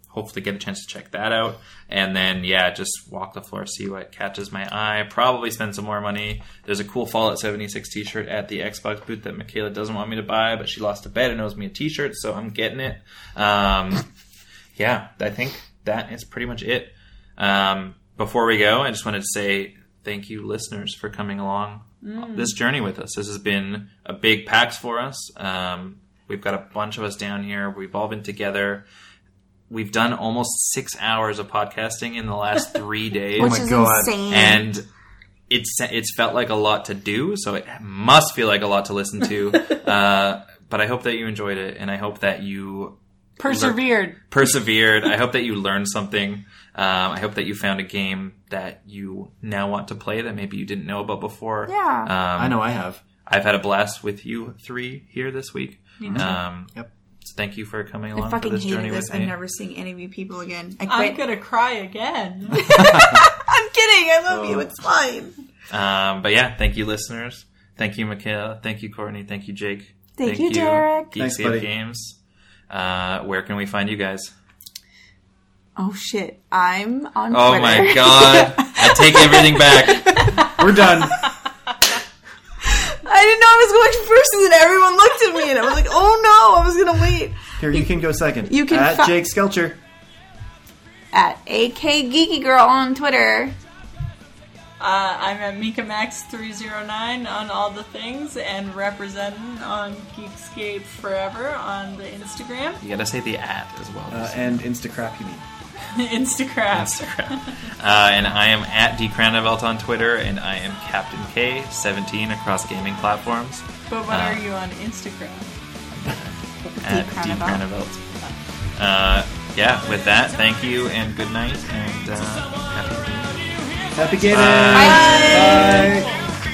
hopefully get a chance to check that out. And then, just walk the floor, see what catches my eye, probably spend some more money. There's a cool Fallout 76 t-shirt at the Xbox booth that Michaela doesn't want me to buy, but she lost a bet and owes me a t-shirt, so I'm getting it. I think that is pretty much it. Before we go, I just wanted to say thank you, listeners, for coming along this journey with us. This has been a big PAX for us. We've got a bunch of us down here. We've all been together. We've done almost 6 hours of podcasting in the last 3 days. Which is insane. And it's felt like a lot to do, so it must feel like a lot to listen to. But I hope that you enjoyed it, and I hope that you persevered. I hope that you learned something. I hope that you found a game that you now want to play that maybe you didn't know about before. Yeah. I know I have. I've had a blast with you 3 here this week. Me too. Yep. So thank you for coming along for this journey with me. I'm never seeing any of you people again. I'm going to cry again. I'm kidding. I love you. It's fine. Thank you, listeners. Thank you, Michaela. Thank you, Courtney. Thank you, Jake. Thank you, Derek. Thanks, buddy. Games. Where can we find you guys? Oh, shit. I'm on Twitter. Oh, my God. I take everything back. We're done. I didn't know I was going first, and then everyone looked at me, and I was like, oh, no, I was going to wait. Here, you can go second. You can at Jake Skelcher. At AK Geeky Girl on Twitter. I'm at MikaMax309 on all the things, and representing on Geekscape Forever on the Instagram. You gotta say the at as well. And Instacrap, you mean. Instacrap. And I am at DCranevelt on Twitter, and I am Captain K17 across gaming platforms. But what are you on Instagram? At DCranevelt. Yeah, with that, thank you and good night, and happy gaming. Bye. Bye.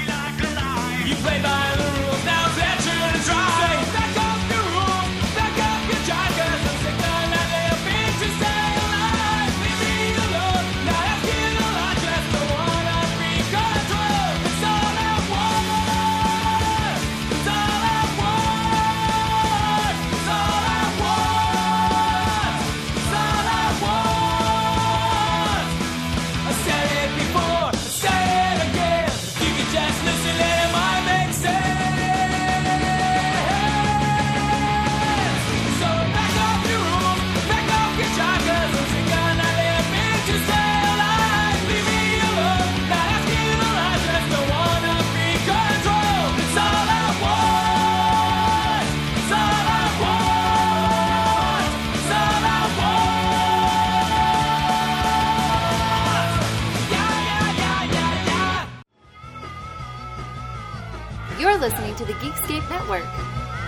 Bye. You play by the rules, now that you're gonna try. Back off your rules, back off your drive, 'cause I'm sick of nothing, bitch, you stay alive. Leave me alone, not asking a lot, just the one I free control. It's all I want, it's all I want, it's all I want, it's all I want. I said it before, I say it again, if you could just listen and listening to the Geekscape Network.